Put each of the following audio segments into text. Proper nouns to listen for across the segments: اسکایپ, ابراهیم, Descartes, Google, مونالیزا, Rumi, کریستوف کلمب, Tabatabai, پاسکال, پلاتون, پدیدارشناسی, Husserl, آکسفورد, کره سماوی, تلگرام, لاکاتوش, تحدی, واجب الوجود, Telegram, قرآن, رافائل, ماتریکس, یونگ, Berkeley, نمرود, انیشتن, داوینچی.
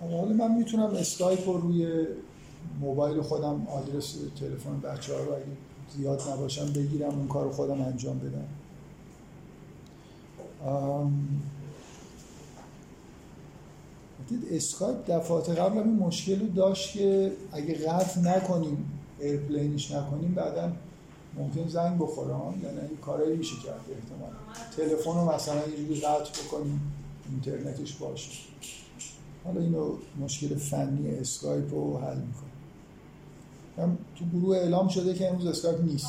حالا من میتونم اسکایپ رو روی موبایل خودم، آدرس تلفن بچه‌ها رو اگه زیاد نباشم بگیرم اون کار رو خودم انجام بدم. اسکایپ دفعات قبل هم این مشکل رو داشت که اگه قطع نکنیم، ایرپلینش نکنیم، بعدا ممکن زنگ بخورم، یعنی این کارایی میشه کرد احتمالا. تلفن رو مثلا یه جوری قطع بکنیم اینترنتش باشه. حالا اینو مشکل فنی اسکایپ رو حل میکنه. هم تو گروه اعلام شده که امروز اسکایپ نیست.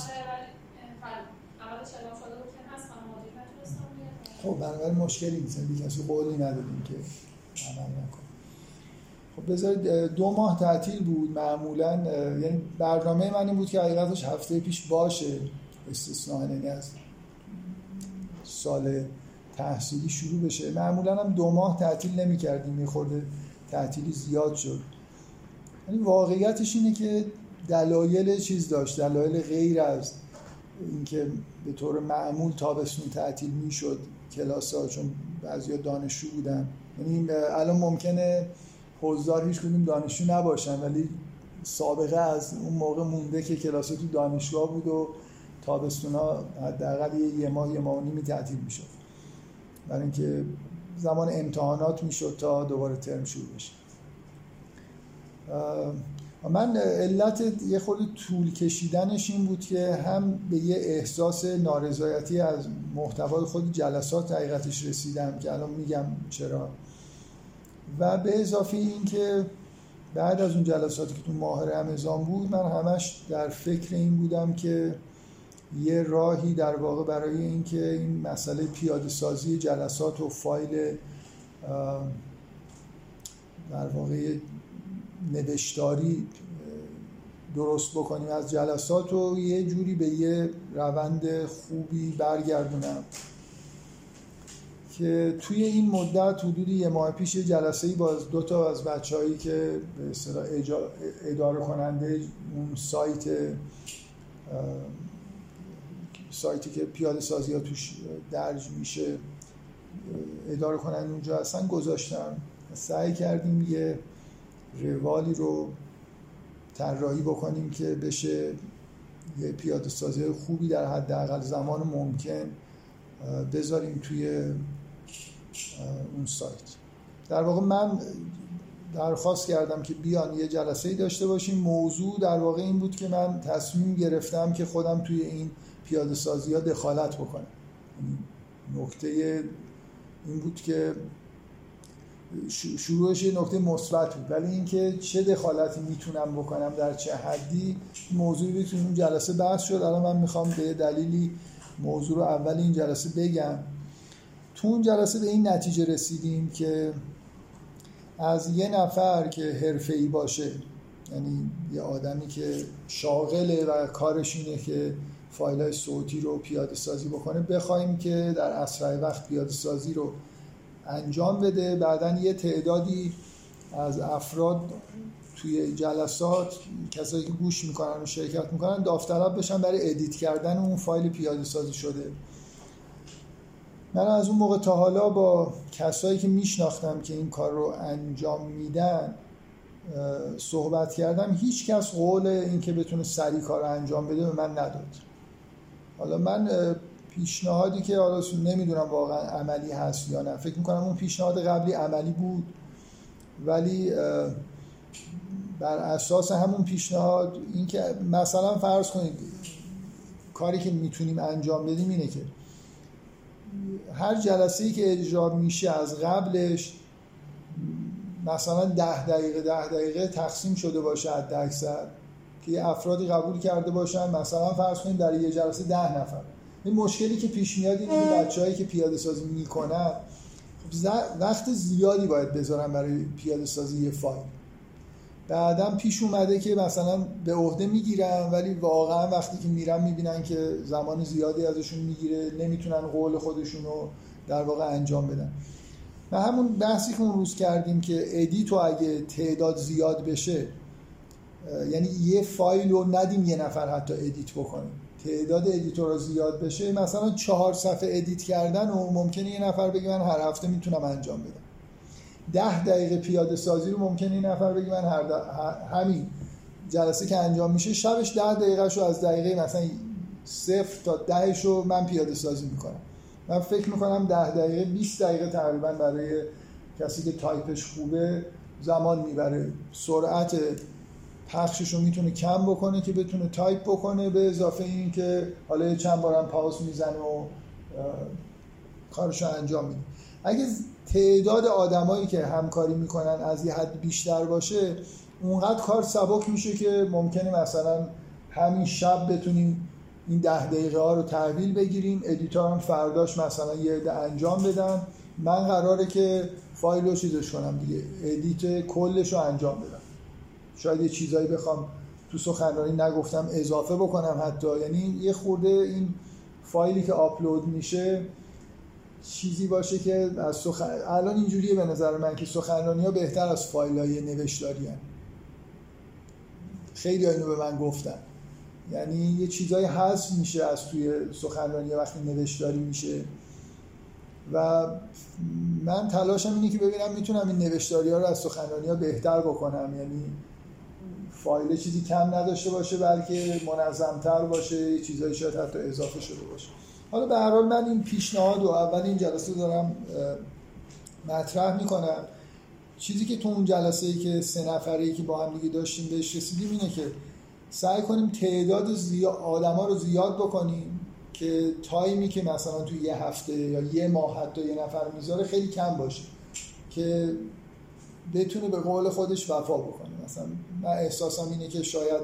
خب بنابراین مشکلی نیست، کسی قولی ندادیم که عمل نکنه. خب بذارید 2 ماه تعطیل بود معمولا، یعنی برنامه من این بود که حقیقتش هفته پیش باشه، استثناء یعنی از سال تحصیلی شروع بشه. معمولا هم 2 ماه تعطیل نمی کردیم، یه خورده تعطیلی زیاد شد. یعنی واقعیتش اینه که دلایل چیز داشت، دلایل غیر از اینکه به طور معمول تابستون تعطیل می شد کلاس‌ها، چون بعضیا دانشجو بودن. یعنی الان ممکنه حضار هیچ کدوم دانشجو نباشن، ولی سابقه از اون موقع مونده که کلاس‌ها تو دانشگاه بود و تابستون‌ها حداقل یه ماه و نیم تعطیل می شد، برای اینکه زمان امتحانات میشد تا دوباره ترم شروع بشه. من علت یه خورده طول کشیدنش این بود که هم به یه احساس نارضایتی از محتوای خود جلسات حقیقتش رسیدم که الان میگم چرا، و به اضافه این که بعد از اون جلساتی که تو ماه رمضان بود، من همش در فکر این بودم که یه راهی در واقع برای این که این مسئله پیاده سازی جلسات و فایل در واقع نوشتاری درست بکنیم از جلسات و یه جوری به یه روند خوبی برگردونم. که توی این مدت حدود 1 ماه پیش یه جلسه‌ای با 2 تا از بچه‌هایی که به اصطلاح اداره کننده اون سایتی که پیاده سازی ها توش درج میشه اداره کنند اونجا هستن گذاشتم. سعی کردیم یه روالی رو طراحی بکنیم که بشه یه پیاده سازی خوبی در حداقل زمان ممکن بذاریم توی اون سایت. در واقع من درخواست کردم که بیان یه جلسه ای داشته باشیم. موضوع در واقع این بود که من تصمیم گرفتم که خودم توی این پیاده سازی ها دخالت بکنه. نکته این بود که شروعش یه نکته مثبت بود، ولی اینکه چه دخالتی میتونم بکنم، در چه حدی، موضوعی بود که اون جلسه بحث شد. الان من میخوام به دلیلی موضوع رو اول این جلسه بگم. تو اون جلسه به این نتیجه رسیدیم که از یه نفر که حرفه‌ای باشه، یعنی یه آدمی که شاغله و کارش اینه که فایل‌های صوتی رو پیاده سازی بکنه، بخوایم که در اسرع وقت پیاده سازی رو انجام بده. بعدن یه تعدادی از افراد توی جلسات، کسایی که گوش میکنن و شرکت میکنن، داوطلب بشن برای ادیت کردن اون فایل پیاده سازی شده. من از اون موقع تا حالا با کسایی که میشناختم که این کار رو انجام میدن صحبت کردم، هیچ کس قول این که بتونه سریع کار رو انجام بده به من نداد. حالا من پیشنهادی که حالا نمیدونم واقعا عملی هست یا نه، فکر میکنم اون پیشنهاد قبلی عملی بود، ولی بر اساس همون پیشنهاد، این که مثلا فرض کنید کاری که میتونیم انجام بدیم اینه که هر جلسه‌ای که اجرا میشه از قبلش مثلا 10 دقیقه تقسیم شده باشه حداکثر، که افرادی قبول کرده باشن، مثلا فرض کنیم در یه جلسه 10 نفر. این مشکلی که پیش میاد اینه که بچه‌هایی که پیاده سازی میکنن وقت زیادی باید بذارن برای پیاده سازی یه فایل. بعداً پیش اومده که مثلا به عهده میگیرن، ولی واقعا وقتی که میرن میبینن که زمان زیادی ازشون میگیره، نمیتونن قول خودشون رو در واقع انجام بدن. و همون بحثی که اون روز کردیم که ادیت رو اگه تعداد زیاد بشه، یعنی یه فایل رو ندیم یه نفر حتی ادیت بکنه، تعداد ادیتورها زیاد بشه، مثلا 4 صفحه ادیت کردن و ممکنه یه نفر بگه من هر هفته میتونم انجام بدم، 10 دقیقه پیاده سازی رو ممکنه یه نفر بگه من همین جلسه که انجام میشه شبش 10 دقیقه شو از دقیقه مثلا 0 تا 10 شو من پیاده سازی میکنم. من فکر میکنم 10 دقیقه 20 دقیقه تقریبا برای کسی که تایپش خوبه زمان میبره، سرعت پخشش رو میتونه کم بکنه که بتونه تایپ بکنه، به اضافه این که حالا چند بارم پاس میزنه و کارش رو انجام میده. اگه تعداد آدمایی که همکاری میکنن از یه حد بیشتر باشه اونقدر کار سبک میشه که ممکنه مثلا همین شب بتونیم این 10 دقیقه ها رو تحویل بگیریم، ادیتور هم فرداش مثلا یه عده انجام بدن، من قراره که فایل رو چیزش کنم دیگه، ادیت کلش رو انجام بدم. شاید یه چیزایی بخوام تو سخنرانی نگفتم اضافه بکنم حتی، یعنی یه خورده این فایلی که آپلود میشه چیزی باشه که از الان اینجوریه به نظر من که سخنرانی‌ها بهتر از فایل‌های نوشتاری هستن. خیلی اینو به من گفتن، یعنی یه چیزایی حذف میشه از توی سخنرانی‌ها وقتی نوشتاری میشه و من تلاشم اینه که ببینم میتونم این نوشتاری‌ها رو از سخنرانی‌ها بهتر بکنم، یعنی فایل چیزی کم نداشته باشه بلکه منظم‌تر باشه، چیزایی شاید حتی اضافه شده باشه. حالا به هر حال من این پیشنهاد رو اول این جلسه دارم مطرح میکنم. چیزی که تو اون جلسه‌ای که 3 نفره‌ای که با هم دیگه داشتیم بهش رسیدیم اینه که سعی کنیم تعداد آدما رو زیاد بکنیم که تایمی که مثلا تو یه هفته یا یه ماه حتی یه نفر میذاره خیلی کم باشه که بتونه به قول خودش وفا بکنه. مثلا من احساسم اینه که شاید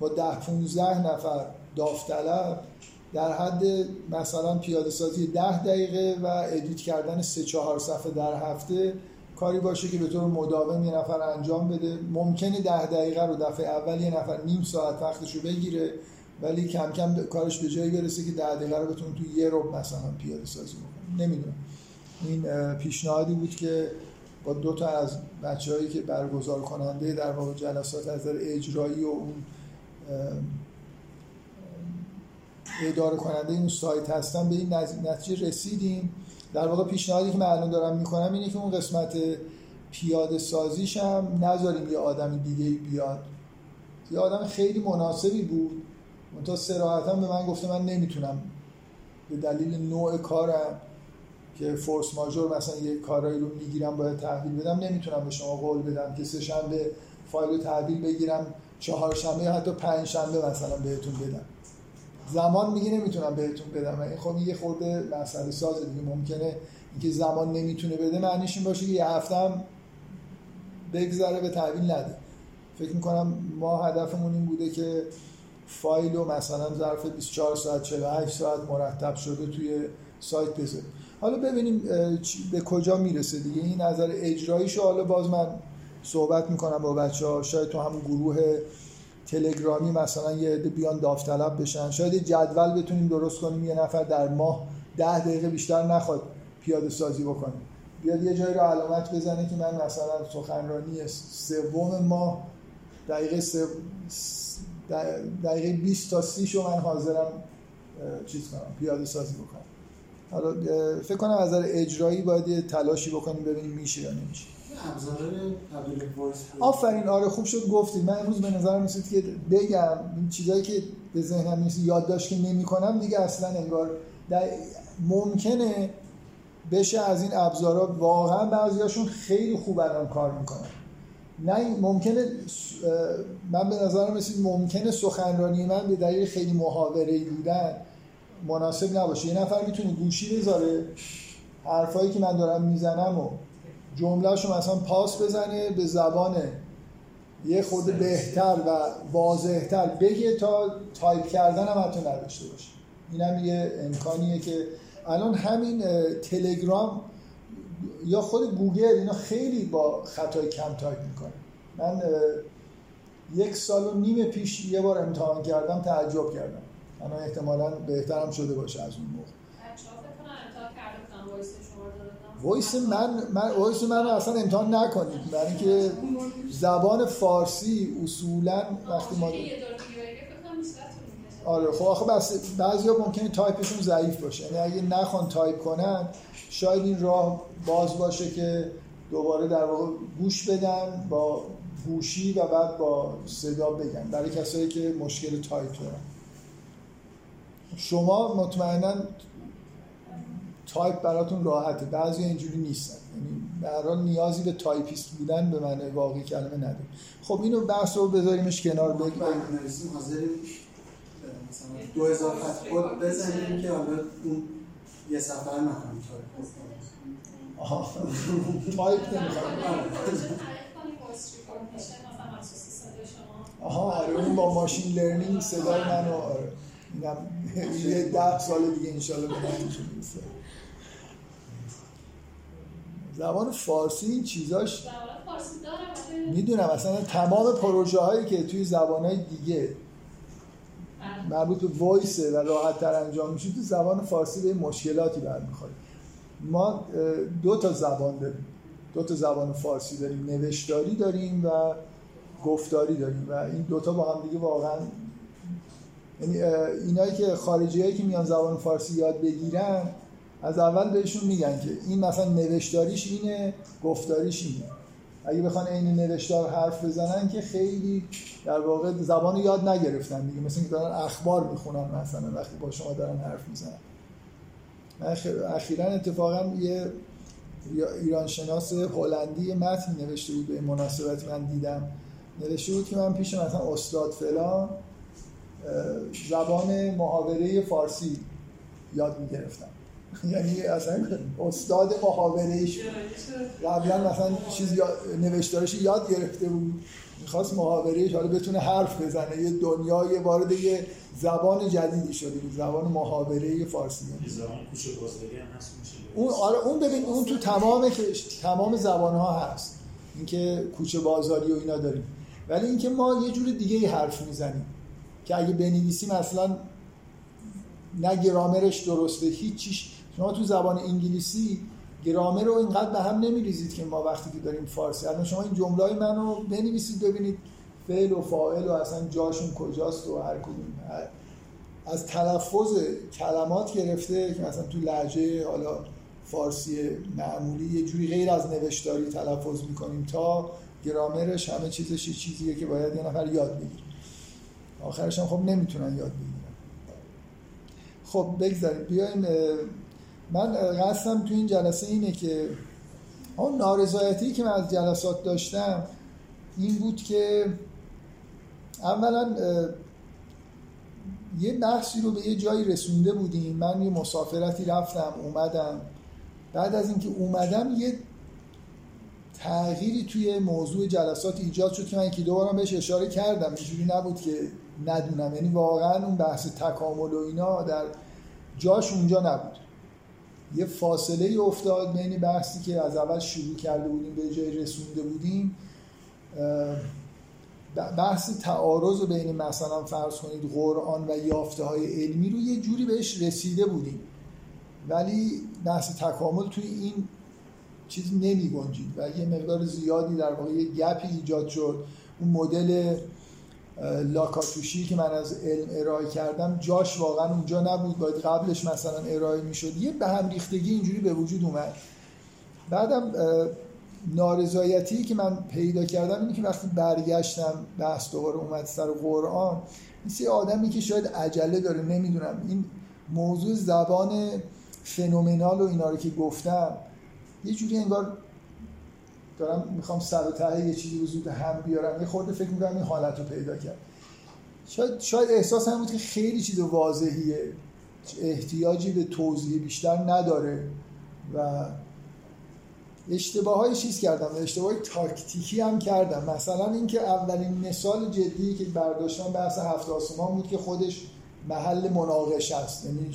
با 10-15 نفر داوطلب در حد مثلا پیاده سازی 10 دقیقه و ادیت کردن 3-4 صفحه در هفته کاری باشه که به طور مداوم یه نفر انجام بده. ممکنه 10 دقیقه رو دفعه اول یه نفر نیم ساعت وقتش رو بگیره ولی کم کم کارش به جایی برسه که 10 دقیقه رو بتونه تو یه ربع مثلا پیاده سازی بکنه. نمیدونم، این پیشنهادی بود که با 2 تا از بچه‌هایی که برگزار کننده در واقع جلسات از نظر اجرایی و اون اداره کننده این سایت هستن به این نتیجه رسیدیم. در واقع پیشنهادی که من الان دارم میکنم اینه که اون قسمت پیاده سازیش هم نذاریم یه آدم دیگه بیاد. یه آدم خیلی مناسبی بود منتها صراحتاً به من گفته من نمیتونم به دلیل نوع کارم که فورس ماژور مثلا یه کارایی رو میگیرم باید تحویل بدم، نمیتونم به شما قول بدم که 3 شنبه فایل رو تحویل بگیرم 4 شنبه یا حتی 5 شنبه مثلا بهتون بدم. زمان میگه نمیتونم بهتون بدم. این خب یه خورده مسئله سازه دیگه. ممکنه اینکه زمان نمیتونه بده معنیش این باشه که یه هفته هم بگذره به تحویل نده. فکر میکنم ما هدفمون این بوده که فایل رو مثلا ظرف 24 ساعت 48 ساعت مرتب شده توی سایت بذاریم. حالا ببینیم به کجا میرسه دیگه. این نظر اجراییشو حالا باز من صحبت میکنم با بچه‌ها. شاید تو همون گروه تلگرامی مثلا یه عده بیان داوطلب بشن، شاید جدول بتونیم درست کنیم یه نفر در ماه 10 دقیقه بیشتر نخواد پیاده سازی بکنه، بیاد یه جایی رو علامت بزنه که من مثلا سخنرانی سوم ماه دقیقه 20 تا 30 شو من حاضرم چیز کنم پیاده سازی بکنم. حالا فکر کنم از نظر اجرایی باید یه تلاشی بکنیم ببینیم میشه یا نمیشه. آفرین، آره خوب شد گفتید. من امروز به نظرم رسید که بگم این چیزایی که به ذهنم میاد یادداشت که نمی‌کنم دیگه اصلا انگار ممکنه بشه از این ابزارا واقعا بعضیاشون خیلی خوب الان کار میکنن. نه ممکنه من به نظرم رسید ممکنه سخنرانی من به دلیل خیلی محاوره‌ای بودن مناسب نباشه. یه نفر میتونه گوشی بذاره حرفایی که من دارم میزنم و جمله‌شو مثلا پاس بزنه به زبان یه خود بهتر و واضح‌تر بگه تا تایپ کردن هم حتی نداشته باشه. اینم یه امکانیه که الان همین تلگرام یا خود گوگل اینا خیلی با خطای کم تایپ میکنه. من 1.5 سال پیش یه بار امتحان کردم، تعجب کردم. اما احتمالاً بهترم شده باشه از اون موقع. بچه‌ها فکر کنم امتحان کردم وایس شما رو دادم. وایس من اصلا امتحان نکنید، برای اینکه زبان فارسی اصولاً وقتی ما یه دور دیگه فکر کنم نسبت آره خب آخه بعضیا ممکنه تایپشون ضعیف باشه، یعنی اگه نخوان تایپ کنن شاید این راه باز باشه که دوباره در واقع گوش بدن با گوشی و بعد با صدا بگن، برای کسایی که مشکل تایپ دارن. شما مطمئناً تایپ براتون راحته، بعضی اینجوری نیستن، یعنی در حال نیازی به تایپیست بودن به معنی واقعی کلمه نداره. خب اینو بحث رو بذاریمش کنار بگیم، بنویسیم حاضریم مثلا 2000 خط کد بزنیم که حالا اون یه صفحه رو نخواهیم تایپ نمیخواهیم. آها آره اون با ماشین لرنینگ صدای منو آره یه 10 سال دیگه انشالله به نتیجه میرسه. زبان فارسی این چیزاش زبان فارسی داره، میدونم اصلا تمام پروژه هایی که توی زبانهای دیگه مربوط به وایسه و راحت تر انجام میشه تو زبان فارسی به مشکلاتی برمیخوره. ما 2 تا زبان داریم، 2 تا زبان فارسی داریم، نوشتاری داریم و گفتاری داریم و این 2 تا با هم دیگه واقعا، یعنی اینایی که خارجیایی که میان زبان فارسی یاد بگیرن از اول بهشون میگن که این مثلا نوشتاریش اینه، گفتاریش اینه. اگه بخوان این نوشتار حرف بزنن که خیلی در واقع زبان رو یاد نگرفتن دیگه، مثلا که دارن اخبار میخونن مثلا وقتی با شما دارن حرف میزنن. من اخیراً اتفاقا یه ایرانشناس هلندی متن نوشته بود، به مناسبت من دیدم نوشته بود که من پیش مثلا استاد فلان زبان محاوره فارسی یاد می‌گرفتم. یعنی اصلا استاد محاوره‌ایش قبلا مثلا چیزی نوشتارش یاد گرفته بود، می‌خواست محاوره‌ایش حالا بتونه حرف بزنه، یه دنیای وارد یه زبان جدیدی شده بود، زبان محاوره فارسی. زبان کوچه بازاری هم هست میشه اون، آره اون ببین اون تو تمام زبان‌ها هست، اینکه کوچه بازاری و اینا داریم، ولی اینکه ما یه جور دیگه حرف میزنیم که اگه بنویسیم اصلا نه گرامرش درسته هیچیش. شما تو زبان انگلیسی گرامر رو اینقدر به هم نمی‌ریزید که ما وقتی که داریم فارسی، الان شما این جمله‌های منو بنویسید ببینید فعل و فاعل و اصلا جاشون کجاست و هر کدوم، از تلفظ کلمات گرفته که مثلا تو لهجه حالا فارسی معمولی یه جوری غیر از نوشتاری تلفظ می‌کنیم تا گرامرش، همه چیزش یه چیزیه که باید یه نفر یاد بگیره. آخرش هم خب نمیتونن یاد بگیرن. خب بگذارید بیاین، من قصدم تو این جلسه اینه که اون نارضایتی که من از جلسات داشتم این بود که اولا یه بحثی رو به یه جایی رسونده بودیم، من یه مسافرتی رفتم اومدم، بعد از اینکه اومدم یه تغییری توی موضوع جلسات ایجاد شد که من که دوبارم بهش اشاره کردم، اینجوری نبود که ندونم، یعنی واقعا اون بحث تکامل و اینا در جاش اونجا نبود، یه فاصله ای افتاد بین بحثی که از اول شروع کرده بودیم به جای رسونده بودیم. بحث تعارض بین مثلا فرض کنید قرآن و یافته‌های علمی رو یه جوری بهش رسیده بودیم، ولی بحث تکامل توی این چیز نمی‌گنجید و یه مقدار زیادی در واقع یه گپی ایجاد شد. اون مدل لاکاتوشی که من از علم ارائه کردم جاش واقعا اونجا نبود، باید قبلش مثلا ارائه می‌شد، یه به هم ریختگی اینجوری به وجود اومد. بعدم نارضایتی که من پیدا کردم اینه که وقتی برگشتم بحث دوباره اومد سر قرآن، این سه آدمی که شاید عجله داره نمیدونم، این موضوع زبان فنومنال و اینا رو که گفتم یه جوری انگار دارم میخوام سر و ته یه چیزی رو زود هم بیارم، یه خورده فکر میکنم این حالت رو پیدا کرد. شاید احساس هم بود که خیلی چیز واضحیه، احتیاجی به توضیح بیشتر نداره و اشتباه‌های چیز کردم، اشتباهی تاکتیکی هم کردم. مثلا اینکه اولین مثال جدی که برداشتم بحث 7 آسمان بود که خودش محل مناقشه است، یعنی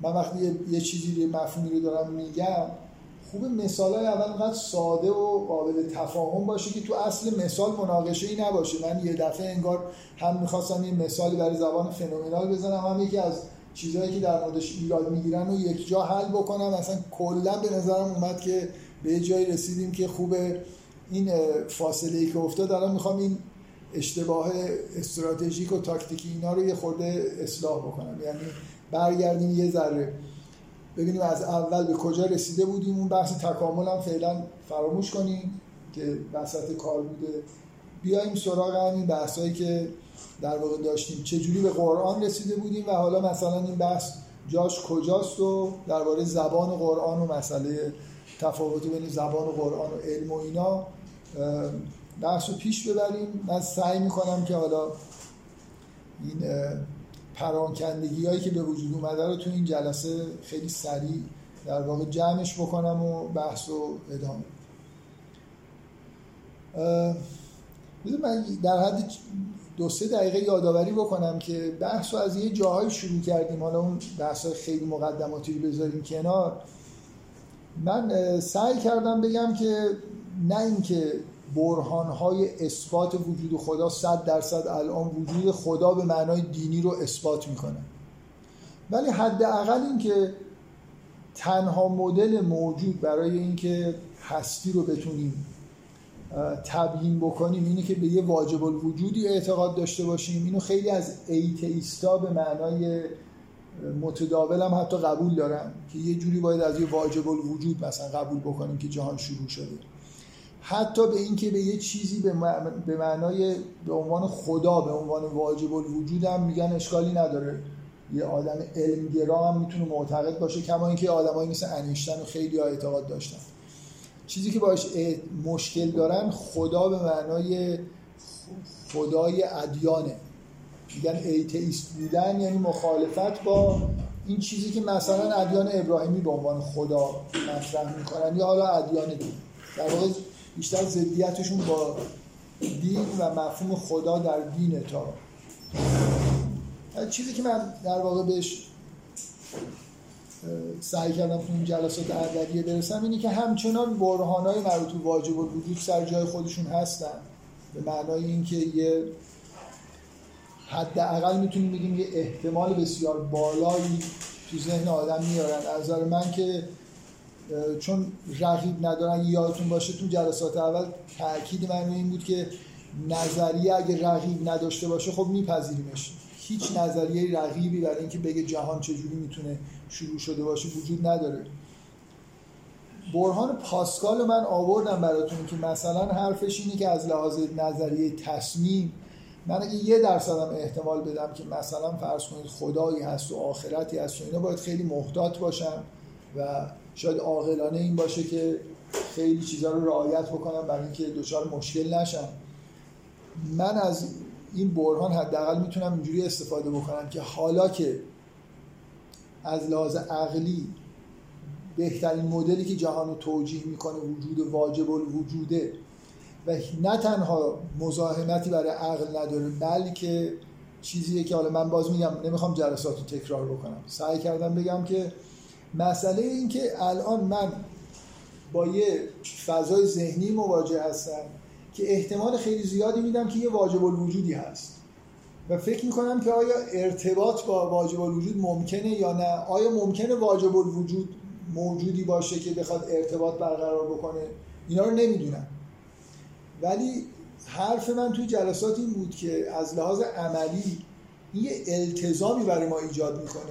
من وقتی یه چیزی رو مفهومی رو دارم میگم خوبه مثالای اول انقدر ساده و قابل تفاهم باشه که تو اصل مثال مناقشه‌ای نباشه. من یه دفعه انگار هم می‌خواستم یه مثالی برای زبان فنومنال بزنم، هم یکی از چیزایی که در موردش ایراد می‌گیرن رو یک جا حل بکنم. مثلا کلاً به نظرم اومد که به جایی رسیدیم که خوبه این فاصله‌ای که افتاد. الان می‌خوام این اشتباه استراتژیک و تاکتیکی اینا رو یه خورده اصلاح بکنم، یعنی برگردیم یه ذره ببینیم از اول به کجا رسیده بودیم. اون بحث تکامل هم فعلا فراموش کنیم که وسط کار بوده، بیایم سراغ همین بحثایی که در واقع داشتیم، چجوری به قرآن رسیده بودیم و حالا مثلا این بحث جاش کجاست و درباره زبان قرآن و مسئله تفاوت بین زبان و قرآن و علم و اینا بحث رو پیش ببریم. من سعی میکنم که حالا این پراکندگی هایی که به وجود اومده رو تو این جلسه خیلی سریع در واقع جمعش بکنم و بحث رو ادامه بدم. من در حد 2-3 دقیقه یادآوری بکنم که بحث رو از یه جاهای شروع کردیم، حالا اون بحث های خیلی مقدماتی رو بذاریم کنار. من سعی کردم بگم که نه اینکه برهان‌های اثبات وجود خدا 100% الان وجود خدا به معنای دینی رو اثبات میکنن، ولی حداقل اینکه تنها مدل موجود برای اینکه هستی رو بتونیم تبیین بکنیم اینه که به یه واجب الوجودی اعتقاد داشته باشیم. اینو خیلی از ایتئیستا به معنای متداول هم حتی قبول دارن که یه جوری باید از یه واجب الوجود مثلا قبول بکنیم که جهان شروع شده، حتی به این که به یه چیزی به معنای به عنوان خدا به عنوان واجب الوجود هم میگن اشکالی نداره، یه آدم علمگرا هم میتونه معتقد باشه، کما اینکه آدمایی مثل انیشتن و خیلی‌ها اعتقاد داشتن. چیزی که باهاش مشکل دارن خدا به معنای خدای ادیانه، میگن ایتئیست بودن یعنی مخالفت با این چیزی که مثلا ادیان ابراهیمی به عنوان خدا مطرح میکنن یا حالا ادیان دین. در واقع بیشتر ضدیتشون با دین و مفهوم خدا در دینه. تا چیزی که من در واقع بهش سعی کردم تو این جلسات اولیه برسم اینه که همچنان برهان‌های مربوط به واجب الوجود سر جای خودشون هستن، به معنای اینکه یه حداقل میتونیم بگیم یه احتمال بسیار بالایی تو ذهن آدم میارن. از نظر من که چون رقیب ندارن، یادتون باشه تو جلسات اول تأکید من این بود که نظریه اگه رقیب نداشته باشه خب میپذیریمش. هیچ نظریه رقیبی برای اینکه بگه جهان چجوری میتونه شروع شده باشه وجود نداره. برهان پاسکال من آوردم براتون که مثلا حرفش اینه که از لحاظ نظریه تصمیم من اگه 1% احتمال بدم که مثلا فرض کنید خدایی هست و آخرتی هست و اینا، باید خیلی محتاط باشم و شاید عاقلانه این باشه که خیلی چیزا رو رعایت بکنم برای اینکه دچار مشکل نشم. من از این برهان حداقل میتونم اینجوری استفاده بکنم که حالا که از لحاظ عقلی بهترین مدلی که جهان رو توجیه میکنه وجود واجب الوجوده و نه تنها مزاحمتی برای عقل نداره بلکه چیزیه که حالا من باز میگم نمیخوام جلسات رو تکرار بکنم، سعی کردم بگم که مسئله این که الان من با یه فضای ذهنی مواجه هستم که احتمال خیلی زیادی میدم که یه واجب الوجودی هست و فکر میکنم که آیا ارتباط با واجب الوجود ممکنه یا نه، آیا ممکنه واجب الوجود موجودی باشه که بخواد ارتباط برقرار بکنه، اینا رو نمیدونم. ولی حرف من توی جلسات این بود که از لحاظ عملی یه التزامی برای ما ایجاد میکنه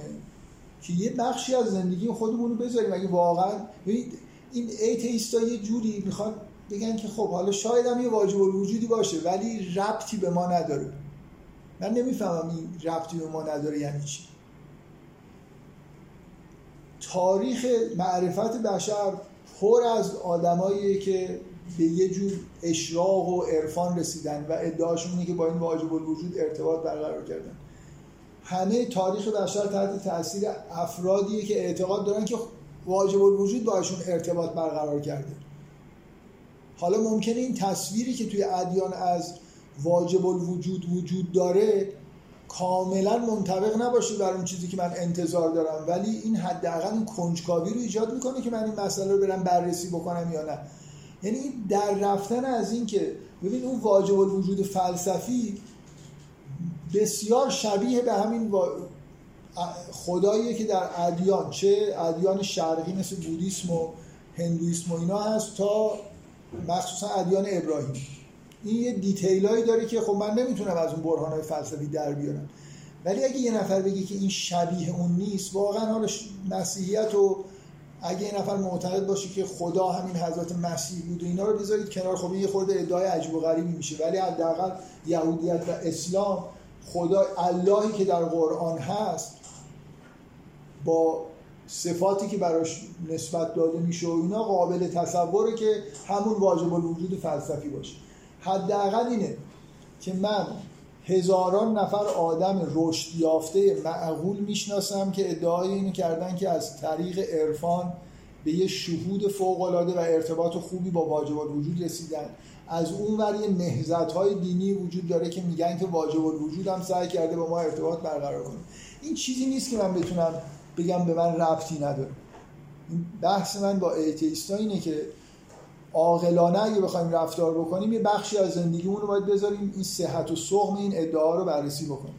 که یه بخشی از زندگی خودمون رو بذاریم. اگه واقعا ببینید این ایتئیستا یه جوری میخوان بگن که خب حالا شاید هم یه واجب الوجودی باشه ولی ربطی به ما نداره. من نمیفهمم این ربطی به ما نداره یعنی چی. تاریخ معرفت بشر پر از آدماییه که به یه جور اشراق و عرفان رسیدن و ادعاشون اینه که با این واجب الوجود ارتباط برقرار کردن. همه تاریخ بشر تحت تاثیر افرادیه که اعتقاد دارن که واجب الوجود باشون ارتباط برقرار کرده. حالا ممکنه این تصویری که توی ادیان از واجب الوجود وجود داره کاملا منطبق نباشه بر اون چیزی که من انتظار دارم، ولی این حداقل این کنجکاوی رو ایجاد میکنه که من این مسئله رو برم بررسی بکنم یا نه. یعنی در رفتن از این که ببین اون واجب الوجود فلسفی بسیار شبیه به همین خداییه که در ادیان، چه ادیان شرقی مثل بودیسم و هندویسم و اینا هست تا مخصوصا ادیان ابراهیم، این یه دیتیلایی داره که خب من نمیتونم از اون برهان‌های فلسفی در بیارم، ولی اگه یه نفر بگه که این شبیه اون نیست، واقعا حالش مسیحیت و اگه یه نفر معتقد باشه که خدا همین حضرت مسیح بود و اینا رو بذارید کنار، خب این یه خورده ادعای عجیب و غریبی میشه. ولی حداقل یهودیت و اسلام خدا اللهی که در قرآن هست با صفاتی که براش نسبت داده میشه و اینا قابل تصوره که همون واجب الوجود فلسفی باشه. حداقل اینه که من هزاران نفر آدم رشد یافته معقول میشناسم که ادعای اینو کردن که از طریق عرفان به یه شهود فوق‌العاده و ارتباط خوبی با واجب الوجود رسیدن. از اون ور یه نهضت‌های دینی وجود داره که میگن که واجب الوجود هم سعی کرده با ما ارتباط برقرار کنه. این چیزی نیست که من بتونم بگم به من ربطی نداره. این بحث من با ایتئیستا اینه که عاقلانه اگه بخوایم رفتار بکنیم یه بخشی از زندگیمون رو باید بذاریم این صحت و سقم این ادعا رو بررسی بکنیم،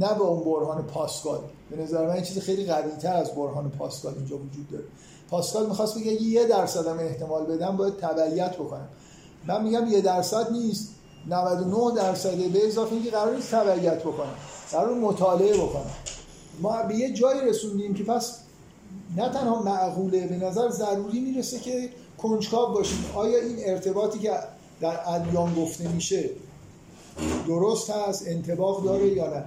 نه با اون برهان پاسکال. به نظر من چیز خیلی قوی‌تر از برهان پاسکال اینجا وجود داره. پاسکال می‌خواست بگه اگه 1% هم احتمال بدم باید تبعیت بکنم. من میگم 1% نیست، 99% به اضافه اینکه قراره تبعیت بکنم، قراره مطالعه بکنم. ما به یه جایی رسوندیم که پس نه تنها معقوله، به نظر ضروری میرسه که کنجکاو باشیم آیا این ارتباطی که در ادیان گفته میشه درست هست، انطباق داره یا نه.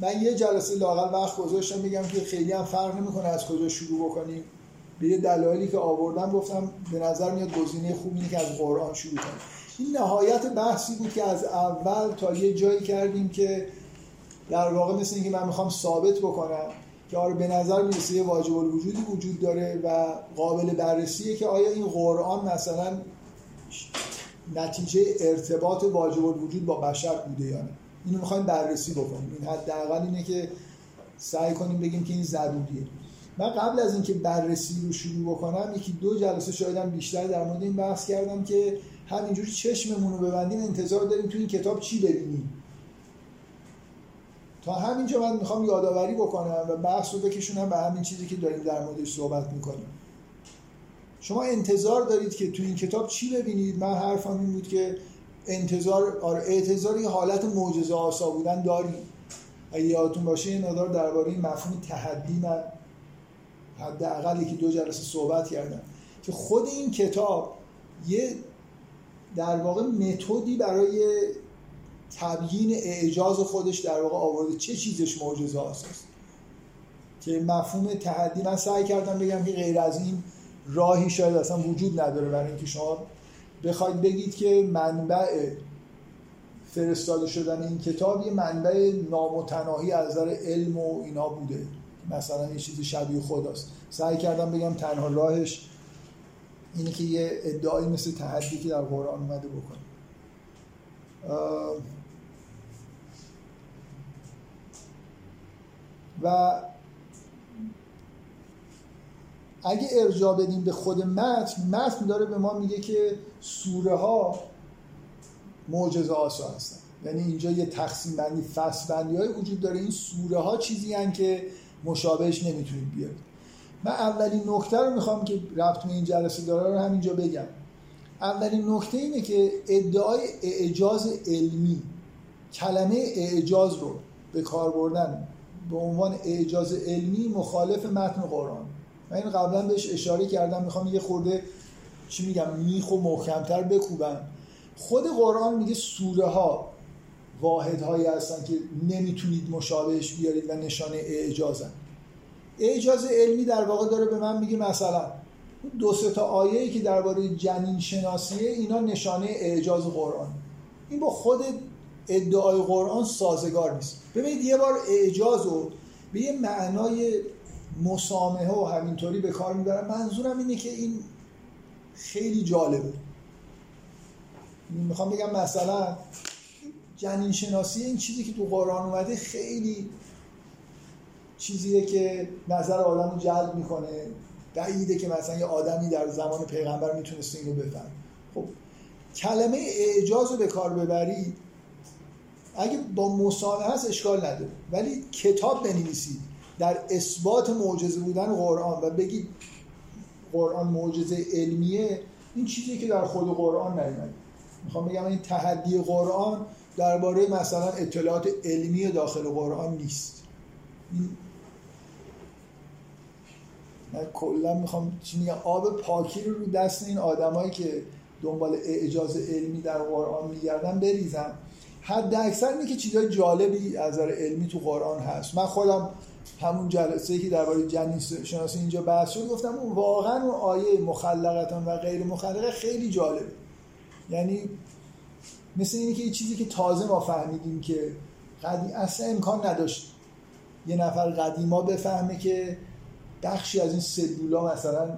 من یه جلسه لااقل وقت گذاشتم میگم که خیلی هم فرق نمیکنه از کجا شروع بکنیم. به یه دلایلی که آوردم گفتم به نظر میاد گزینه خوب اینه که از قرآن شروع کنیم. این نهایت بحثی بود که از اول تا یه جایی کردیم که در واقع مثل اینکه من میخوام ثابت بکنم که آره به نظر میرسه یه واجب الوجودی وجود داره و قابل بررسیه که آیا این قرآن مثلا نتیجه ارتباط واجب الوجود با بشر بوده یا نه. اینو میخوایم بررسی بکنیم. این حداقل اینه که سعی کنیم بگیم که این ضروریه. من قبل از اینکه بررسی رو شروع بکنم یکی دو جلسه شایدم بیشتر در مورد این بحث کردم که همینجوری چشممون رو ببندیم انتظار داریم تو این کتاب چی ببینیم. تا همینجا من میخوام یادآوری بکنم و بحث رو بکشونم به همین چیزی که داریم در موردش صحبت میکنیم. شما انتظار دارید که تو این کتاب چی ببینید؟ من حرفم این بود که انتظار یه حالت معجزه آسا بودن داریم. اگه یادتون باشه یه مقدار درباره این مفهوم تحدی من حداقل یکی دو جلسه صحبت کردم که خود این کتاب یه در واقع متدی برای تبیین اعجاز خودش در واقع آورده. چه چیزش معجزه آساست که مفهوم تحدی من سعی کردم بگم که غیر از این راهی شاید اصلا وجود نداره برای اینکه شما بخواید بگید که منبع فرستاده شدن این کتاب یه منبع نامتناهی از نظر علم و اینا بوده، مثلا یه چیز شبیه خداست. سعی کردم بگم تنها راهش اینه که یه ادعایی مثل تحدی که در قرآن اومده بکنه. و اگه ارجاع بدیم به خود متن داره به ما میگه که سوره ها معجزه آسا هستن. یعنی اینجا یه تقسیم بندی، فصل بندی های وجود داره. این سوره ها چیزی هستن که مشابهش نمیتونید بیارید. من اولین نکته رو میخوام که ربط به این جلسه داره رو همینجا بگم. اولین نکته اینه که ادعای اعجاز علمی، کلمه اعجاز رو به کار بردن به عنوان اعجاز علمی مخالف متن قرآن. من این قبلا بهش اشاره کردم. میخوام یه خورده میخ و محکمتر بکوبم. خود قرآن میگه سوره ها واحدهایی هستن که نمیتونید مشابهش بیارید و نشانه اعجازن. اعجاز علمی در واقع داره به من میگه مثلا 2-3 آیه‌ای که درباره جنین شناسیه اینا نشانه اعجاز قرآن. این با خود ادعای قرآن سازگار نیست. ببینید یه بار اعجاز رو به یه معنای مسامحه و همینطوری به کار میبرن. منظورم اینه که این خیلی جالبه. میخوام بگم مثلا جنین شناسی این چیزی که تو قرآن اومده خیلی چیزیه که نظر آدم رو جلب میکنه. بعیده که مثلا یه آدمی در زمان پیغمبر میتونسته اینو بفهمه. خب کلمه اعجاز رو به کار ببرید اگه با مسامحه هست اشکال نداره، ولی کتاب بنویسید در اثبات معجزه بودن قرآن و بگید قرآن معجزه علمیه، این چیزی که در خود قرآن نیومده. میخوام بگم این تحدی قرآن درباره مثلا اطلاعات علمی داخل قرآن نیست. من کلا میخوام چی میگم، آب پاکی رو دست این آدمایی که دنبال اعجاز علمی در قرآن میگردن بریزم. حد اکثر اینه که چیزای جالبی از نظر علمی تو قرآن هست. من خودم همون جلسه‌ای که درباره جنین شناسی اینجا بحث شد گفتم اون واقعا اون آیه مخلقتان و غیر مخلقه خیلی جالبه، یعنی مثل اینکه یه چیزی که تازه ما فهمیدیم که قدیم اصلا امکان نداشت یه نفر قدیما بفهمه که بخشی از این سلولا مثلا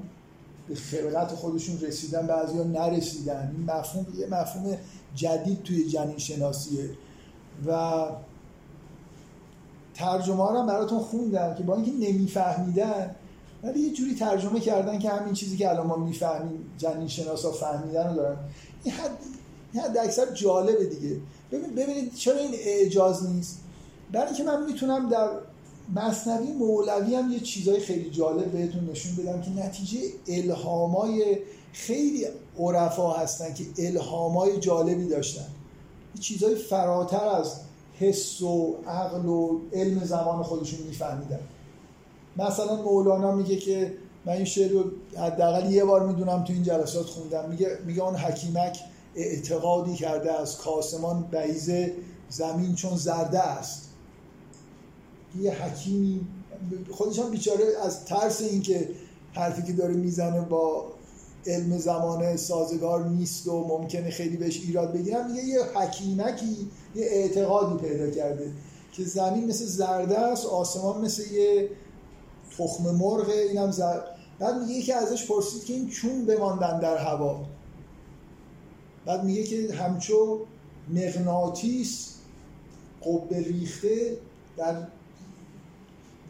به خلقت خودشون رسیدن، بعضیا نرسیدن. این مفهوم یه مفهوم جدید توی جنین شناسیه و ترجمه ها رو براتون خوندن که با اینکه نمیفهمیدن ولی یه جوری ترجمه کردن که همین چیزی که الان ما میفهمیم جنین شناسا فهمیدن رو دارن. این حد اکثر جالبه دیگه. ببینید چرا این اعجاز نیست؟ برای اینکه من میتونم در مثنوی مولوی هم یه چیزای خیلی جالب بهتون نشون بدم که نتیجه الهامای خیلی عرفا هستن که الهامای جالبی داشتن، یه چیزای فراتر از حس و عقل و علم زمان خودشون میفهمیدن. مثلا مولانا میگه که من این شعر رو حداقل یه بار میدونم تو این جلسات خوندم، میگه آن حکیمک اعتقادی کرده است کاسمان بعیض زمین چون زرده است. یه حکیمی خودش هم بیچاره از ترس این که حرفی که داره میزنه با علم زمانه سازگار نیست و ممکنه خیلی بهش ایراد بگیرن، میگه یه حکیمکی یه اعتقادی پیدا کرده که زمین مثل زرده است، آسمان مثل یه تخم مرغه، اینم زرد. بعد میگه که ازش پرسید که این چون بماندن در هوا، بعد میگه که همچو مغناطیس قبه ریخته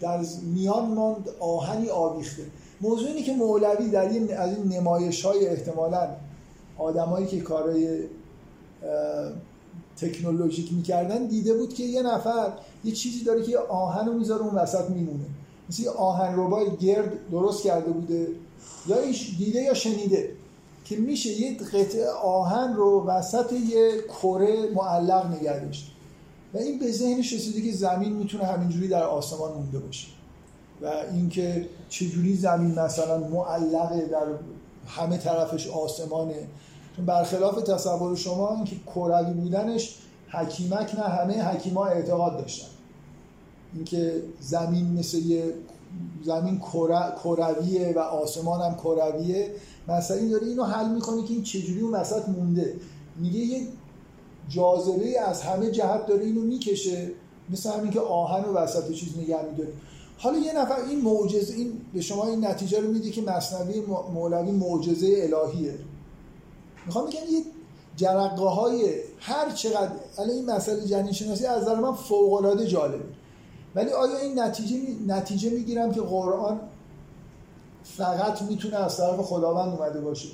در میان ماند آهنی آویخته. موضوع اینه که مولوی در این از این نمایش‌های احتمالاً آدمایی که کارهای تکنولوژیک می‌کردن دیده بود که یه نفر یه چیزی داره که آهن رو می‌ذاره اون وسط میمونه، مثل یه آهن ربای گرد درست کرده بوده، یا دیده یا شنیده که میشه یه قطعه آهن رو وسط یه کره معلق نگه داشت و این به ذهنش رسیده که زمین میتونه همینجوری در آسمان مونده باشه و اینکه چجوری زمین مثلا معلقه در همه طرفش آسمانه، چون برخلاف تصور شما اینکه کروی بودنش حکیمک نه، همه حکیما اعتقاد داشتن اینکه زمین مثل یه زمین کرویه و آسمان هم کرویه. مثلا این داره اینو حل میکنه که این چجوری اون وسط مونده، میگه یه جاذبه از همه جهت داره اینو میکشه، مثل همین که آهن و وسط چیز نگه میداره. حالا یه نفر این معجزه، این به شما این نتیجه رو میده که مثنوی مولوی معجزه الهیه. میخوام بگم یه جرقه های هر چقدر الان این مسئله جنین شناسی از نظر من فوق العاده جالبه، ولی آیا این نتیجه میگیرم که قرآن فقط میتونه از طرف خداوند اومده باشه؟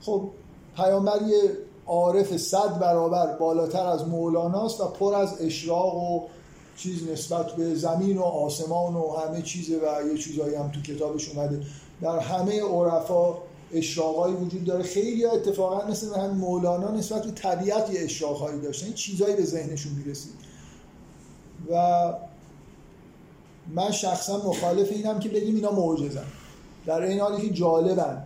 خب پیامبر یه عارف 100 برابر بالاتر از مولاناست و پر از اشراق و چیز نسبت به زمین و آسمان و همه چیزه و یه چیزایی هم تو کتابش اومده. در همه عرفا اشراقایی وجود داره، خیلی ها اتفاقا مثل هم مولانا نسبت به طبیعت یه اشراقایی داشتن، چیزایی به ذهنشون میرسید. و من شخصا مخالف اینم که بگیم اینا معجزن، در این حالی که جالبن،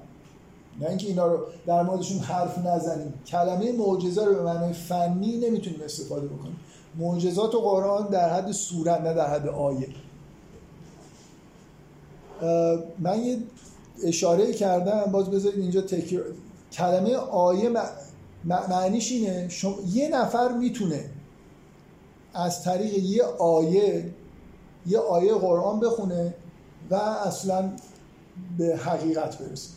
نه اینکه اینا رو در موردشون حرف نزنیم. کلمه معجزه رو به معنای فنی نمیتونیم استفاده بکنیم. معجزات و قرآن در حد سوره نه در حد آیه. من یه اشاره کردم، باز بذارید اینجا تکرار. کلمه آیه معنیش اینه یه نفر میتونه از طریق یه آیه قرآن بخونه و اصلا به حقیقت برسه.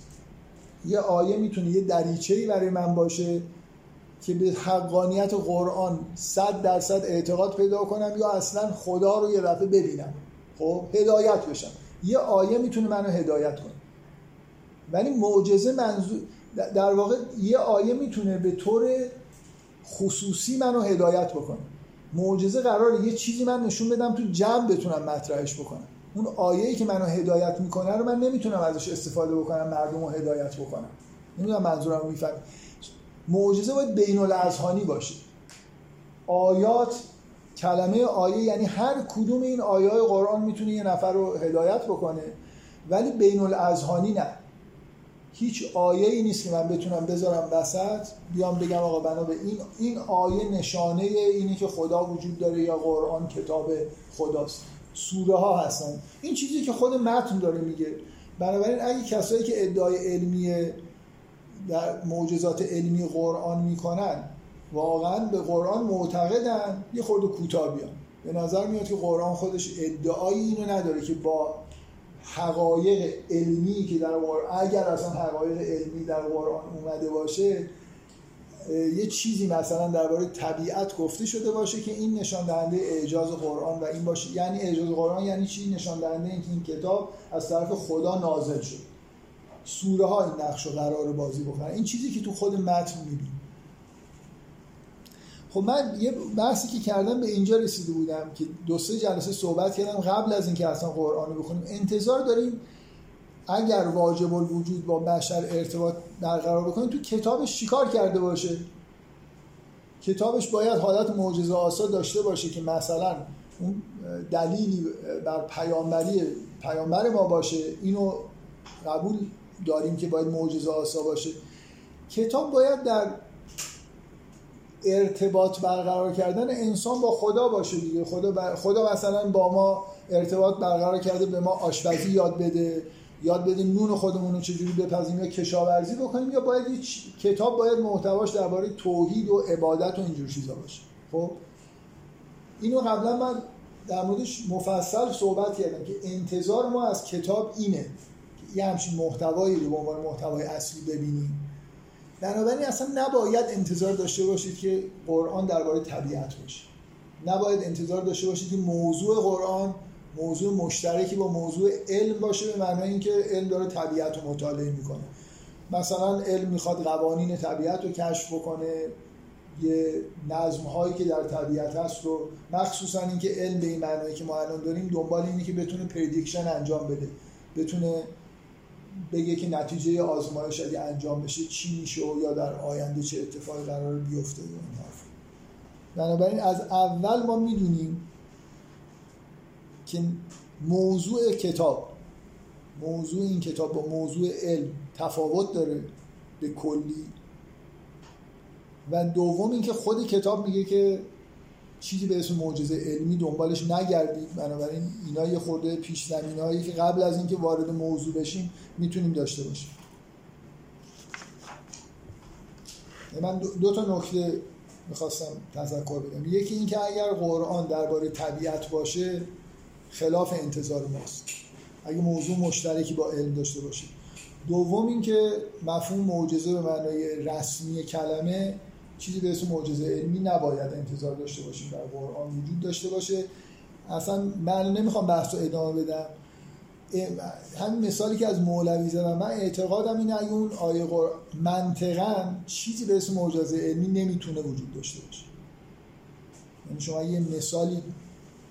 یه آیه میتونه یه دریچه‌ای برای من باشه که به حقانیت قرآن 100% اعتقاد پیدا کنم یا اصلا خدا رو یه دفعه ببینم، خب هدایت بشم. یه آیه میتونه منو هدایت کنه. ولی معجزه منظور در واقع یه آیه میتونه به طور خصوصی منو هدایت بکنه. معجزه قراره یه چیزی من نشون بدم تو جمع بتونم مطرحش بکنم. اون آیه‌ای که منو هدایت میکنه رو من نمیتونم ازش استفاده بکنم مردم رو هدایت بکنم. نمیدونم منظورم رو میفهمید. معجزه باید بین‌الاذهانی باشه. آیات، کلمه آیه، یعنی هر کدوم این آیات قرآن میتونه یه نفر رو هدایت بکنه، ولی بین‌الاذهانی نه. هیچ آیه‌ای نیست که من بتونم بذارم وسط بیام بگم آقا بنا به این آیه نشانه اینی که خدا وجود داره یا قرآن کتاب خداست. سوره ها هستن، این چیزی که خود متن داره میگه. بنابراین اگه کسایی که ادعای علمی در معجزات علمی قرآن میکنن واقعا به قرآن معتقدن، یه خورده کوتاه بیان. به نظر میاد که قرآن خودش ادعای اینو نداره که با حقایق علمی که در قرآن، اگر اصلا حقایق علمی در قرآن اومده باشه، یه چیزی مثلا درباره طبیعت گفته شده باشه که این نشان دهنده اعجاز قرآن و این باشه. یعنی اعجاز قرآن یعنی چی؟ نشان دهنده اینکه این کتاب از طرف خدا نازل شد. سوره ها این نقش و قرار رو بازی بکنن، این چیزی که تو خود متن میبینی. خب من یه بحثی که کردم به اینجا رسیده بودم که دو سه جلسه صحبت کردم قبل از اینکه اصلا قرآن رو بخونیم. انتظار داریم اگر واجب الوجود با بشر ارتباط برقرار بکنه تو کتابش چیکار کرده باشه؟ کتابش باید حالت معجزه آسا داشته باشه که مثلا اون دلیلی بر پیامبری پیامبر ما باشه، اینو قبول داریم که باید معجزه آسا باشه. کتاب باید در ارتباط برقرار کردن انسان با خدا باشه دیگه. خدا مثلا با ما ارتباط برقرار کرده، به ما آشپزی یاد بده نون خودمون رو چجوری بپزیم یا کشاورزی بکنیم، یا باید کتاب باید محتواش درباره توحید و عبادت و اینجور چیزا باشه. خب اینو قبلا من در موردش مفصل صحبت کردم که انتظار ما از کتاب اینه که یه همچین محتوایی رو به عنوان محتوای اصلی ببینیم. بنابراین اصلا نباید انتظار داشته باشید که قرآن درباره طبیعت باشه. نباید انتظار داشته باشید که موضوع قرآن موضوع مشترکی با موضوع علم باشه، به معنای اینکه علم داره طبیعت رو مطالعه میکنه. مثلا علم میخواد قوانین طبیعت رو کشف بکنه، یه نظم‌هایی که در طبیعت هست رو، مخصوصا اینکه علم به این معنایی که ما الان داریم دنبال اینه که بتونه پردیکشن انجام بده، بتونه بگه که نتیجه آزمایش اگه انجام بشه چی میشه یا در آینده چه اتفاقی قرار بیفته. بنابراین از اول ما میدونیم که موضوع این کتاب با موضوع علم تفاوت داره به کلی. و دوم اینکه خود کتاب میگه که چیزی به اسم معجزه علمی دنبالش نگردید. بنابراین اینا یه خورده پیش زمینه‌ای که قبل از اینکه وارد موضوع بشیم میتونیم داشته باشیم. من دو تا نکته میخواستم تذکر بدم. یکی اینکه اگر قرآن درباره طبیعت باشه خلاف انتظار ماست، اگه موضوع مشترکی با علم داشته باشه. دوم اینکه مفهوم معجزه به معنای رسمی کلمه، چیزی به اسم معجزه علمی نباید انتظار داشته باشیم در قرآن وجود داشته باشه. اصلا من نمیخوام بحث رو ادامه بدم. همین مثالی که از مولوی زدم، من اعتقادم اینه اگه اون آیه منطقاً چیزی به اسم معجزه علمی نمیتونه وجود داشته باشه. یعنی شما یه مثالی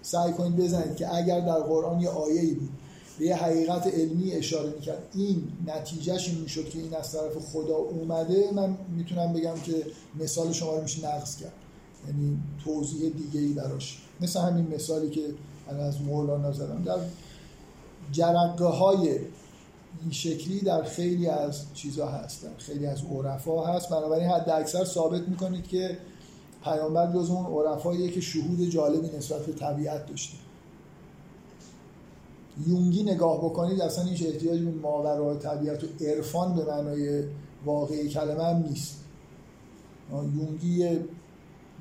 سعی کنید بزنید که اگر در قرآن یه آیه‌ای بود به یه حقیقت علمی اشاره میکرد، این نتیجهش این میشد که این از طرف خدا اومده، من میتونم بگم که مثال شما رو میشه نقض کرد، یعنی توضیح دیگه‌ای براش. مثل همین مثالی که از مولانا زدم، در جرقه‌های این شکلی در خیلی از چیزا هست، در خیلی از عرفا هست. بنابراین حد اکثر ثابت میکنید که پیامبر جز اون عرفاییه که شهود جالبی نسبت به طبیعت داشته. یونگی نگاه بکنید اصلا هیچ احتیاجی به ماورای طبیعت و عرفان به معنای واقعی کلمه هم نیست. یونگی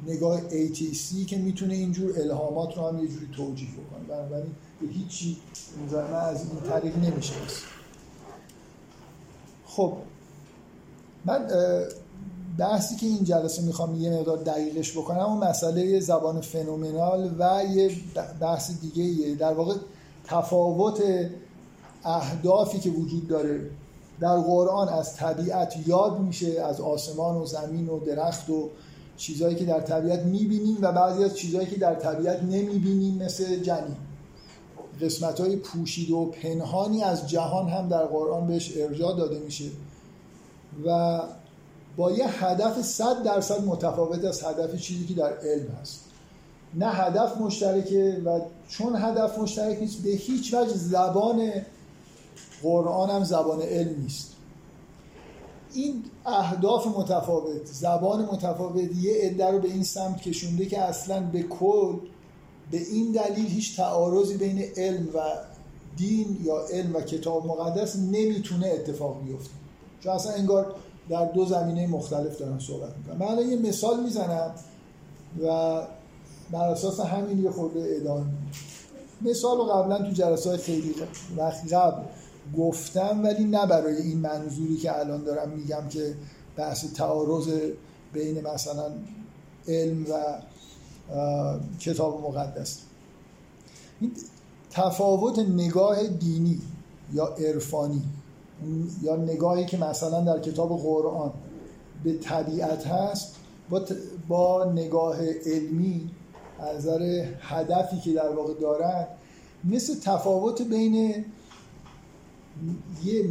نگاه ایتیستی که میتونه اینجور الهامات رو هم یه جوری توجیه بکنه. بنابراین به هیچی مزرمه از این طریق نمیشه. خب من بحثی که این جلسه میخوام یه مقدار دقیقش بکنم اون مسئله زبان فنومنال و یه بحث دیگه، در واقع تفاوت اهدافی که وجود داره. در قرآن از طبیعت یاد میشه، از آسمان و زمین و درخت و چیزایی که در طبیعت میبینیم و بعضی از چیزایی که در طبیعت نمیبینیم، مثل جنین. قسمت‌های پوشیده و پنهانی از جهان هم در قرآن بهش ارجاع داده میشه و با یه هدف 100% متفاوت از هدف چیزی که در علم هست. نه هدف مشترکه و چون هدف مشترک نیست به هیچ وجه زبان قرآن هم زبان علم نیست. این اهداف متفاوت، زبان متفاوت، یه عده رو به این سمت کشونده که اصلاً به کل به این دلیل هیچ تعارضی بین علم و دین یا علم و کتاب مقدس نمیتونه اتفاق بیفته، چون اصلا انگار در دو زمینه مختلف دارن صحبت میکنن. من الان یه مثال میزنم و بر اساس همین یه خورده ادامه میدم. مثال رو قبلا تو جلسه‌های خیلی وقت قبل گفتم، ولی نه برای این منظوری که الان دارم میگم که بحث تعارض بین مثلا علم و کتاب مقدس. این تفاوت نگاه دینی یا عرفانی یا نگاهی که مثلا در کتاب قرآن به طبیعت هست با نگاه علمی از نظر هدفی که در واقع دارن، مثل تفاوت بین یه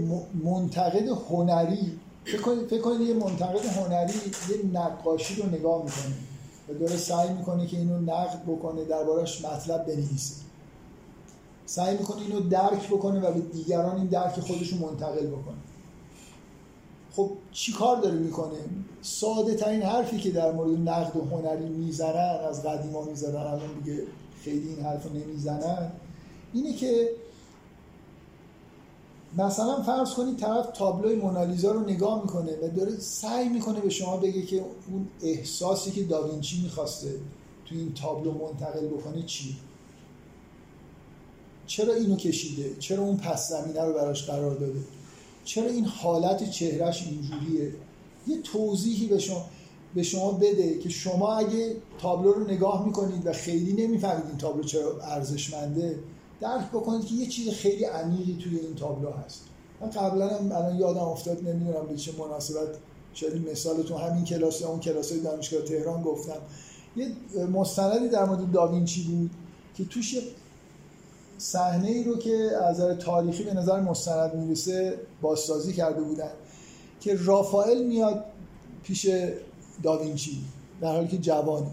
منتقد هنری، فکر کنید یه منتقد هنری یه نقاشی رو نگاه میکنه و داره سعی میکنه که اینو نقد بکنه، دربارش مطلب بنویسه، سعی میکنه اینو درک بکنه و به دیگران این درک خودشو منتقل بکنه. خب چی کار داره میکنه؟ ساده ترین حرفی که در مورد نقد و هنری میزنن، از قدیما میزنن، الان دیگه خیلی این حرفو نمیزنن، اینه که مثلا فرض کنید طرف تابلوی مونالیزا رو نگاه میکنه و داره سعی میکنه به شما بگه که اون احساسی که داوینچی میخواسته تو این تابلو منتقل بکنه چی؟ چرا اینو کشیده؟ چرا اون پس زمینه رو براش قرار داده؟ چرا این حالت چهرهش اینجوریه؟ یه توضیحی به شما بده که شما اگه تابلو رو نگاه میکنید و خیلی نمیفهمید این تابلو چرا ارزشمنده، درک بکنید که یه چیز خیلی عمیقی توی این تابلو هست. من قبلا هم الان یادم افتاد، نمیدونم به چه مناسبت، شاید مثال تو همین کلاس یا اون کلاسای دانشگاه تهران گفتم، یه مستندی در مورد داوینچی بود که توش صحنه ای رو که از نظر تاریخی به نظر مستند میرسه بازسازی کرده بودن که رافائل میاد پیش داوینچی در حالی که جوانه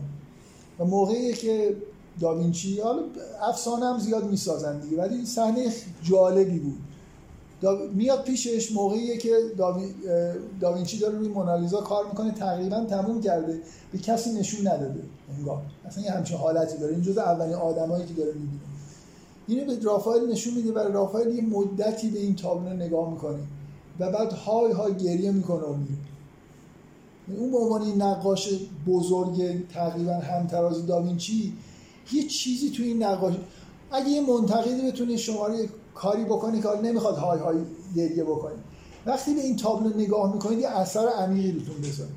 و موقعی که داوینچی، حالا افسانه هم زیاد میسازن دیگه، ولی صحنه جالبی بود، میاد پیشش موقعیه که داوینچی داره روی مونالیزا کار میکنه، تقریبا تموم کرده، به کسی نشون نداده انگار، اصلا یه همچین حالتی داره، این جزء اولین آدمایی که داره میبینه، اینو به رافائل نشون میده و رافائل یه مدتی به این تابلو نگاه میکنه و بعد های های گریه میکنه و میره. اون به عنوان نقاش بزرگ تقریبا همتراز داوینچی یه چیزی توی این نقاشی، اگه یه منتقدی بتونه شما رو کاری بکنه که نمیخواد های های گریه بکنه، وقتی به این تابلو نگاه میکنید یه اثر عمیقی روتون بذاره.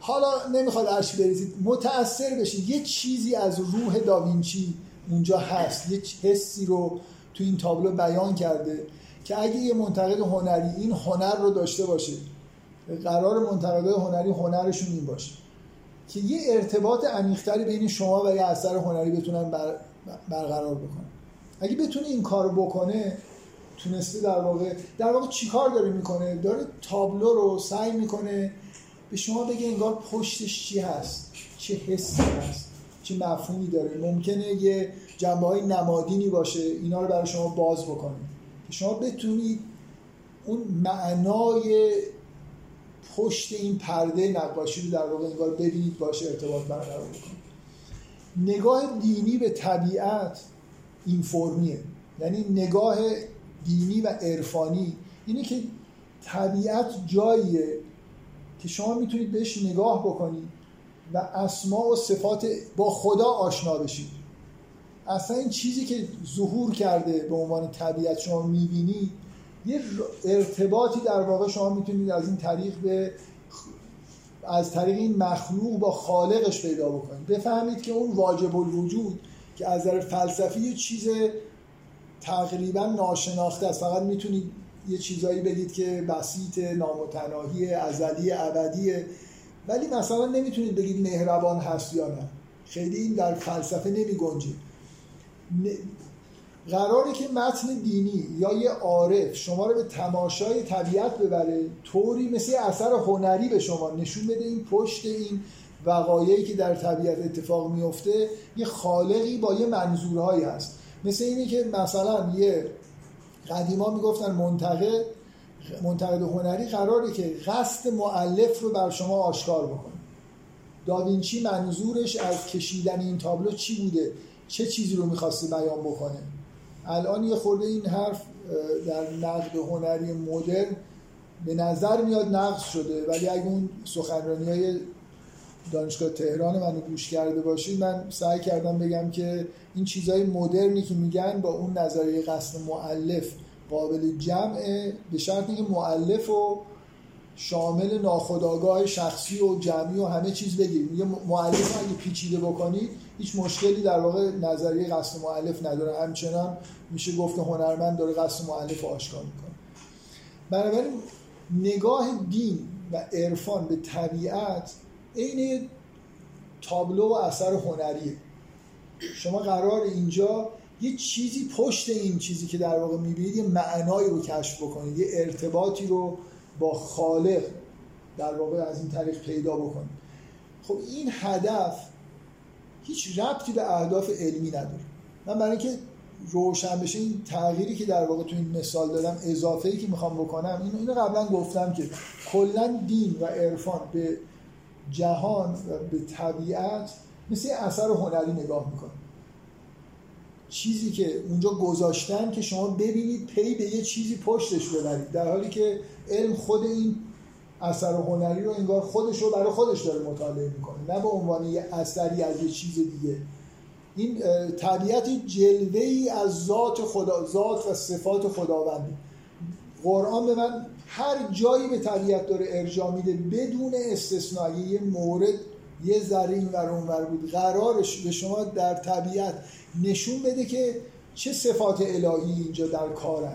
حالا نمیخواد اشک بریزید، متاثر بشید، یه چیزی از روح داوینچی اونجا هست، یه حسی رو تو این تابلو بیان کرده که اگه یه منتقد هنری این هنر رو داشته باشه، قرار منتقدای هنری هنرشون این باشه که یه ارتباط عمیق‌تری بین شما و یه اثر هنری بتونن برقرار بکنن. اگه بتونه این کارو بکنه، تونسته در واقع چیکار داره میکنه؟ داره تابلو رو سعی میکنه به شما بگه انگار پشتش چی هست، چه حسی هست، چه مفهومی داره. ممکنه یه جنبه‌های نمادینی باشه، اینا رو برای شما باز بکنه که شما بتونید اون معنای پشت این پرده نقاشی رو در واقع انگار ببینید، باشه ارتباط برقرار بکنید. نگاه دینی به طبیعت این فرمیه، یعنی نگاه دینی و عرفانی اینه که طبیعت جاییه که شما میتونید بهش نگاه بکنید و اسما و صفات با خدا آشنا بشید. اصلا این چیزی که ظهور کرده به عنوان طبیعت شما میبینید، یه ارتباطی در واقع شما میتونید از این طریق از طریق این مخلوق با خالقش پیدا بکنید، بفهمید که اون واجب الوجود که از نظر فلسفی یه چیز تقریبا ناشناخته است، فقط میتونید یه چیزایی بگید که بسیط، نامتناهی، ازلی، ابدیه، ولی مثلا نمیتونید بگید مهربان هست یا نه، خیلی این در فلسفه نمیگنجه. قراره که متن دینی یا یه عارف شما رو به تماشای طبیعت ببره، طوری مثل اثر هنری به شما نشون بده این پشت این وقایعی که در طبیعت اتفاق میفته یه خالقی با یه منظورهایی هست. مثل اینه که مثلا یه قدیما میگفتن منتقد هنری قراره که قصد مؤلف رو بر شما آشکار بکنه. داوینچی منظورش از کشیدن این تابلو چی بوده؟ چه چیزی رو میخواسته بیان بکنه؟ الان یه خورده این حرف در نقد هنری مدرن به نظر میاد نقص شده، ولی اگه اون سخنرانی‌های دانشگاه تهران منو گوش کرده باشید، من سعی کردم بگم که این چیزهای مدرنی که میگن با اون نظریه قصد مؤلف قابل جمعه، به شرطی که مؤلف و شامل ناخودآگاه شخصی و جمعی و همه چیز بگیریم. یه مؤلف اگه پیچیده بکنید هیچ مشکلی در واقع نظریه قصد مؤلف نداره، همچنان میشه گفت هنرمند داره قصد مؤلف آشکار میکنه. بنابراین نگاه دین و عرفان به طبیعت این تابلو و اثر هنریه. شما قرار اینجا یه چیزی پشت این چیزی که در واقع میبینید یه معنایی رو کشف بکنید، یه ارتباطی رو با خالق در واقع از این طریق پیدا بکنید. خب این هدف هیچ ربطی به اهداف علمی نداره. من برای اینکه روشن بشه این تغییری که در واقع تو این مثال دادم، اضافه‌ای که میخوام بکنم، اینو قبلا گفتم که کلا دین و عرفان به جهان و به طبیعت مثل اثر هنری نگاه میکنه. چیزی که اونجا گذاشتن که شما ببینید، پی به یه چیزی پشتش ببرید، در حالی که علم خود این اثر هنری رو انگار خودش رو برای خودش داره مطالعه میکنه، نه به عنوان یه اثری از یه چیز دیگه. این طبیعت جلوه‌ای از ذات خدا، ذات و صفات خداونده. قرآن به من هر جایی به طبیعت داره ارجاع میده بدون استثنایی. یه مورد یه ذره این ور اون ور بود، قرارش به شما در طبیعت نشون بده که چه صفات الهی اینجا در کارن،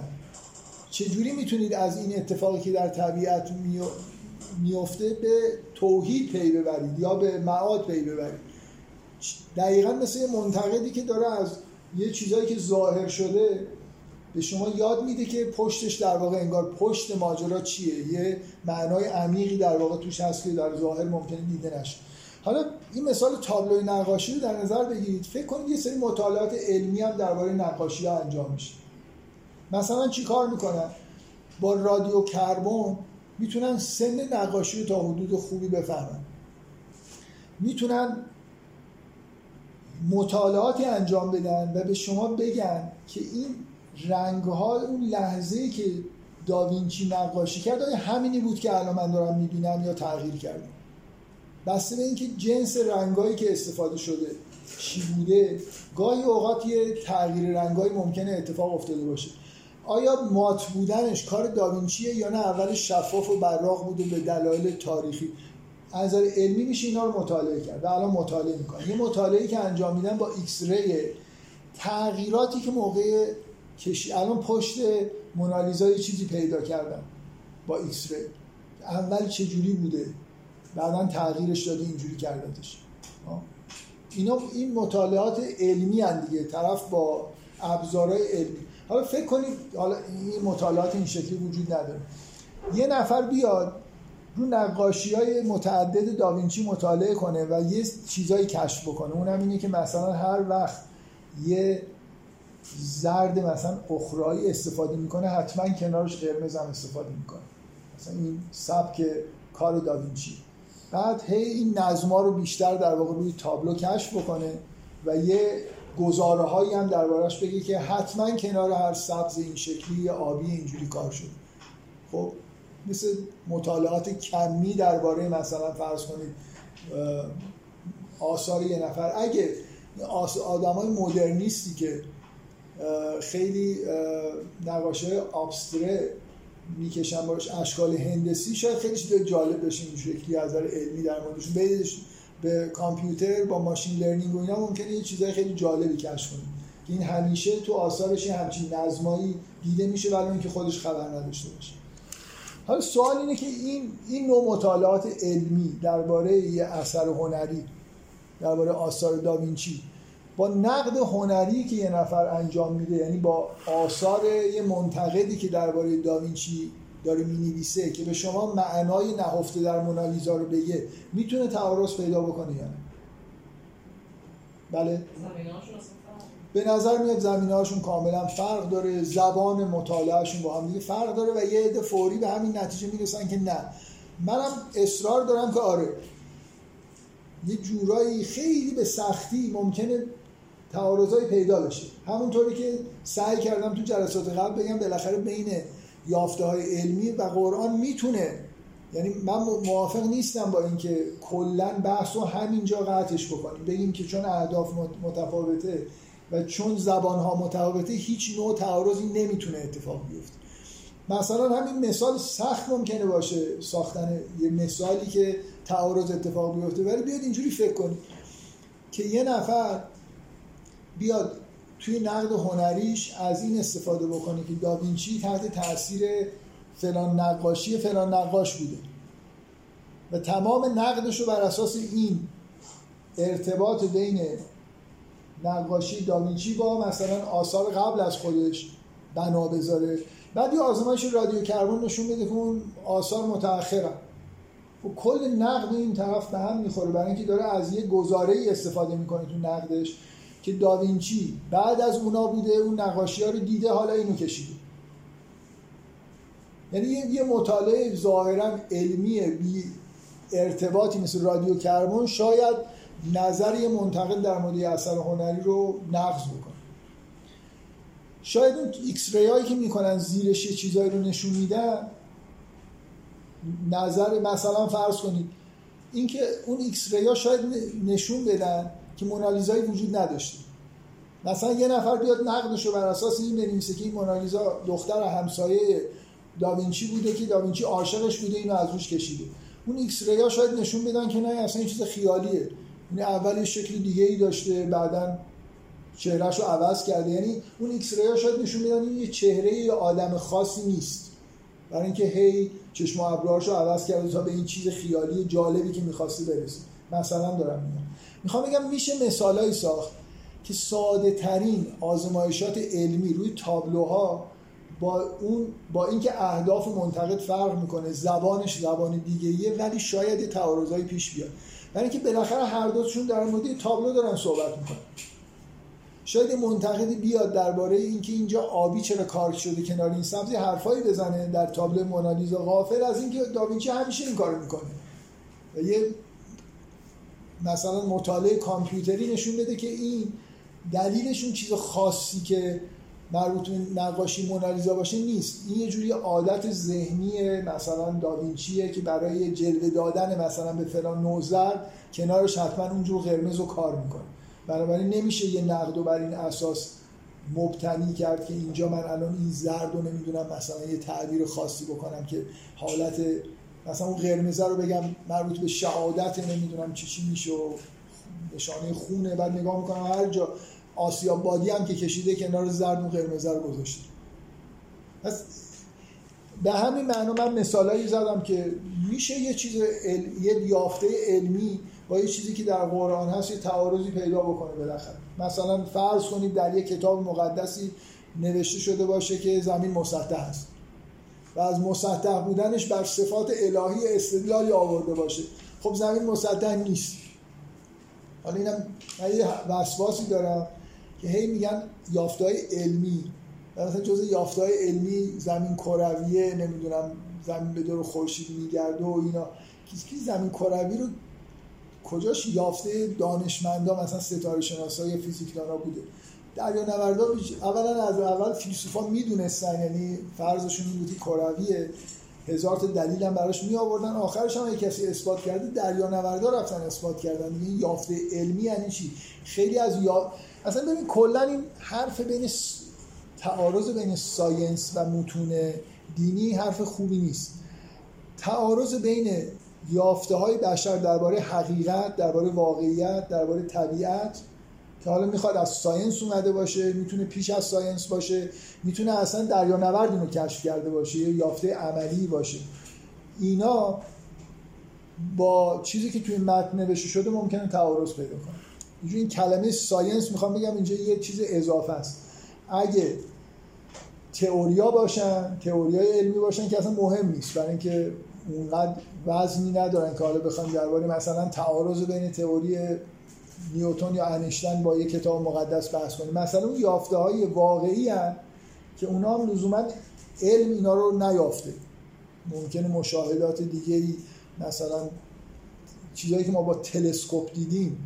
چجوری میتونید از این اتفاقی که در طبیعت میفته به توحید پی ببرید یا به معاد پی ببرید. دقیقا مثل یه منتقدی که داره از یه چیزایی که ظاهر شده به شما یاد میده که پشتش در واقع انگار پشت ماجرا چیه، یه معنای عمیقی در واقع توش هست که در ظاهر ممکنه دیده نشه. حالا این مثال تابلوی نقاشی رو در نظر بگیرید، فکر کنید یه سری مطالعات علمی هم درباره نقاشی ها انجام میشه. مثلا چی کار میکنن؟ با رادیو کربن میتونن سن نقاشی رو تا حدود خوبی بفهمن، میتونن مطالعاتی انجام بدن و به شما بگن که این رنگ ها اون لحظه‌ای که داوینچی نقاشی کرد آیا همینی بود که الان من دارم میبینم یا تغییر کرده. بسته به اینکه جنس رنگایی که استفاده شده چی بوده، گاهی اوقات یه تغییر رنگایی ممکنه اتفاق افتاده باشه. آیا مات بودنش کار داوینچیه یا نه اولش شفاف و براق بوده به دلایل تاریخی؟ از نظر علمی میشه اینا رو مطالعه کرد و الان مطالعه می‌کنه. یه مطالعه‌ای که انجام میدن با ایکس ری، تغییراتی که موقع الان پشت مونالیزا یه چیزی پیدا کردم با ایکس ری، اول چه جوری بوده بعدن تغییرش داده اینجوری کردتش. اینا این مطالعات علمی هستند دیگه، طرف با ابزارهای علمی. حالا فکر کنید حالا این مطالعات این شکلی وجود نداره، یه نفر بیاد رو نقاشی‌های متعدد داوینچی مطالعه کنه و یه چیزایی کشف بکنه. اونم اینه که مثلا هر وقت یه زرد مثلا اخرایی استفاده میکنه حتما کنارش قرمز هم استفاده میکنه، مثلا این سبک کار داوینچی. بعد این نظما رو بیشتر در واقع روی تابلو کشف بکنه و یه گزاره‌هایی هم دربارش بگه که حتما کنار هر سبز این شکلی یا آبی اینجوری کار شد. خب مثل مطالعات کمی درباره مثلا فرض کنید آثار یه نفر، اگه آدمای مدرنیستی که خیلی نقاشی ابستره میکشن باش اشکال هندسی، شاید خیلی چیز جالب بشه این شکلی از نظر علمی در موردشون، به کامپیوتر با ماشین لرنینگ و اینا ممکنه یه چیزای خیلی جالبی کشف کنه که این همیشه تو آثارش همچین نظمایی دیده میشه ولی اینکه خودش خبر نداشته باشه. حالا سوال اینه که این نوع مطالعات علمی درباره یه اثر هنری، درباره آثار داوینچی با نقد هنری که یه نفر انجام میده، یعنی با آثار یه منتقدی که درباره داوینچی داره می‌نویسه که به شما معنای نهفته در مونالیزا رو بگه، میتونه تعارض پیدا بکنه یعنی؟ بله؟ به نظر میاد زمینه‌هاشون کاملا فرق داره، زبان مطالعهشون با هم دیگه فرق داره و یه عده فوری به همین نتیجه میرسن که نه. منم اصرار دارم که آره یه جورایی خیلی به سختی ممکنه تعارضای پیدا بشه، همونطوری که سعی کردم تو جلسات قبل بگم بالاخره بین یافته‌های علمی و قرآن میتونه، یعنی من موافق نیستم با این که کلا بحث رو همینجا قطعش بکنیم، بگیم که چون اهداف متفاوته و چون زبان‌ها متفاوته هیچ نوع تعارضی نمیتونه اتفاق بیفته. مثلا همین مثال سخت ممکنه باشه، ساختن یه مثالی که تعارض اتفاق بیفته، ولی بیاد اینجوری فکر کنید که یه نفر بیاد توی نقد هنریش از این استفاده بکنه که داوینچی تحت تاثیر فلان نقاشی فلان نقاش بوده و تمام نقدش رو بر اساس این ارتباط بین نقاشی داوینچی با مثلا آثار قبل از خودش بنا بذاره، بعد یه آزمایش رادیو کربن نشون بده که اون آثار متأخرن و کل نقد این طرف به هم میخوره، برای اینکه داره از یه گزاره‌ای استفاده میکنه تو نقدش که داوینچی بعد از اونا بوده، اون نقاشی‌ها رو دیده، حالا اینو کشیده. یعنی یه مطالعه ظاهراً علمی بی ارتباطی مثل رادیو کربن شاید نظر یه منتقد در مورد اثر هنری رو نقض بکنه. شاید اون ایکس ریایی که میکنن زیرش یه چیزایی رو نشون میدن، نظر مثلا فرض کنید اینکه اون ایکس ریا شاید نشون بدن که مونالیزایی وجود نداشته. مثلا یه نفر بیاد نقدش رو بر اساس این بنویسه که این مونالیزا دختر همسایه داوینچی بوده که داوینچی عاشقش بوده، اینو از روش کشیده. اون ایکس ریا شاید نشون بدن که نه اصلا این چیز خیالیه، این اول شکل دیگه ای داشته بعدن چهرهشو عوض کرده. یعنی اون ایکس ریا شاید نشون بدن این یه چهره یه آدم خاصی نیست، برای اینکه هی چشم و ابروهاشو عوض کرده تا به این چیز خیالی جالبی که می‌خواستی برسه. مثلا دارم میگم، میخوام بگم میشه مثالایی ساخت که ساده ترین آزمایشات علمی روی تابلوها با اینکه اهداف منتقد فرق میکنه، زبانش زبان دیگه‌ایه، ولی شاید تعارضایی پیش بیاد، برای اینکه بالاخره هر دوشون در مورد تابلو دارن صحبت میکنن. شاید منتقدی بیاد درباره اینکه اینجا آبی چرا کارک شده کنار این سبزی حرفایی بزنه در تابلو مونالیزا، غافل از اینکه داوینچی همیشه این کارو میکنه. یه مثلا مطالعه کامپیوتری نشون بده که این دلیلش اون چیز خاصی که مربوط به نقاشی مونالیزا باشه نیست، این یه جوری عادت ذهنی مثلا داوینچیه که برای جلوه دادن مثلا به فلان نوزر کنارش حتما اونجور قرمزو کار میکنه. بنابراین نمیشه یه نقدو بر این اساس مبتنی کرد که اینجا من الان این زردو نمیدونم مثلا یه تعبیر خاصی بکنم که حالت مثلا اون قرمزه رو بگم مربوط به شهادت نمیدونم چی میشه و نشانه خونه، بعد نگاه میکنم هر جا آسیاب بادی هم که کشیده کنار زرد اون قرمزه رو گذاشته. پس به همین معنا من مثالایی زدم که میشه یه چیز یه یافته علمی با یه چیزی که در قرآن هست یه تعارضی پیدا بکنه بالاخره. مثلا فرض کنید در یه کتاب مقدسی نوشته شده باشه که زمین مسطح است و از مسطح بودنش بر صفات الهی استدلالی آورده باشه. خب زمین مسطح نیست. حالا اینم من یه وسواسی دارم که هی میگن یافته‌های علمی، مثلا جزء یافته‌های علمی زمین کرویه، نمیدونم زمین به دور خورشید میگرده و اینا. کی زمین کروی رو کجاش یافته دانشمندا مثلا ستاره شناسا یا فیزیکدانا بوده؟ دریانوردا اولا از اول فیلسوفا میدونستن، یعنی فرضشون این بود که کرویه، هزار تا دلیل هم براش می آوردن، آخرش هم کسی اثبات کرده، دریانوردا رفتن اثبات کردن. این یافته علمی یعنی چی؟ خیلی از اصلا ببین کلا این حرف بین تعارض بین ساینس و متون دینی حرف خوبی نیست. تعارض بین یافته های بشر درباره حقیقت، درباره واقعیت، درباره طبیعت که حالا میخواد از ساینس اومده باشه، میتونه پیش از ساینس باشه، میتونه اصلا دریانورد اینو کشف کرده باشه، یافته عملی باشه، اینا با چیزی که توی متن نوشته شده ممکنه تعارض پیدا کنه. این کلمه ساینس میخوام بگم اینجا یه چیز اضافه است. اگه تئوریا باشن، تئوریای علمی باشن که اصلا مهم نیست، برای اینکه اونقدر وزنی ندارن که حالا بخوام درباره مثلا تعارض بین تئوری نیوتن یا انیشتین با یک کتاب مقدس بحث کنیم. مثلا اون یافته‌های واقعی هستن که اونا هم لزوماً علم اینا رو نیافته، ممکنه مشاهدات دیگه‌ای، مثلا چیزایی که ما با تلسکوپ دیدیم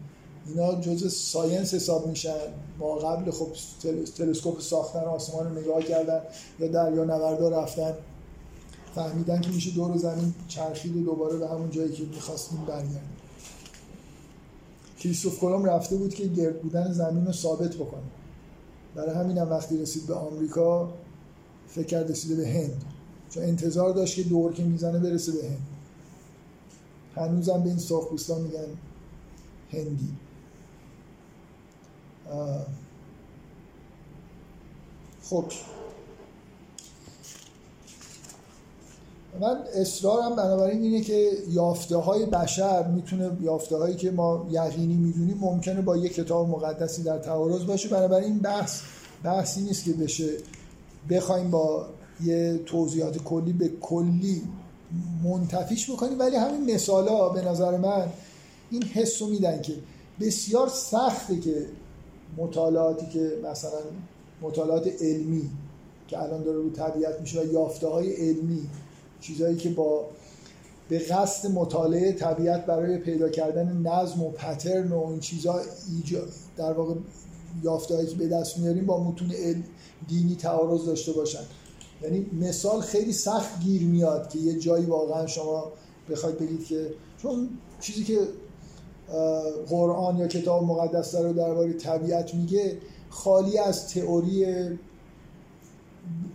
اینا جزء ساینس حساب میشن. ما قبل خب تلسکوپ ساختن، آسمان رو نگاه کردن یا دریا نوردا رفتن، فهمیدن که میشه دور زمین چرخید و دوباره به همون جایی که می‌خواستیم برگردیم. کریستوف کلمب رفته بود که گرد بودن زمین رو ثابت بکنه، برای همین هم وقتی رسید به آمریکا فکر کرد رسیده به هند، چون انتظار داشت که دور که میزنه برسه به هند. هنوزم به این سرخپوستا میگن هندی. خب من اصرارم بنابراین اینه که یافته های بشر میتونه، یافته هایی که ما یقینی میدونیم ممکنه با یک کتاب مقدسی در تعارض باشه. بنابراین بحثی نیست که بشه بخوایم با یه توضیحات کلی به کلی منتفیش بکنیم، ولی همین مثالا به نظر من این حس رو میدن که بسیار سخته که مطالعاتی که مثلا مطالعات علمی که الان داره رو طبیعت میشه و یافته‌های علمی، چیزایی که با به قصد مطالعه طبیعت برای پیدا کردن نظم و پترن و این چیزا در واقع یافته‌هایی که به دست میاریم با متون دینی تعارض داشته باشن. یعنی مثال خیلی سخت گیر میاد که یه جایی واقعا شما بخواید بگید که چون چیزی که قرآن یا کتاب مقدس رو درباره طبیعت میگه خالی از تئوری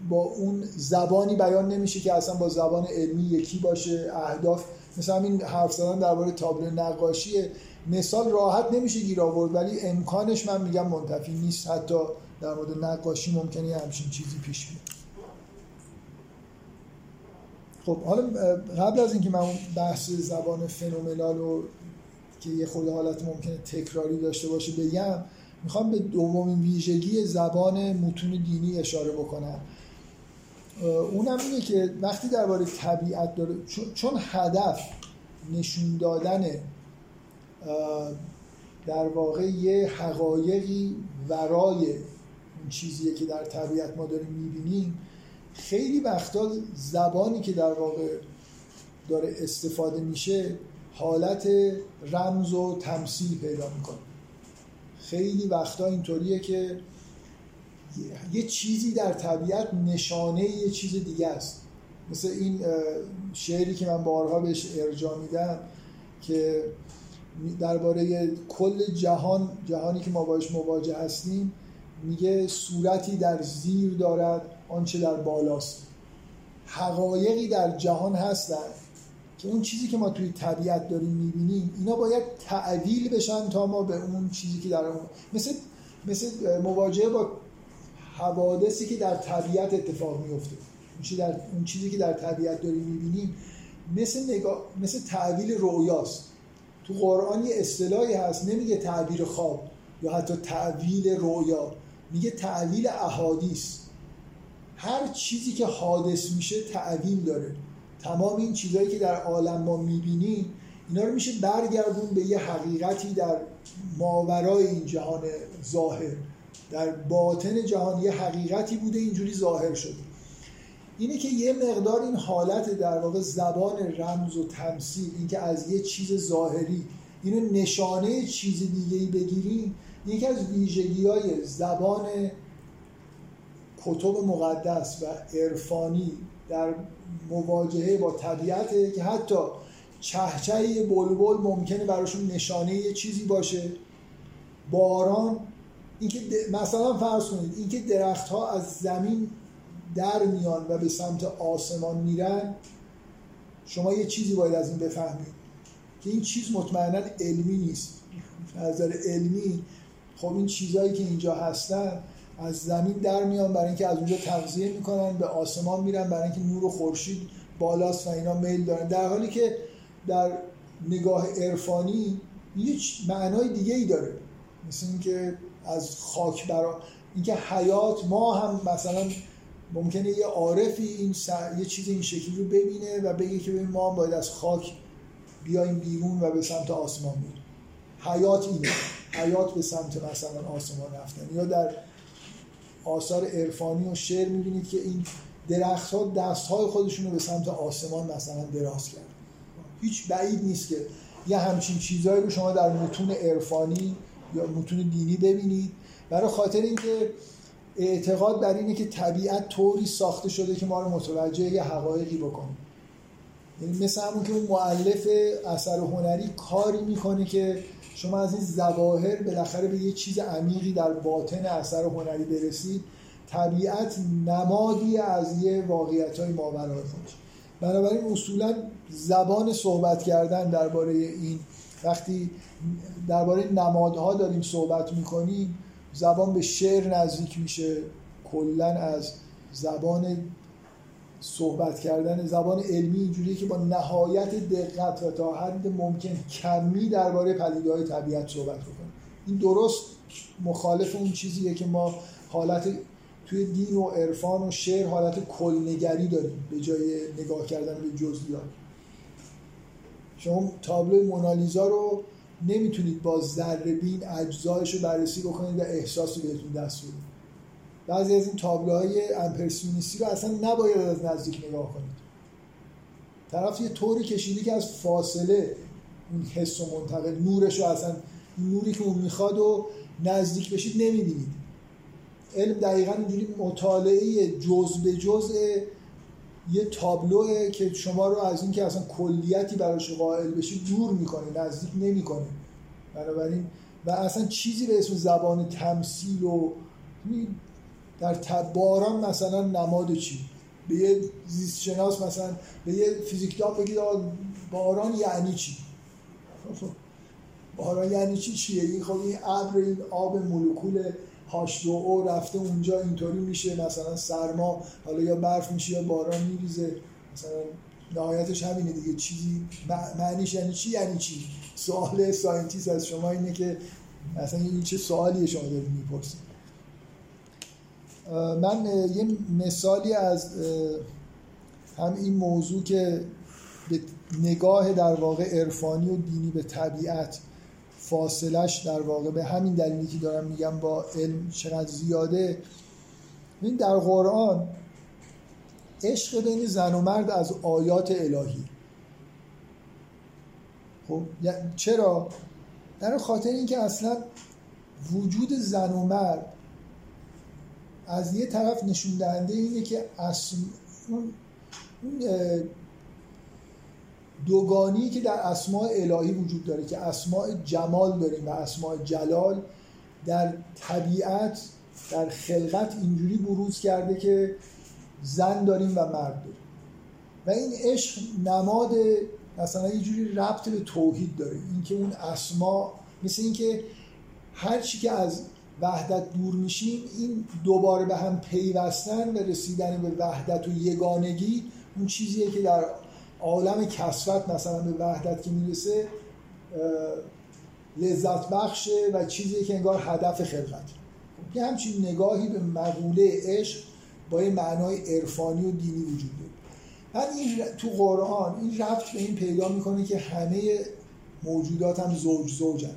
با اون زبانی بیان نمیشه که اصلا با زبان علمی یکی باشه. اهداف مثلا این حرف زدن درباره تابلو نقاشی مثال راحت نمیشه گیر آورد، ولی امکانش من میگم منتفی نیست. حتی در مورد نقاشی ممکنه همچین چیزی پیش بیاد. خب حالا قبل از اینکه من بحث زبان فنومنال رو که یه خود حالت ممکنه تکراری داشته باشه بگم، میخوام به دومین ویژگی زبان متون دینی اشاره بکنم. اونم اینه که وقتی درباره طبیعت داره، چون هدف نشون دادن در واقع یه حقایقی ورای اون چیزیه که در طبیعت ما داریم میبینیم، خیلی وقتا زبانی که در واقع داره استفاده میشه حالت رمز و تمثیل پیدا میکنه. خیلی وقتا اینطوریه که یه چیزی در طبیعت نشانه یه چیز دیگه است. مثل این شعری که من بارها بهش ارجاع میدم که درباره کل جهان، جهانی که ما باش مواجه هستیم، میگه صورتی در زیر دارد آنچه در بالاست. حقایقی در جهان هستند که اون چیزی که ما توی طبیعت داریم میبینیم اینا باید تعویل بشن تا ما به اون چیزی که در اون، مثل مواجهه با حوادثی که در طبیعت اتفاق میفته، اون چیزی که در طبیعت داریم میبینیم مثل تعویل رؤیاست. تو قرآن یه اصطلاحی هست، نمیگه تعبیر خواب یا حتی تعویل رؤیا، میگه تعویل احادیث. هر چیزی که حادث میشه تعویل داره. تمام این چیزایی که در عالم ما میبینیم اینا رو میشه برگردون به یه حقیقتی در ماورای این جهان ظاهر. در باطن جهان یه حقیقتی بوده اینجوری ظاهر شده. اینه که یه مقدار این حالت در واقع زبان رمز و تمثیل، این که از یه چیز ظاهری اینو نشانه چیز دیگه‌ای بگیریم، یکی از ویژگی‌های زبان کتب مقدس و عرفانی در مواجهه با طبیعته که حتی چهچهی بلبل ممکنه براشون نشانه یه چیزی باشه، باران، اینکه مثلا فرض کنید اینکه درخت‌ها از زمین در میان و به سمت آسمان میرن، شما یه چیزی باید از این بفهمید که این چیز مطمئناً علمی نیست. از نظر علمی خب این چیزایی که اینجا هستن از زمین در میان برای اینکه از اونجا تغذیه میکنن، به آسمان میرن برای اینکه نور و خورشید بالاست و اینا میل دارن، در حالی که در نگاه عرفانی یه معنای دیگه ای داره. مثل اینکه از خاک برا اینکه حیات ما هم مثلا ممکنه یه عارفی یه چیز این شکلی رو ببینه و بگه که ببین ما باید از خاک بیایم بیرون و به سمت آسمان بریم. حیات اینه، حیات به سمت مثلا آسمان رفتن. یا در آثار عرفانی و شعر می‌بینید که این درخت‌ها دست‌های خودشون رو به سمت آسمان مثلا دراز کردن. هیچ بعید نیست که یه همچین چیزایی رو شما در متون عرفانی یا متون دینی ببینید، برای خاطر اینکه اعتقاد بر اینه که طبیعت طوری ساخته شده که ما رو متوجه یه حقایقی بکنه. یعنی مثل همون که اون مؤلف اثر هنری کاری میکنه که شما از این ظواهر بالاخره به یه چیز عمیقی در باطن اثر هنری برسید. طبیعت نمادی از یه واقعیت‌های ماورای خودشه. بنابراین اصولا زبان صحبت کردن درباره این، وقتی درباره نمادها داریم صحبت میکنیم، زبان به شعر نزدیک میشه، کلا از زبان صحبت کردن، زبان علمی اینجوریه که با نهایت دقت و تا حد ممکن کمی درباره پدیده‌های طبیعت صحبت بکنیم. این درست مخالف اون چیزیه که ما حالت توی دین و عرفان و شعر حالت کلنگری داریم به جای نگاه کردن به جزئیات. شما تابلوی مونالیزا رو نمیتونید با ذره‌بین اجزایش رو بررسی بکنید و احساسی بهتون دست بدید. بعضی از این تابلوهای امپرسیونیستی رو اصلا نباید از نزدیک نگاه کنید. طرف یه طوری کشیده که از فاصله اون حس و منتقل نورش رو، اصلا نوری که اون میخواد و نزدیک بشید نمیبینید. علم دقیقاً اینجوری مطالعه جزء به جزء یه تابلوه که شما رو از این که اصلا کلیتی براش قائل بشید دور میکنه، نزدیک نمیکنه. بنابراین و اصلا چیزی به اسم زبان تمثیل و در تباران مثلا نماد چی؟ به یه زیستشناس مثلا به یه فیزیکدان بگید باران یعنی چی؟ باران یعنی چی چیه؟ خب این ابر، این آب مولکول H2O رفته اونجا اینطوری میشه مثلا سرما، حالا یا برف میشه یا باران میریزه، مثلا نهایتش همینه دیگه. چیزی معنیش یعنی چی؟ یعنی چی؟ سوال ساینتیست از شما اینه که مثلا این چه سوالیه شما دارید میپرسید. من یه مثالی از هم این موضوع که به نگاه در واقع عرفانی و دینی به طبیعت فاصلش در واقع به همین دلیلی که دارم میگم با علم چقدر زیاده، این در قرآن عشق بین زن و مرد از آیات الهی. خب چرا؟ در خاطر اینکه اصلا وجود زن و مرد از یه طرف نشون دهنده اینه که اون دوگانی که در اسماء الهی وجود داره که اسماء جمال داریم و اسماء جلال، در طبیعت در خلقت اینجوری بروز کرده که زن داریم و مرد داریم. و این عشق نماد مثلا یه جوری ربط به توحید داره، اینکه اون اسماء، مثل اینکه هر چی که از وحدت دور میشیم این دوباره به هم پیوستن و رسیدن به وحدت و یگانگی اون چیزیه که در عالم کثرت مثلا به وحدت که میرسه لذت بخشه و چیزیه که انگار هدف خلقت. یه همچین نگاهی به مقوله عشق با یه معنای عرفانی و دینی وجود داره. بعد این تو قرآن این ربط به این پیدا میکنه که همه موجودات هم زوجن،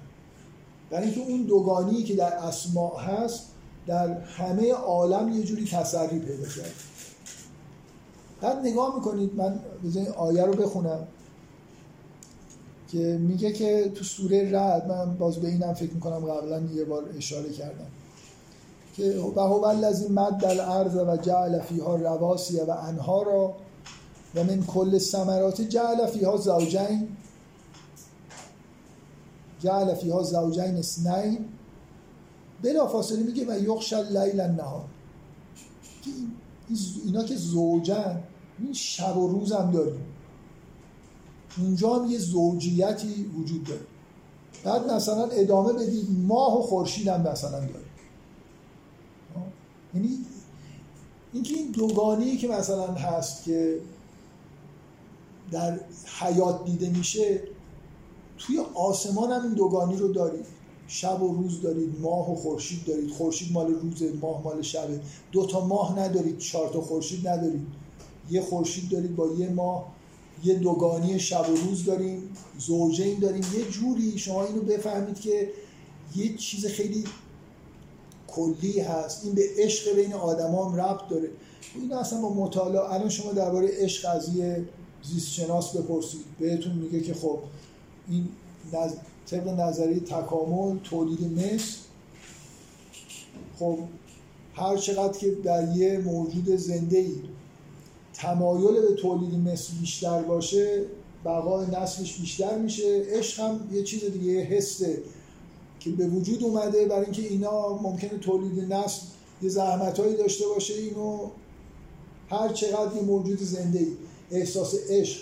برای اینکه اون دوگانی که در اسماء هست در همه عالم یه جوری تسری پیدا کرده. بعد نگاه میکنید، من بذارید آیه رو بخونم که میگه که تو سوره رعد، من باز به اینم فکر میکنم قبلا یه بار اشاره کردم، که و هو الذی مد الارض و جعل فیها رواسی و انهارا و من کل الثمرات جعل فیها زوجین اثنین. بلافاصله میگه و یغشی اللیل النهار، که اینا که زوجن، این شب و روز هم داریم، اونجا هم یه زوجیتی وجود داره. بعد مثلا ادامه بدید ماه و خورشید هم مثلا داریم. یعنی اینکه این دوگانه‌ای که مثلا هست که در حیات دیده میشه، توی آسمان هم این دوگانی رو داریم. شب و روز دارید، ماه و خورشید دارید، خورشید مال روز، ماه مال شبه. دو تا ماه ندارید، چهار تا خورشید ندارید، یه خورشید دارید با یه ماه، یه دوگانی شب و روز داریم، زوجین داریم. یه جوری شما اینو بفهمید که یه چیز خیلی کلی هست، این به عشق بین آدما هم ربط داره. این اصلا با مطالعه، الان شما درباره عشق از یه زیست شناس بپرسید بهتون میگه که خب این طبق نظریه تکامل تولید مثل، خب هر چقدر که در یه موجود زنده‌ای تمایل به تولید مثل بیشتر باشه، بقای نسلش بیشتر میشه. عشق هم یه چیز دیگه، یه حسه که به وجود اومده برای اینکه اینا ممکنه تولید نسل یه زحمتایی داشته باشه. اینو هر چقدر یه موجود زنده‌ای احساس عشق،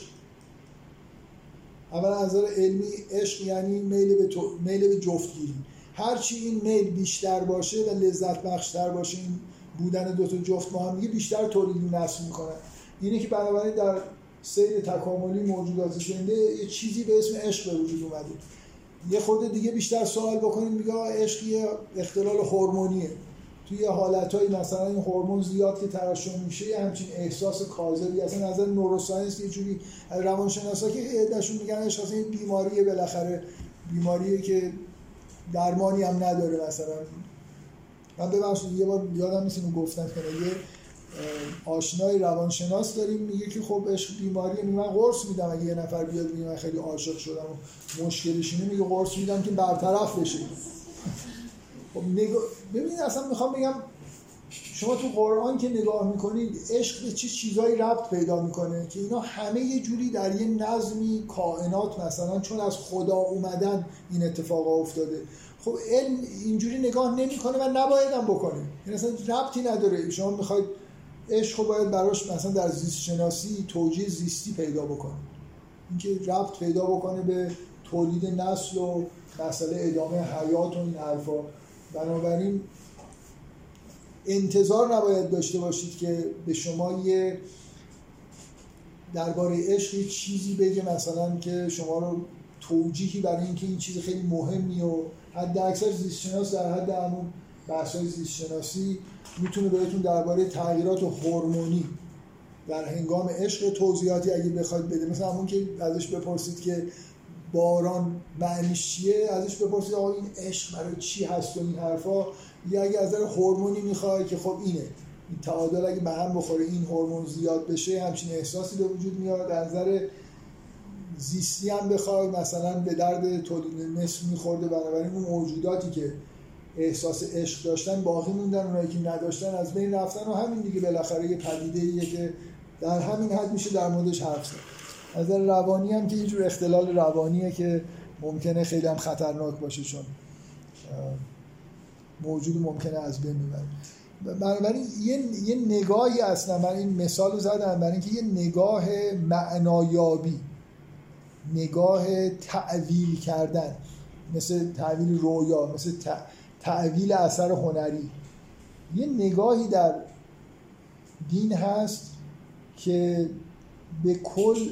اولا از نظر علمی عشق یعنی میل به جفتگیری، هرچی این میل بیشتر باشه و لذت بخشتر باشه این بودن دوتا جفت ما هم دیگه، بیشتر تولید نسل میکنن. اینه که بنابراین در سیر تکاملی موجودات زنده یه چیزی به اسم عشق به وجود اومده. یه خورده دیگه بیشتر سوال بکنید میگه عشق یه اختلال هورمونیه، توی حالت‌های مثلا این هورمون زیاد که ترشح میشه یه همچین احساس کاذبی، اصلا نظر نوروساینس یه جوری روانشناسا که عده‌شون میگن اشخاص این بیماریه، بالاخره بیماریه که درمانی هم نداره. مثلا من ببخشید یه بار یادم نیست اینو گفتم که یه آشنای روانشناس داریم میگه که خب عشق بیماریه، من قرص میدم اگه یه نفر بیاد بگه من خیلی عاشق شدم و مشکلش اینه، میگه قرص میدم که برطرف بشه. ببینید اصلا میخوام بگم شما تو قرآن که نگاه میکنید عشق به چه چیزایی ربط پیدا میکنه که اینا همه یه جوری در یه نظمی کائنات مثلا چون از خدا اومدن این اتفاق افتاده. خب علم اینجوری نگاه نمیکنه و نبایدم بکنه، یعنی اصلا ربطی نداره. شما میخواید عشق رو باید براش مثلا در زیست شناسی توجیه زیستی پیدا بکنه، اینکه ربط پیدا بکنه به تولید نسل و مسئله ادامه حیات و این حرفا. بنابراین انتظار نباید داشته باشید که به شما یه درباره عشق چیزی بگه مثلا که شما رو توجیهی برای اینکه این چیز خیلی مهمی و حد اکثر زیستشناس در حد همون بحث‌های زیستشناسی میتونه بهتون درباره تغییرات هورمونی در هنگام عشق توضیحاتی اگه بخواید بده. مثلا همون که ازش بپرسید که باران معنیش چیه، ازش بپرسید آقا این عشق برای چی هست و این حرفا. یا اگه از نظر هورمونی میخوای که خب اینه این تعادل اگه به هم بخوره این هورمون زیاد بشه همچین احساسی به وجود میاد. از نظر زیستی هم بخوای مثلا به درد تولید مثل میخورده، بنابراین اون موجوداتی که احساس عشق داشتن باقی موندن، اونایی که نداشتن از بین رفتن و همین دیگه بالاخره یه پدیده‌ایه که در همین حد میشه در موردش حرف زد. از نظر روانی هم که یه جور اختلال روانیه که ممکنه خیلی هم خطرناک باشه چون موجود ممکنه از بین ببره. بنابراین یه نگاهی اصلا من این مثال رو زدم برای اینکه یه نگاه معنایابی، نگاه تأویل کردن، مثل تأویل رویا، مثل تأویل اثر هنری، یه نگاهی در دین هست که به کل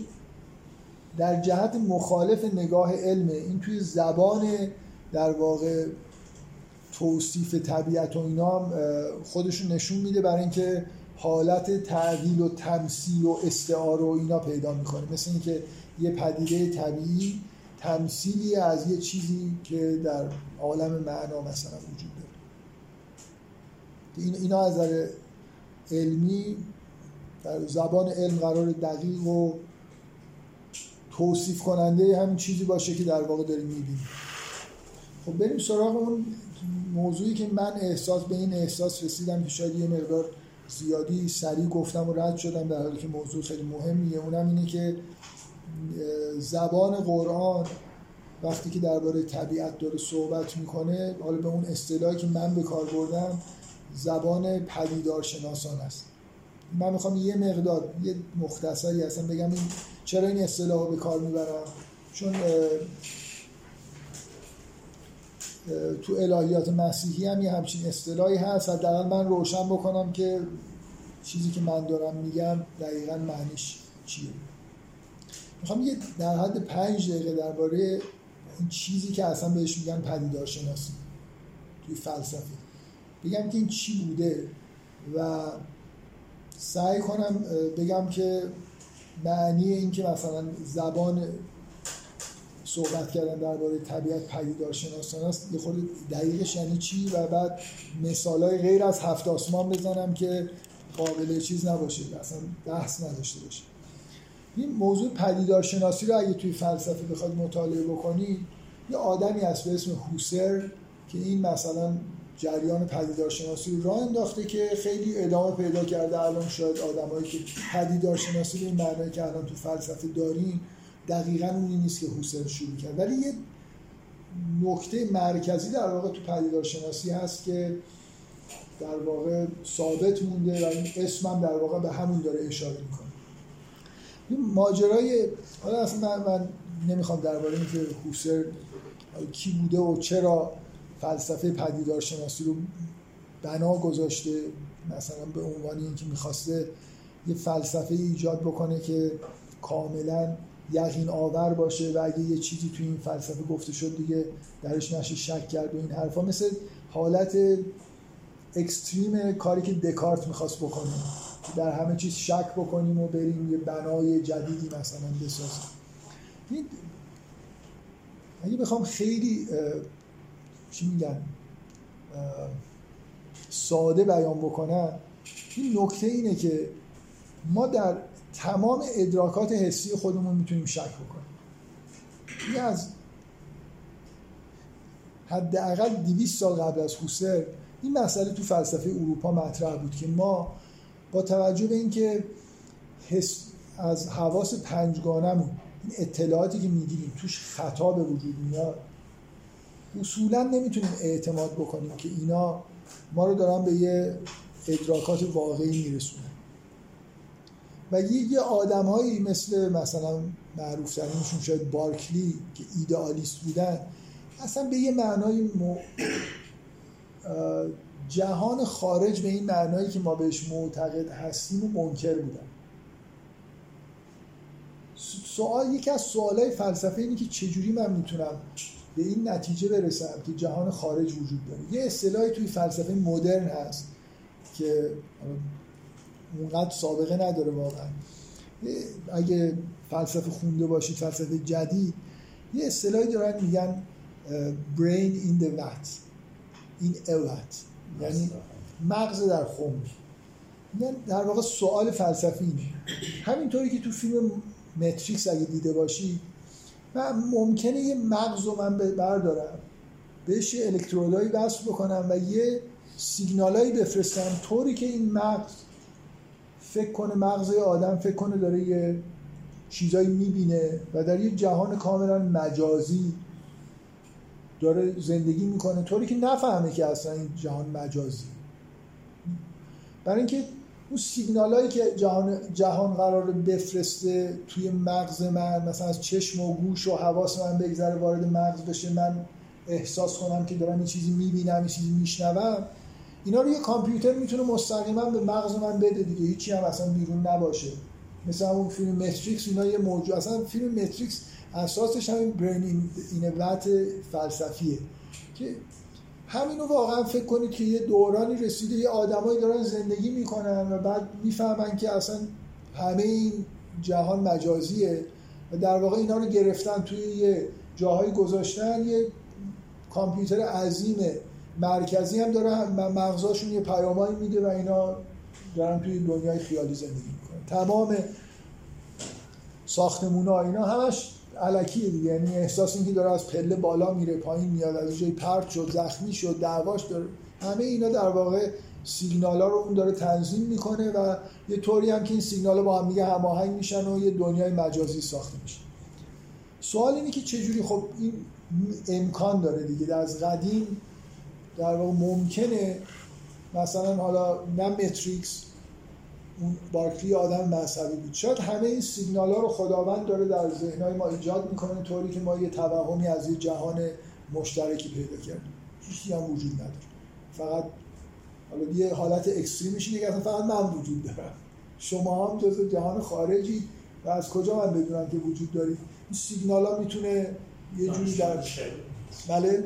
در جهت مخالف نگاه علمه. این توی زبان در واقع توصیف طبیعت و اینا هم خودشون نشون میده برای اینکه حالت تعدیل و تمثیل و استعاره و اینا پیدا میکنه. مثل اینکه یه پدیده طبیعی تمثیلی از یه چیزی که در عالم معنا مثلا وجود داره. اینا از نظر علمی در زبان علم قرار دقیق و توصیف کننده همین چیزی باشه که در واقع داریم میبینیم. خب بریم سراغ اون موضوعی که من به این احساس رسیدم که شاید یه مقدار زیادی سریع گفتم و رد شدم در حالی که موضوع خیلی مهمیه. اونم اینه که زبان قرآن وقتی که درباره طبیعت داره صحبت میکنه، حالا به اون اصطلاحی که من به کار بردم زبان پدیدارشناسان است. من میخوام یه مقدار یه مختصری اصلا بگم این چرا این اصطلاح رو به کار میبرم، چون تو الهیات مسیحی هم یه همچین اصطلاحی هست. حداقل من روشن بکنم که چیزی که من دارم میگم دقیقاً معنیش چیه. میخوام یه در حد 5 دقیقه درباره این چیزی که اصلا بهش میگن پدیدارشناسی توی فلسفه، بگم که این چی بوده و سعی کنم بگم که معنی این که مثلا زبان صحبت کردن درباره طبیعت پدیدارشناسانه است یه خورده دقیقش یعنی چی، و بعد مثالای غیر از هفت آسمان بزنم که قابل چیز نباشه، اصلا بحث نداشته باشه. این موضوع پدیدارشناسی رو اگه توی فلسفه بخواد مطالعه بکنی، یه آدمی هست به اسم هوسرل که این مثلا جریان پدیدارشناسی رو راه انداخته که خیلی ادامه پیدا کرده. الان شاید آدمایی که پدیدارشناسی به این معنی که الان تو فلسفه داریم دقیقاً اونی نیست که هوسرل شروع کرد، ولی یه نکته مرکزی در واقع تو پدیدارشناسی هست که در واقع ثابت مونده و این اسم هم در واقع به همون داره اشاره میکنه. ماجرای حالا اصلا من نمیخوام درباره اینکه هوسرل کی بوده و چرا فلسفه پدیدارشناسی رو بنا گذاشته، مثلا به عنوان اینکه میخواسته یه فلسفه ایجاد بکنه که کاملا یقین آور باشه و اگه یه چیزی توی این فلسفه گفته شد دیگه درش نشه شک کرد و این حرفا، مثل حالت اکستریم کاری که دکارت میخواست بکنه، در همه چیز شک بکنیم و بریم یه بنای جدیدی مثلا بسازیم. اگه بخوام خیلی چی میگن ساده بیان بکنم، این نکته اینه که ما در تمام ادراکات حسی خودمون میتونیم شک بکنیم. یه از حداقل 200 سال قبل از هوسرل این مسئله تو فلسفه اروپا مطرح بود که ما با توجه به اینکه حس از حواس پنجگانمون این اطلاعاتی که میگیریم توش خطا به وجود میاد، اصولا نمیتونیم اعتماد بکنیم که اینا ما رو دارن به یه ادراکات واقعی میرسونن. و یه آدم‌هایی مثلا معروف ترینشون شاید بارکلی که ایدئالیست بودن، اصلا به یه معنای جهان خارج به این معنایی که ما بهش معتقد هستیم و منکر بودن. یکی از سوالای فلسفه اینه که چجوری من میتونم به این نتیجه برسم که جهان خارج وجود داره. یه اصطلاحی توی فلسفه مدرن هست که اونقدر سابقه نداره واقعا، اگه فلسفه خونده باشید فلسفه جدید، یه اصطلاحی دارن میگن brain in the vat یعنی مغز در خم. یعنی در واقع سوال فلسفی اینه، همینطوری که تو فیلم ماتریکس اگه دیده باشی و ممکنه یه مغز رو من بردارم بهش یه الکترودایی وصل بکنم و یه سیگنالایی بفرستم طوری که این مغز فکر کنه، مغز یه آدم فکر کنه داره یه چیزایی میبینه و در یه جهان کاملا مجازی داره زندگی میکنه، طوری که نفهمه که اصلا این جهان مجازی، برای اینکه اون سیگنالایی که جهان قراره بفرسته توی مغز من، مثلا از چشم و گوش و حواس من بگذره وارد مغز بشه، من احساس کنم که دارم یه چیزی میبینم یه چیزی میشنوم، اینا رو یه کامپیوتر میتونه مستقیما به مغز من بده دیگه، هیچی هم اصلا بیرون نباشه. مثلا اون فیلم ماتریکس اینا یه موضوع، اصلا فیلم ماتریکس اساسش همین برین اینوات فلسفیه که همینو واقعا فکر کنید که یه دورانی رسیده یه آدمایی دارن زندگی میکنن و بعد میفهمن که اصلا همه این جهان مجازیه و در واقع اینا رو گرفتن توی یه جاهایی گذاشتن، یه کامپیوتر عظیم مرکزی هم داره مغزاشون یه پیامایی میده و اینا دارن توی دنیای خیالی زندگی میکنن. تمام ساختمونا اینا همش الکیه دیگه، یعنی احساس این که داره از پله بالا میره پایین میاد، از جای پرت شد زخمی شد دعواش داره، همه اینا در واقع سیگنالا رو اون داره تنظیم میکنه و یه طوری هم که این سیگنالا با هم دیگه هماهنگ میشن و یه دنیای مجازی ساخته میشه. سوال اینه که چجوری، خب این امکان داره دیگه، از قدیم در واقع ممکنه مثلا حالا نه ماتریکس اون بارکلی آدم مذهبی بود، شاید همه این سیگنال‌ها رو خداوند داره در ذهن‌های ما ایجاد می‌کنه طوری که ما یه توهمی از یه جهان مشترکی پیدا کردیم، هیچی هم وجود نداره، فقط حالا یه حالت اکستریم میشه دیگه، فقط من وجود دارم، شما هم جزء جهان خارجی و از کجا من بدونم که وجود دارید. این سیگنال‌ها میتونه یه جوری درش بله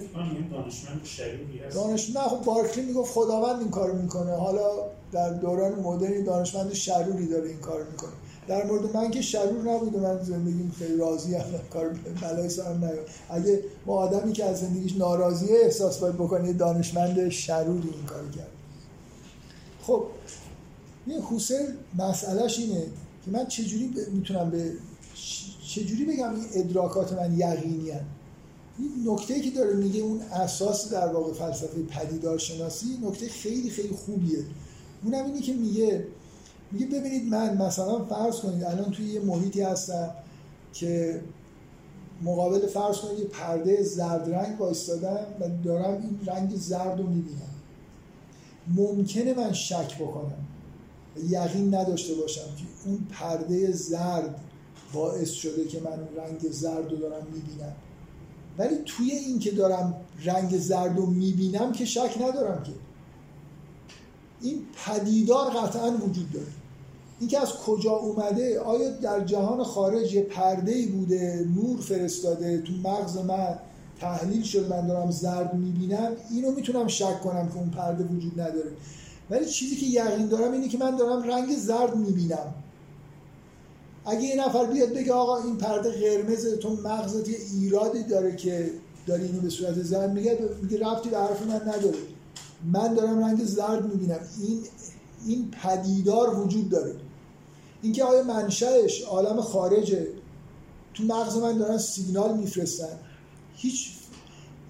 دانشمند شریعی هست. دانشمند خب بارکلی میگفت خداوند این کارو میکنه. حالا در دوران مدرن دانشمند شروری داره این کارو میکنه. در مورد من که شرور نبوده، من زندگیم خیلی راضی ام، کار بلای سرم نیومد. اگه ما آدمی که از زندگیش ناراضیه احساس باید بکنه دانشمند شروری این کارو کرد. خب یه حسل مسئلهش اینه که من چجوری میتونم به چجوری بگم این ادراکات من یقینی هست. این نکته‌ای که داره میگه اون اساس در واقع فلسفه پدیدارشناسی نکته خیلی خیلی خوبیه. اونم اینه که میگه ببینید من مثلا فرض کنید الان توی یه محیطی هستم که مقابل فرض کنید یه پرده زرد رنگ وایستادم و دارم این رنگ زرد رو میبینم. ممکنه من شک بکنم، یقین نداشته باشم که اون پرده زرد باعث شده که من اون رنگ زرد رو دارم میبینم، ولی توی این که دارم رنگ زرد رو میبینم که شک ندارم که این پدیدار قطعاً وجود داره. این که از کجا اومده، آیا در جهان خارج یه پرده‌ای بوده نور فرستاده تو مغز من تحلیل شد من دارم زرد میبینم، اینو میتونم شک کنم که اون پرده وجود نداره، ولی چیزی که یقین دارم اینه که من دارم رنگ زرد میبینم. اگه یه نفر بیاد بگه آقا این پرده قرمزه تو مغزت یه ایرادی داره که داری اینو به صورت زرد میگه ربطی به حرف من نداره، من دارم رنگ زرد میبینم، این پدیدار وجود داره. اینکه آیا منشأش عالم خارجه تو مغز من دارن سیگنال میفرستن،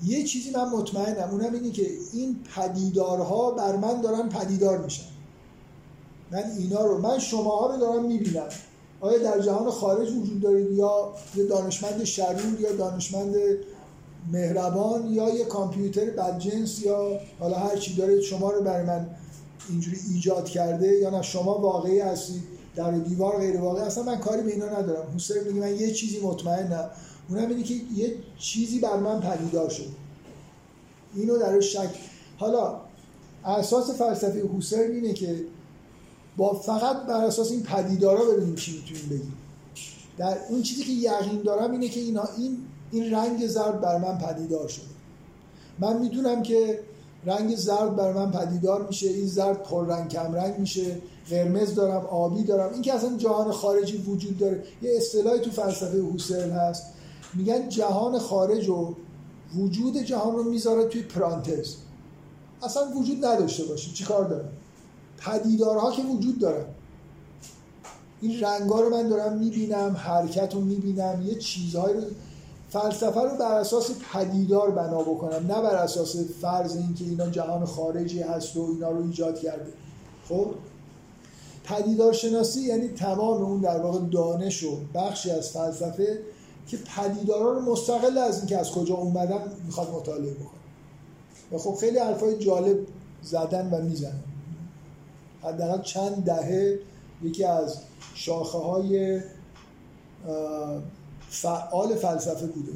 یه چیزی من مطمئنم اونم اینه که این پدیدارها بر من دارن پدیدار میشن، من اینا رو من شماها رو دارم میبینم. آیا در جهان خارج وجود دارید یا یه دانشمند شرور یا دانشمند مهربان یا یه کامپیوتر بدجنس یا حالا هر چی دارید شما رو برای من اینجوری ایجاد کرده، یا نه شما واقعی هستید در دیوار غیر واقعی، اصلا من کاری به اینا ندارم. حسین میگه من یه چیزی مطمئنم اونم اینه که یه چیزی بر من پدیدار شد، اینو در شک. حالا اساس فلسفه حسین اینه که با فقط بر اساس این پدیدارا ببینیم چی میتونیم بگیم. در اون چیزی که یقین دارم اینه که این رنگ زرد بر من پدیدار شده، من میدونم که رنگ زرد بر من پدیدار میشه، این زرد پررنگ کم رنگ میشه، قرمز دارم، آبی دارم. این که اصلا جهان خارجی وجود داره، یه اصطلاحی تو فلسفه هوسرل هست میگن جهان خارج و وجود جهان رو میذاره توی پرانتز، اصلا وجود نداشته باشه چیکار داره، پدیدارها که وجود دارن، این رنگا رو من دارم میبینم، حرکت رو میبینم، یه چیزهایی رو فلسفه رو بر اساس پدیدار بنا بکنم، نه بر اساس فرض این که اینا جهان خارجی هست و اینا رو ایجاد کرده. خب پدیدارشناسی یعنی تمام اون در واقع دانش و بخشی از فلسفه که پدیدارها رو مستقل از اینکه از کجا اومدن میخواد مطالعه بکنه. و خب خیلی حرفای جالب زدن و میزنن. حداقل چند دهه یکی از شاخه‌های فعال فلسفه بوده،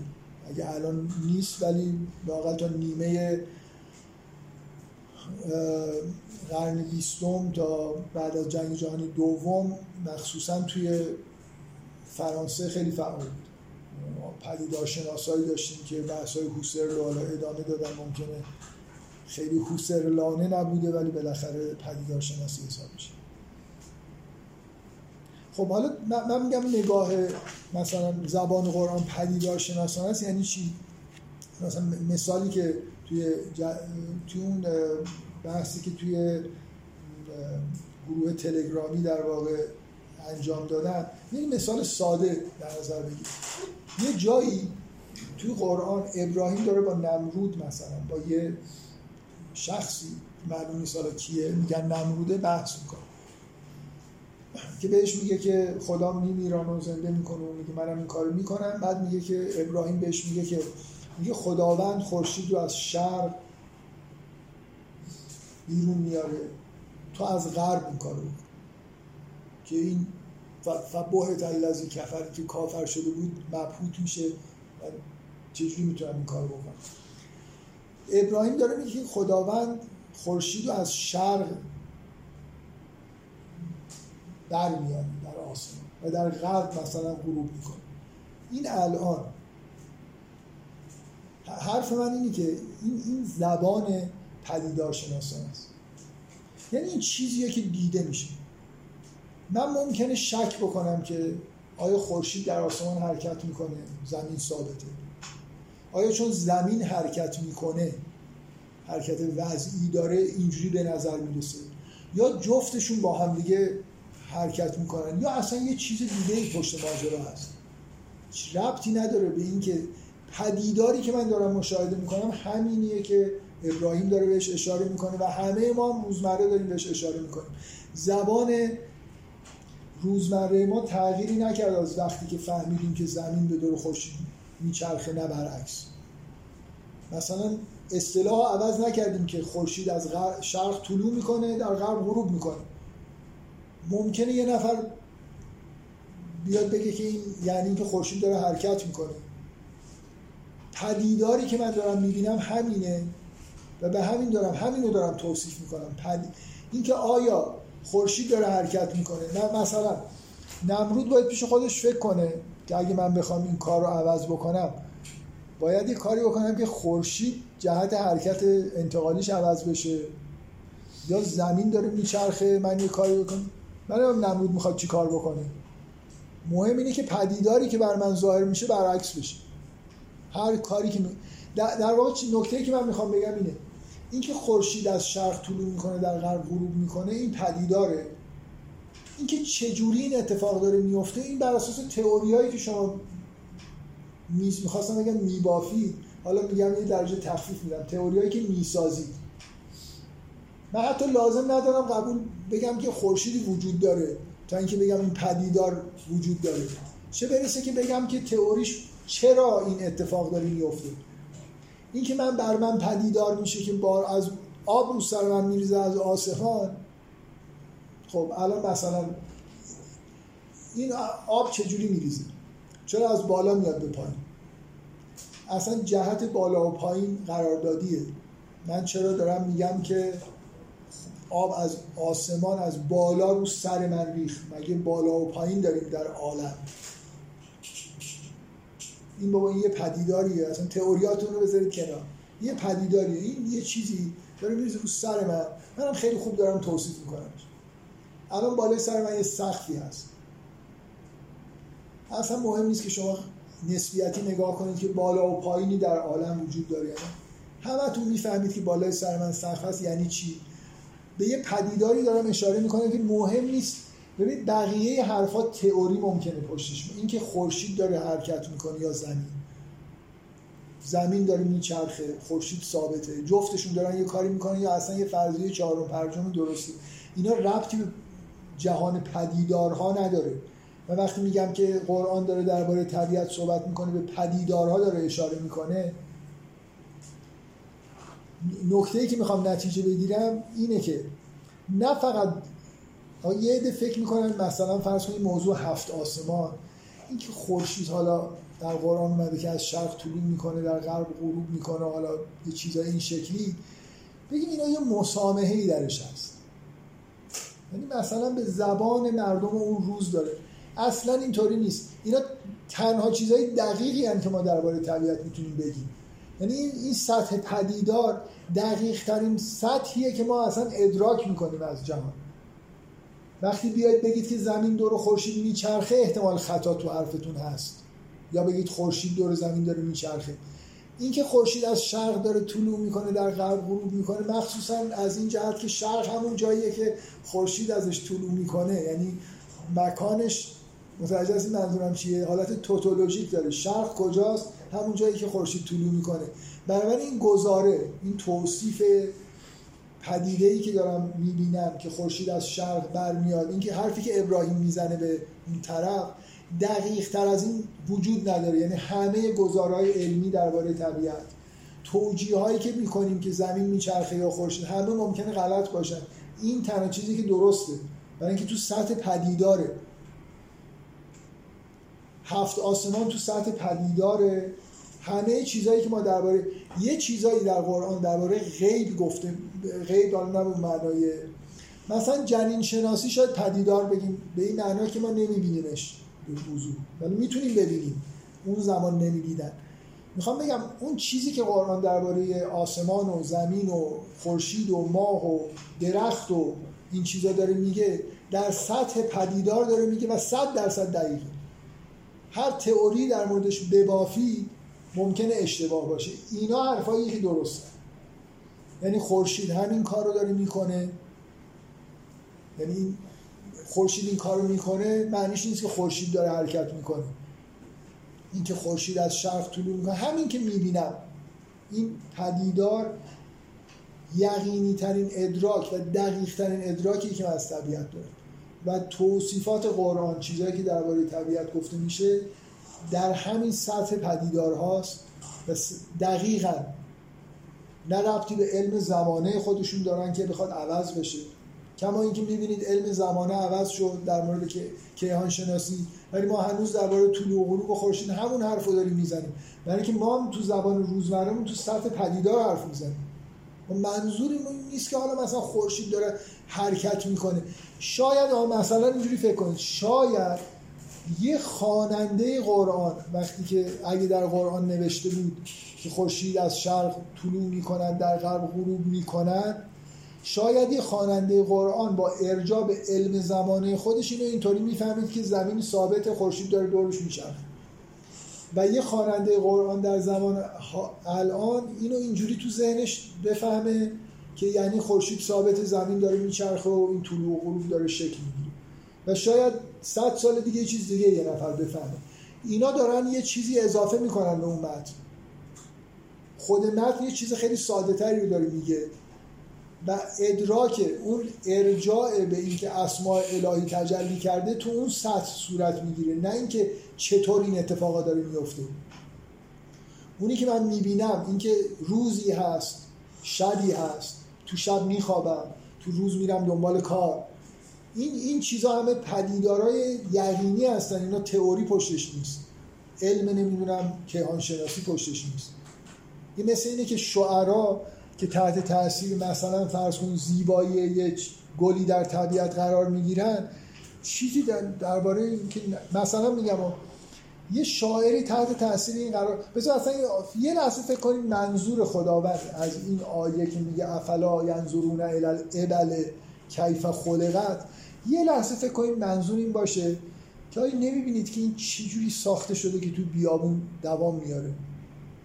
اگه الان نیست ولی واقعا تا نیمه قرن 20 تا بعد از جنگ جهانی دوم مخصوصا توی فرانسه خیلی فعال بود. پدیدارشناسایی داشتیم که بحث‌های هوسرل رو ادامه دادن، ممکنه خیلی هوسرلانه نبوده ولی بالاخره پدیدارشناسی حساب میشه. خب حالا من میگم نگاه مثلا زبان قرآن پدیدارشناسانه است یعنی چی؟ مثلا مثالی که توی اون بحثی که توی گروه تلگرامی در واقع انجام دادن، یه مثال ساده در نظر بگیرید. یه جایی توی قرآن ابراهیم داره با نمرود مثلا با یه شخصی معلوم نیست حالا کیه میگن نمروده بحث میکنه که بهش میگه که خدا میمیرانه و زنده میکنه و میگه منم این کارو میکنم. بعد میگه که ابراهیم بهش میگه که میگه خداوند خورشید رو از شرق بیرون میاره تو از غرب این کارو که این فبهت الذی کفر که کافر شده بود مبهوت میشه و چجوری میتونم این کارو بکنم. ابراهیم داره میگه که خداوند خورشید رو از شرق برمیاد در آسمان و در غرب مثلا غروب میکنه. این الان حرف من اینه که این زبان پدیدارشناسان است. یعنی این چیزیه که دیده میشه. من ممکنه شک بکنم که آیا خورشید در آسمان حرکت میکنه زمین ثابته؟ آیا چون زمین حرکت میکنه حرکت وضعی داره اینجوری به نظر میرسه؟ یا جفتشون با هم دیگه حرکت میکنن یا اصلا یه چیز دیگه پشت ماجرا هست. ربطی نداره به این که پدیداری که من دارم مشاهده میکنم همینیه که ابراهیم داره بهش اشاره میکنه و همه ما روزمره داریم بهش اشاره میکنیم. زبان روزمره ما تغییری نکرد از وقتی که فهمیدیم که زمین به دور خورشید میچرخه نه برعکس. مثلا اصطلاح عوض نکردیم که خورشید از شرق طلوع میکنه در غرب غروب میکنه. ممکنه یه نفر بیاد بگه که این یعنی که خورشید داره حرکت میکنه. پدیداری که من دارم میبینم همینه و به همین دارم همینو دارم توصیف میکنم. این که آیا خورشید داره حرکت میکنه؟ نه. مثلا نمرود باید پیش خودش فکر کنه که اگه من بخوام این کار رو عوض بکنم باید یه کاری بکنم که خورشید جهت حرکت انتقالیش عوض بشه یا زمین داره میچرخه من یه کاری بکنم. منم نمرود میخواد چی کار بکنه؟ مهم اینه که پدیداری که بر من ظاهر میشه برعکس بشه. هر کاری که در واقع نکته‌ای که من میخوام بگم اینه، اینکه خورشید از شرق طلوع میکنه در غرب غروب میکنه این پدیداره. اینکه چجوری این اتفاق داره میفته این بر اساس تئوریایی که شما میخواستم بگم میبافید، حالا میگم یه درجه تخفیف میدم، تئوریایی که میسازید. من حتی لازم ندارم قبول بگم که خورشیدی وجود داره تا اینکه بگم این پدیدار وجود داره، چه برسه که بگم که تئوریش چرا این اتفاق داره میفته. این که من بر من پدیدار میشه که بار از آب رو سر من میریزه از آسمان. خب الان مثلا این آب چجوری میریزه؟ چرا از بالا میاد به پایین؟ اصلا جهت بالا و پایین قراردادیه. من چرا دارم میگم که آب از آسمان از بالا رو سر من ریخت؟ مگه بالا و پایین داریم در عالم؟ این بابا این یه پدیداریه. اصلا تئوریاتون رو بذارید کنار، یه پدیداریه. این یه چیزی داره میریزه رو سر من، منم خیلی خوب دارم توصیف میکنم. الان بالای سر من یه سقفی هست. اصلا مهم نیست که شما نسبیتی نگاه کنید که بالا و پایینی در عالم وجود داره. همتون میفهمید که بالای سر من سقف هست یعنی چی. به یه پدیداری دارم اشاره میکنم که مهم نیست. ببینید بقیه حرفا تئوری ممکنه پشتش، این که خورشید داره حرکت میکنه یا زمین داره میچرخه، خورشید ثابته، جفتشون دارن یه کاری میکنن یا اصلا یه فرضیه چهارم پرجم درسته. اینا ربطی به جهان پدیدارها نداره. و وقتی میگم که قرآن داره درباره طبیعت صحبت میکنه به پدیدارها داره اشاره میکنه. نکته‌ای که میخوام نتیجه بگیرم اینه که نه فقط یه عده فکر میکنن مثلا فرض کنید موضوع هفت آسمان، این که خورشید حالا در قرآن اومده که از شرق طلوع میکنه در غرب غروب میکنه، حالا یه چیزای این شکلی بگیم، اینا یه مسامحه‌ای درش هست. یعنی مثلا به زبان مردم اون روز داره. اصلا اینطوری نیست. اینا تنها چیزای دقیقی هستن که ما درباره طبیعت میتونیم بگیم. یعنی این سطح پدیدار دقیق ترین سطحیه که ما اصلا ادراک میکنیم از جهان. وقتی بیاید بگید که زمین دور خورشید میچرخه احتمال خطا تو حرفتون هست، یا بگید خورشید دور زمین داره میچرخه. این که خورشید از شرق داره طلوع میکنه در غرب غروب میکنه مخصوصا از این جهت که شرق همون جاییه که خورشید ازش طلوع میکنه، یعنی مکانش متوجه هستید منظورم چیه؟ حالت توتولوژیک داره. شرق کجاست؟ همون جایی که خورشید طلوع میکنه. بنابراین این گزاره، این توصیف پدیده‌ای که دارم میبینم که خورشید از شرق برمیاد، این که حرفی که ابراهیم میزنه به اون طرف دقیق‌تر از این وجود نداره. یعنی همه گزارهای علمی درباره طبیعت، توجیه‌هایی که میکنیم که زمین میچرخه یا خورشید، همه ممکنه غلط باشن. این تنها چیزی که درسته، برای اینکه تو سطح پدیداره. هفت آسمان تو سطح پدیداره. همه چیزایی که ما درباره یه چیزایی در قرآن درباره غیب گفته، غیب داره نه به معنای مثلا جنین شناسی، شاید پدیدار بگیم به این معنی که ما نمیبینیمش به وضوح، ولی میتونیم ببینیم. اون زمان نمیدیدن. میخوام بگم اون چیزی که قرآن درباره آسمان و زمین و خورشید و ماه و درخت و این چیزا داره میگه، در سطح پدیدار داره میگه و 100% دقیقه. هر تئوری در موردش ببافی ممکنه اشتباه باشه. اینا حرفایی که درسته، یعنی خورشید همین کار رو داره میکنه، یعنی خورشید این کار رو میکنه معنیش نیست که خورشید داره حرکت میکنه. این که خورشید از شرق طلوع میکنه، همین که میبینم این پدیدار یقینی ترین ادراک و دقیق ترین ادراکی که من از طبیعت دارم. و توصیفات قرآن، چیزایی که درباره طبیعت گفته میشه، در همین سطح پدیدار هاست و دقیقاً نه ربطی به علم زمانه خودشون دارن که بخواد عوض بشه. کما اینکه میبینید علم زمانه عوض شد در مورد کیهان شناسی، ولی ما هنوز درباره طلوع و غروب خورشید همون حرفو داریم میزنیم، یعنی که ما هم تو زبان روزمرهمون تو سطح پدیدار حرف میزنیم. منظورمون نیست که حالا مثلا خورشید داره حرکت میکنه. شاید مثلا اینجوری فکر کنید، شاید یه خواننده قرآن وقتی که اگه در قرآن نوشته بود که خورشید از شرق طلوع میکند در غرب غروب میکند، شاید یه خواننده قرآن با ارجاع به علم زمانه خودش اینو اینطوری میفهمید که زمین ثابت، خورشید داره دورش میچرخه، و یه خواننده قرآن در زمان الان اینو اینجوری تو ذهنش بفهمه که یعنی خورشید ثابت، زمین داره میچرخه و این طلوع و غروب داره شکل میگیره، و شاید 100 سال دیگه یه چیز دیگه یه نفر بفهمه. اینا دارن یه چیزی اضافه میکنن به اون متن. خود متن یه چیز خیلی ساده تری رو داره میگه و ادراک اون ارجاع به اینکه اسماء الهی تجلی کرده تو اون سطح صورت میگیره، نه اینکه چطور این اتفاقا داره میفته. اونی که من میبینم اینکه روزی هست، شبی هست، تو شب میخوابم، تو روز میرم دنبال کار، این چیزا همه پدیدارای یقینی هستن. اینا تئوری پشتش نیست، علم نمیدونم کیهان شناسی پشتش نیست. این مثل اینه که شعرا که تحت تاثیر مثلا فرض کنید زیبایی یک گلی در طبیعت قرار میگیرن، چیزی درباره این که مثلا میگم یه شاعری تحت تاثیر این قرار، مثلا اصلا یه لحظه فکر کنید منظور خداوند از این آیه که میگه افلا ینظرون الی الابل کیف خلقت، یه لحظه فکر کنید منظور این باشه که آیا نمیبینید که این چجوری ساخته شده که تو بیابون دوام میاره.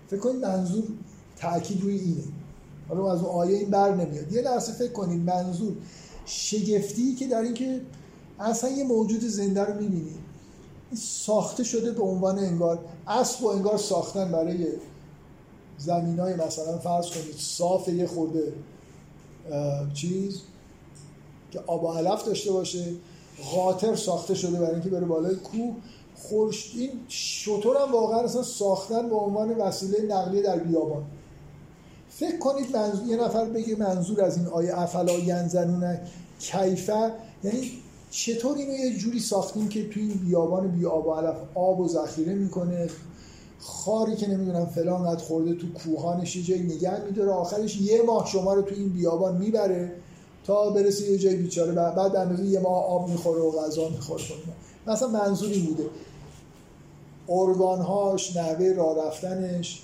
فکر کنید منظور تأکید روی اینه. حالا از اون آیه این بر نمیاد. یه لحظه فکر کنید منظور شگفتی که در این که اصلا یه موجود زنده رو میبینید این ساخته شده به عنوان انگار اسب و انگار ساختن برای زمینای مثلا فرض کنید صاف یه خورده چیز که آب و علف داشته باشه، قاطر ساخته شده برای اینکه بره بالای کوه، این شتر هم واقعا اصلا ساختن به عنوان وسیله نقلیه در بیابان. فکر کنید یه نفر بگه منظور از این آیه افلا ینظرون کیفه، یعنی چطور اینو یه جوری ساختیم که توی این بیابان بی آب و علف آب و ذخیره میکنه، خاری که نمیدونم فلان قد خورده تو کوهانش یه جایی نگه میداره، آخرش یه ماه شما رو توی این بیابان میبره تا برسه یه جایی بیچاره و بعد اندازه یه ماه آب میخوره و غذا میخوره. مثلا منظوری بوده، ارگانهاش، نحوه راه رفتنش،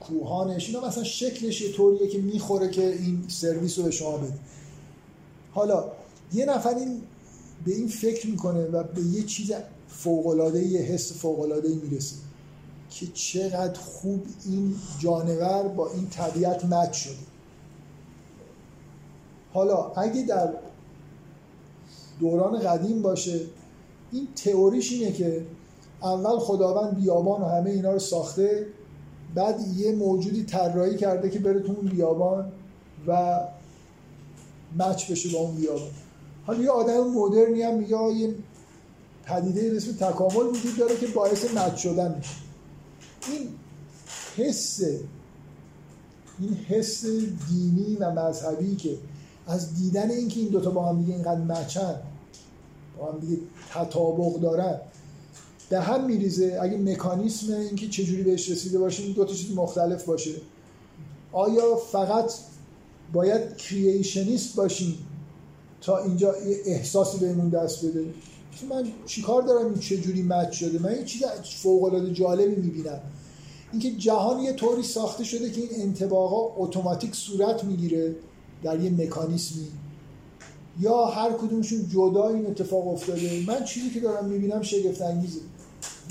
کوهانش، اینا مثلا شکلش یه طوریه که میخوره که این سرویس رو به شما بده. حالا یه نفر این به این فکر میکنه و به یه چیز فوق‌العاده‌ای، یه حس فوق‌العاده‌ای میرسه که چقدر خوب این جانور با این طبیعت مچ شده. حالا اگه در دوران قدیم باشه، این تئوریش اینه که اول خداوند بیابان و همه اینا رو ساخته، بعد یه موجودی طراحی کرده که بره تو اون بیابان و مچ بشه با اون بیابان. حالا یه آدم مدرنی هم میگه یه پدیده به اسم تکامل وجود داره که باعث مچ شدن میشه. این حس دینی و مذهبی که از دیدن اینکه این دوتا با هم دیگه اینقدر مچن، با هم دیگه تطابق دارن، به هم میریزه. اگه مکانیسم اینکه چجوری بهش رسیده باشیم دو تا چیز مختلف باشه، آیا فقط باید کریشنیست باشیم تا اینجا احساسی بهمون دست بده من چیکار دارم این چجوری مچ شده، من یه چیز فوق‌العاده جالبی میبینم، اینکه جهان یه طوری ساخته شده که این انطباقا اتوماتیک صورت میگیره در یه مکانیسمی یا هر کدومشون جدا این اتفاق افتاده. من چیزی که دارم میبینم شگفت انگیزه.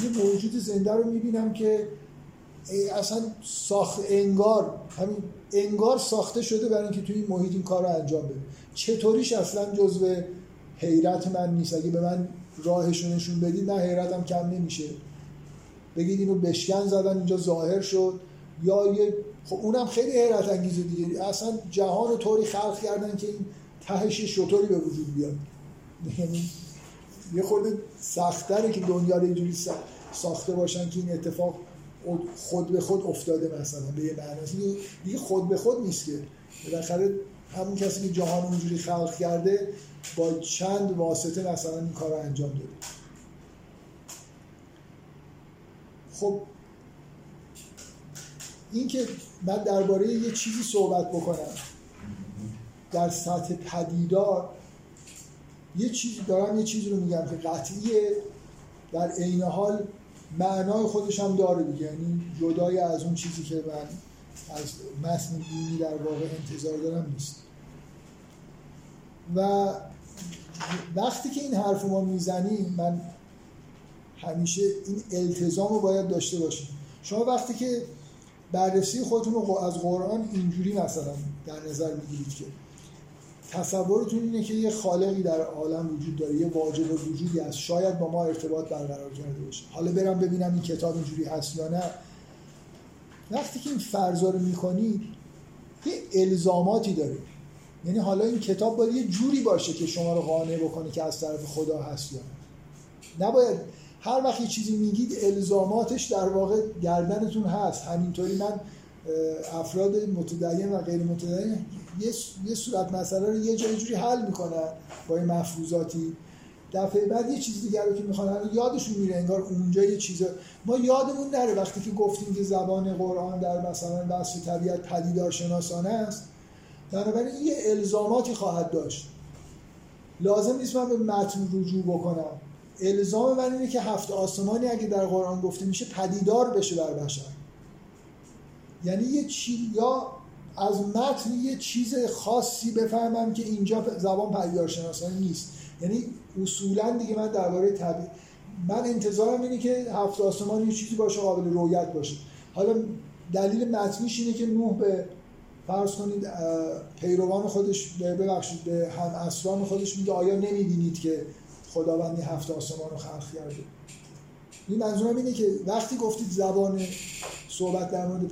یه موجود زنده رو میبینم که اصلا انگار ساخته شده برای اینکه توی این محیط این کار رو انجام بده. چطوریش اصلا جزو حیرت من نیست. اگه به من راهشو نشون بدید من حیرتم کم نمیشه. بگید اینو بشکن زدن اینجا ظاهر شد یا یه خب اونم خیلی حیرت انگیزه دیگه. اصلا جهان رو طوری خلق کردن که این تهش چطوری به وجود بیاد. یعنی یه خورده سخت‌تره که دنیا رو اینجوری ساخته باشن که این اتفاق خود به خود افتاده. مثلا به یه معنی دیگه خود به خود نیست که بالاخره همون کسی که جهان اونجوری خلق کرده با چند واسطه مثلا این کار رو انجام داده. خب این که من درباره یه چیزی صحبت بکنم در سطح پدیدار یه چیزی رو میگم که قطعیه، در عین حال معنای خودش هم داره دیگه. یعنی جدای از اون چیزی که من از متن دینی در واقع انتظار دارم نیست. و وقتی که این حرف ما میزنیم من همیشه این التزام رو باید داشته باشیم. شما وقتی که بررسی خودتون رو از قرآن اینجوری مثلا در نظر میگیرید که تصورتون اینه که یه خالقی در عالم وجود داره، یه واجب وجودی هست، شاید با ما ارتباط برقرار کرده باشه، حالا برم ببینم این کتاب اینجوری هست یا نه. وقتی که این فرضا رو میکنید یه الزاماتی داره. یعنی حالا این کتاب باید یه جوری باشه که شما رو قانع بکنه که از طرف خدا هست یا نه. نباید هر وقت یه چیزی میگید الزاماتش در واقع گردنتون هست. همینطوری من افراد متدین و غیر متدین یه صورت مسئله رو یه جای جوری حل میکنن با این مفروضاتی، دفعه بعد یه چیز دیگر رو که میخوان یادشون میره، انگار اونجا یه چیزه ما یادمون نره. وقتی که گفتیم که زبان قرآن در مثلا بحث طبیعت پدیدارشناسانه است، بنابراین یه الزاماتی خواهد داشت. لازم نیست من به متن رجوع بکنم. الزام من اینه که هفت آسمانی اگه در قرآن گفته میشه پدیدار بشه بر بشر. یعنی یه یا از متن یه چیز خاصی بفهمم که اینجا زبان پدیدارشناسانه نیست. یعنی اصولا دیگه من درباره طبیعت من انتظارم اینه که هفت آسمان یه چیزی باشه قابل رؤیت باشه. حالا دلیل متنیش اینه که نوح به فرض کنید پیروان خودش ببخشید به هم عصران خودش میگه آیا نمیبینید که خداوند هفت آسمان رو خلق کرده. این منظورم اینه که وقتی گفتید زبان صحبت در مورد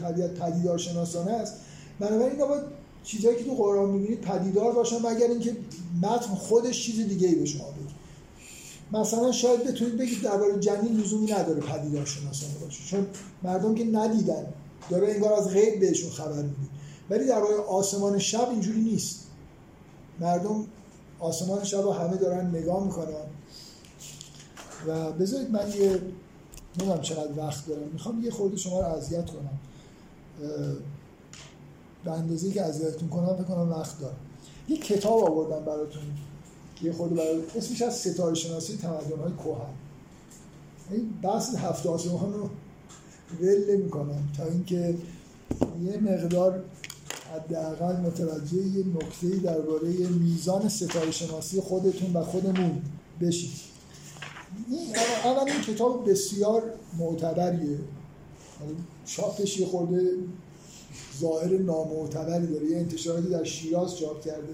طبیعت پدیدارشناسانه است، بنابراین اینا باید چیزایی که تو قرآن می‌بینید پدیدار باشن مگر اینکه متن خودش چیز دیگه‌ای به شما بگه. مثلا شاید بتونید بگید درباره جنین لزومی نداره پدیدارشناسانه باشه، چون مردم که ندیدن داره انگار از غیب بهشون خبر میده. ولی درباره آسمان شب اینجوری نیست. مردم آسمان شب رو همه دارن نگاه میکنن. و بذارید من یه نمیدونم چقدر وقت دارم، میخوام یه خورده شما رو اذیت کنم. به اندازه‌ای که اذیتتون کنم فکر کنم وقت دارم. یه کتاب آوردم براتون یه خورده اسمش از ستاره شناسی تمدن‌های کهن. این بحث هفت آسمان رو ول نمی‌کنم تا اینکه یه مقدار حداقل متوجه یه نکته‌ای درباره میزان ستاره شناسی خودتون و خودمون بشید. اول این کتاب بسیار معتبریه. چاپش یه خورده ظاهر نامعتبری داره، یه انتشاراتی در شیراز چاپ کرده،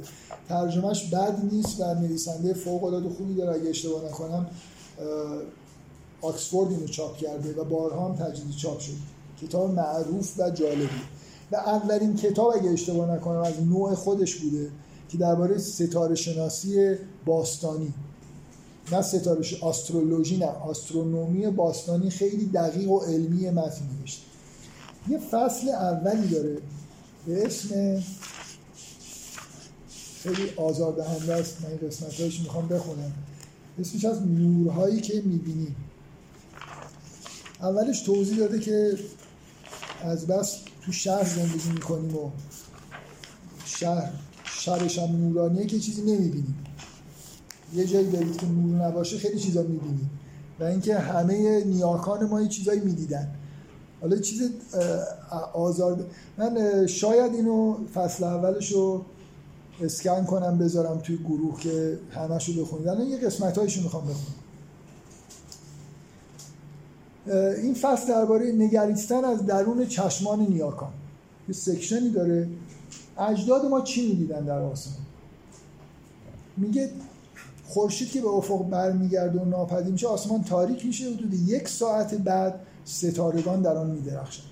ترجمهش بد نیست و نویسنده فوق‌العاده خوبی داره. اگه اشتباه نکنم آکسفورد اینو چاپ کرده و بارها هم تجدید چاپ شد. کتاب معروف و جالبی و اولین کتاب اگه اشتباه نکنم از نوع خودش بوده که درباره ستاره شناسی باستانی، نه ستاره آسترولوژی، نه آسترونومی باستانی خیلی دقیق و علمی متن نوشته. یه فصل اولی داره به اسم خیلی آزاردهنده است، من این قسمت‌هاش میخوام بخونم. اسمش از نورهایی که میبینیم. اولش توضیح داده که از بس تو شهر زندگی میکنیم و شهرش هم نورانیه که چیزی نمیبینیم. یه جایی دارید که نور نباشه خیلی چیزا میبینیم. و اینکه همه نیاکان ما یه چیزایی میدیدن. حالا چیز آزار، من شاید اینو فصل اولشو اسکن کنم بذارم توی گروه که همشو بخونید. الان یه قسمت‌هایشو میخوام بخونم. این فصل درباره نگریستن از درون چشمان نیاکان، یه سکشنی داره. اجداد ما چی می‌دیدن در آسمان؟ میگه خورشید که به افق برمیگرده و ناپدید میشه، آسمان تاریک میشه، حدود یک ساعت بعد ستارگان در آن میدرخشند.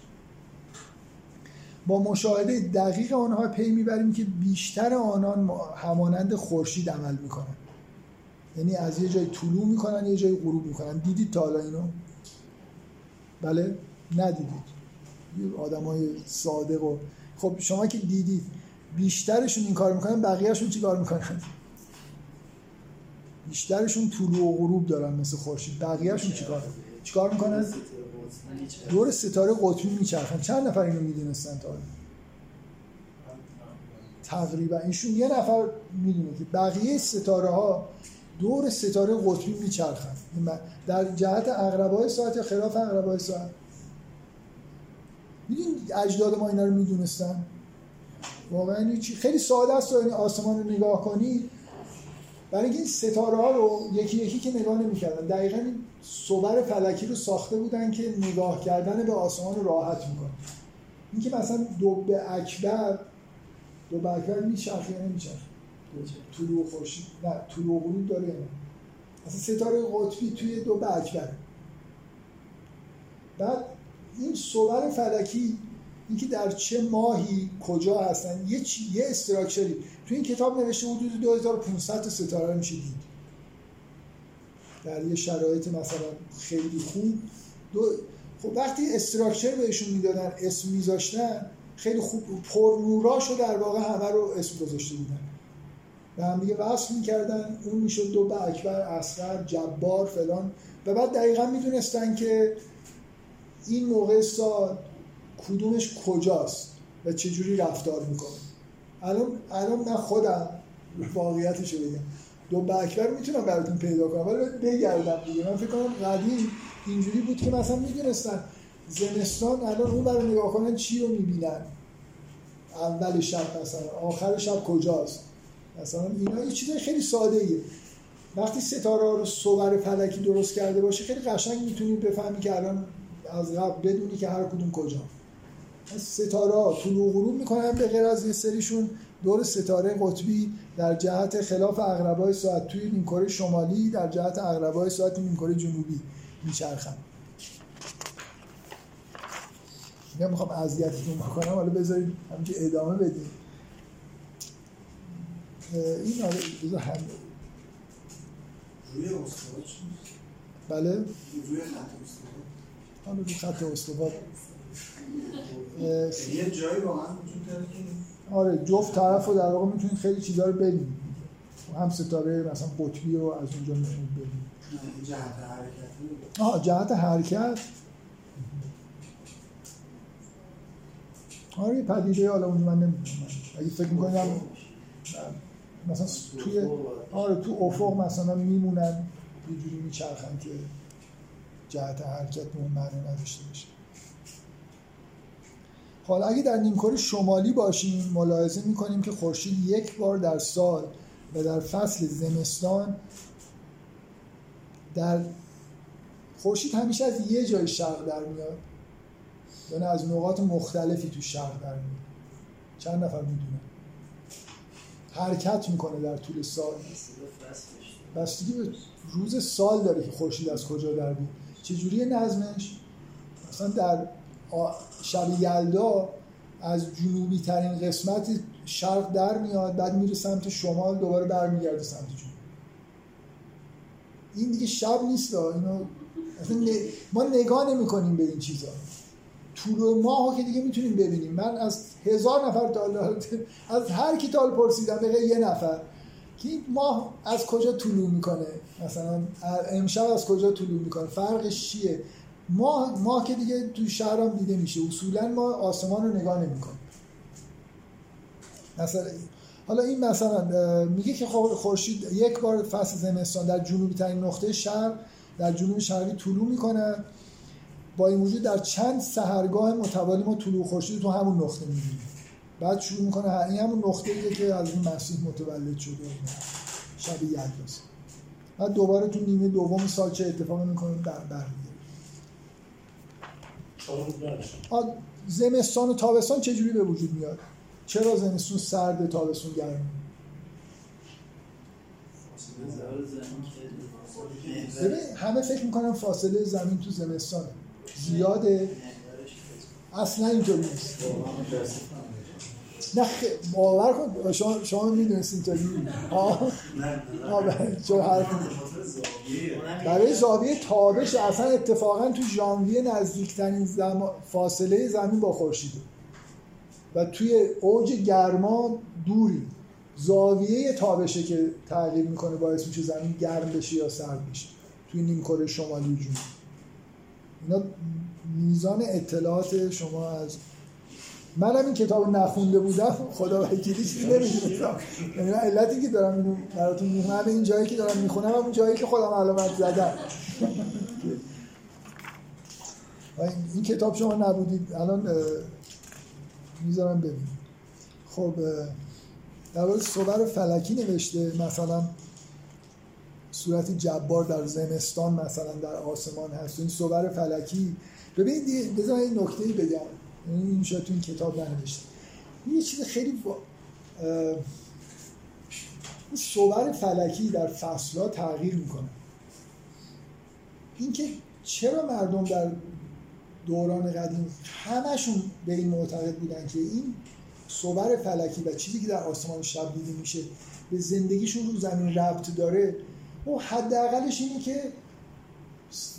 با مشاهده دقیق آنها پی میبریم که بیشتر آنان همانند خورشید عمل میکنن، یعنی از یه جای طلوع میکنن یه جای غروب میکنن. دیدید تا حالا اینو؟ بله؟ ندیدید؟ آدمای صادق و خب شما که دیدید بیشترشون این کار میکنن، بقیهشون چی کار میکنن؟ بیشترشون طلوع و غروب دارن مثل خورشید، بقیهشون چیکار میکنن؟ دور ستاره قطبی میچرخن. چند نفر اینو میدونستن تا حالا؟ تقریبا اینشون یه نفر میدونه که بقیه ستاره ها دور ستاره قطبی میچرخن در جهت عقربای ساعت یا خلاف عقربای ساعت. میدونید اجداد ما اینا رو میدونستن؟ واقعا چی خیلی ساده است. یعنی آسمان رو نگاه کنی، برای این ستاره ها رو یکی یکی که نگاه نمی‌کردن، دقیقاً این صبر فلکی رو ساخته بودن که نگاه کردن به آسمان رو راحت می‌کنه. اینکه مثلا دب اکبر میچرخه یا نمیچرخه، طلوع خورشید نه طلوع غروب داره یا نه، مثلا ستاره قطبی توی دب اکبر. بعد این صبر فلکی، اینکه در چه ماهی کجا هستن، یه استراکچری تو این کتاب نوشته حدود 2500 ستاره میشه دید در یه شرایط مثلا خیلی خوب. خب وقتی استراکچر بهشون میدادن اسم میذاشتن خیلی خوب پرنوراشو در واقع همه رو اسم گذاشته بودن و هم دیگه وصل میکردن. اون میشد دب اکبر، اصغر، جبار فلان. و بعد دقیقا میدونستن که این موقع سال کدومش کجاست و چجوری رفتار میکنه. الان من خودم واقعیتشو بگم، دب اکبر میتونم براتون پیدا کنم ولی بگردم دیگه. من فکر کنم قدیم اینجوری بود که مثلا میدونستن زمستان الان اون برای نگاه کنن چی رو میبینن، اول شب مثلا آخر شب کجاست مثلا. اینا یه چیز خیلی سادهیه. وقتی ستاره ها رو صور فلکی درست کرده باشه خیلی قشنگ میتونید بفهمی که الان از قبل بدونی که هر کدوم کجا. ستاره‌ها طلوع و غروب میکنن به غیر از یه سریشون دور ستاره قطبی در جهت خلاف عقربای ساعت توی نیمکره شمالی، در جهت عقربای ساعت نیمکره جنوبی میچرخن. نمیخوام اذیتتون بکنم، حالا بذارید همینجوری ادامه بدید. این حالا بذار هم روی استواد. بله؟ روی حالا روی خط استواد یه جایی با هم وجود داره که آره جفت طرف رو در واقع میتونید خیلی چیزا رو ببینید، هم ستاره مثلا قطبی رو از اونجا میتونید ببینید. جهت حرکت جهت حرکت آره پدیده. حالا اونجا من نمیتونم اگه فکر میکنم مثلا توی تو افق مثلا میمونن یه جوری میچرخن که جهت حرکت به اون معنی نداشته باشه. حالا اگه در نیمکره شمالی باشیم ملاحظه می‌کنیم که خورشید یک بار در سال و در فصل زمستان خورشید همیشه از یه جای شرق در میاد، یعنی از نقاط مختلفی تو شرق در میاد. چند نفر میدونن حرکت میکنه در طول سال؟ بستگی به روز سال داره که خورشید از کجا در میاد. چجوریه نظمش؟ مثلا در شب یلدا از جنوبی ترین قسمت شرق در میاد، بعد میره سمت شمال، دوباره برمیگرده سمت جنوب. این دیگه شب نیست. ما نگاه نمی کنیم به این چیزا. طول ماهو که دیگه میتونیم ببینیم. من از 1000 نفر از هر کی تا پرسیدم به غیر یه نفر که ماه از کجا طلوع میکنه، مثلا امشب از کجا طلوع میکنه، فرقش چیه؟ ماه که دیگه تو شهرام دیده میشه. اصولا ما آسمان رو نگاه نمی‌کنیم. مثلا حالا این مثلا میگه که خورشید یک بار فصل زمستان در جنوبی ترین نقطه شرق در جنوب شرقی طلوع میکنن. با این وجود در چند سحرگاه متوالی ما طلوع خورشید تو همون نقطه میبینیم. بعد شروع میکنه این همون نقطه‌ایه که از این مسیح متولد شده شب یلداست. بعد دوباره تو نیمه دوم سال چه اتفاقی میکنه برمیگرده. زمستان و تابستان چجوری به وجود میاد؟ چرا زمستون سرد تابستون گرمه؟ همه فکر میکنن فاصله زمین تو زمستانه زیاده، اصلا اینطوری نیست. نه باور کن، شما میدونست اینطوری برای زاویه تابش اصلا اتفاقا تو ژانویه نزدیکترین فاصله زمین با خورشیده و توی اوج گرما دوری. زاویه تابشه که تغییر میکنه باعث میشه زمین گرم بشه یا سرد بشه توی نیمکره شمالی و جنوبی. اینا میزان اطلاعات شما از منم این کتابو نخونده بودم خدا وکیلی چیزی نمی‌دونم. یعنی علتی که دارم اینو براتون میخونم این جایی که دارم میخونم اون جایی که خودم علامت زدم. این کتاب شما نبودید الان میذارم ببینید. خب در واقع صور فلکی نوشته، مثلا صورت جبار در زمستان مثلا در آسمان هست. این صور فلکی ببینید. بذار این نکته‌ای بگم، این شاید تو این کتاب ننوشته، یه چیز خیلی این صور فلکی در فصل‌ها تغییر میکنه. اینکه چرا مردم در دوران قدیم همشون به این معتقد بودن که این صور فلکی و چیزی که در آسمان شب دیده میشه به زندگیشون رو زمین ربط داره، و حداقلش اینه که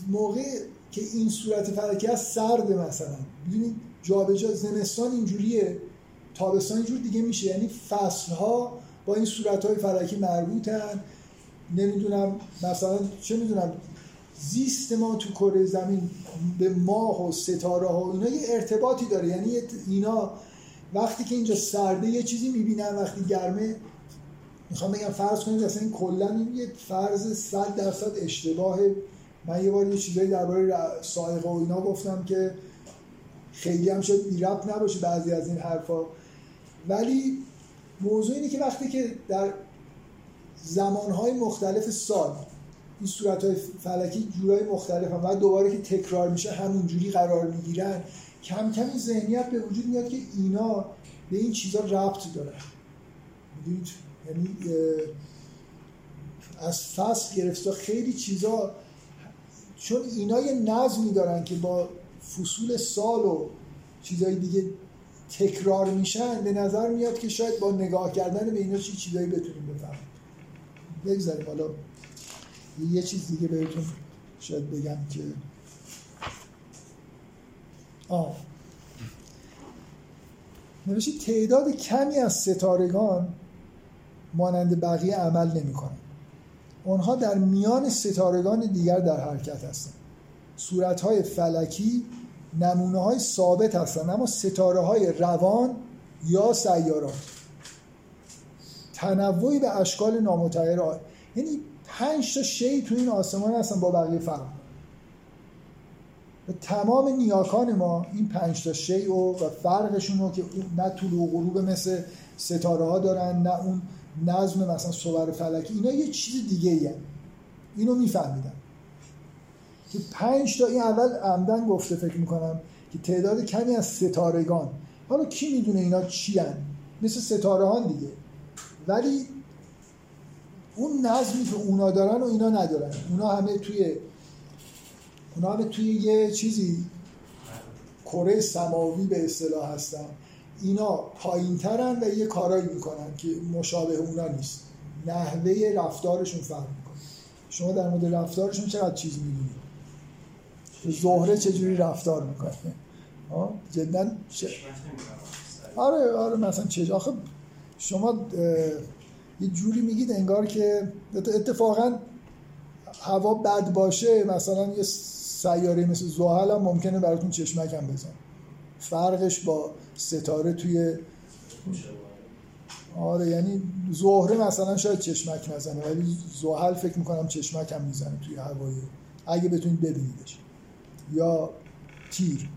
موقع که این صورت فلکی هست سرده مثلا، میدونید جابجا زمستان اینجوریه تابستان اینجور دیگه میشه، یعنی فصلها با این صورت‌های فلکی مربوطن. نمیدونم مثلا چه میدونم زیست ما تو کره زمین به ماه و ستاره ها اینا یه ارتباطی داره، یعنی اینا وقتی که اینجا سرده یه چیزی میبینن، وقتی گرمه میخوام بگم فرض کنید اصلا این کلا یه فرض 100% اشتباهه. من یه بار یه چیزایی درباره سائقه و اینا گفتم که خیلی هم شاید بی ربط نباشه بعضی از این حرفا، ولی موضوع اینه که وقتی که در زمانهای مختلف سال این صورت‌های فلکی جورای مختلف هم و دوباره که تکرار میشه همونجوری قرار میگیرن، کم کم این ذهنیت به وجود میاد که اینا به این چیزا ربط دارن. میدونید یعنی از فصل گرفته خیلی چیزا، چون اینا یه نظمی دارن که با فصول سال و چیزای دیگه تکرار میشن، به نظر میاد که شاید با نگاه کردن به اینا چیزایی بتونیم بفهمیم. بگذاریم حالا یه چیز دیگه بهتون شاید بگم که نوشته تعداد کمی از ستارگان مانند بقیه عمل نمی‌کنند. آنها در میان ستارگان دیگر در حرکت هستند. صورت‌های فلکی نمونه‌های ثابت هستند، اما ستاره‌های روان یا سیارات تنوعی به اشکال نامتغیر، یعنی 5 تا شی تو این آسمان هستن با بقیه فرق. و تمام نیاکان ما این 5 تا شیء و فرقشون رو که نه طلوع و غروب مثل ستاره ها دارن، نه اون نظم مثلا صور فلکی، اینا یه چیز دیگه ای هست. اینو میفهمیدن که 5 تا این اول عمدن گفته فکر میکنم که تعداد کمی از ستارگان، حالا کی میدونه اینا چی هست مثل ستاره ها دیگه، ولی اون نظمی که اونا دارن و اینا ندارن. اونا همه توی یه چیزی کره سماوی به اصطلاح هستن، اینا پایین‌ترن و یه کارایی میکنن که مشابه اونا نیست. نحوه رفتارشون فرق میکنه. شما در مورد رفتارشون چقدر چیز میدونید؟ زهره چجوری رفتار میکنه؟ جداً آره مثلا چه آخه شما یه جوری میگید انگار که اتفاقاً هوا بد باشه مثلا یه سیاره مثل زحل هم ممکنه براتون چشمک هم بزن. فرقش با ستاره توی آره یعنی زهره مثلا شاید چشمک نزنه، ولی زحل فکر میکنم چشمک هم میزنه توی هوای اگه بتونید ببینیدش، یا تیر.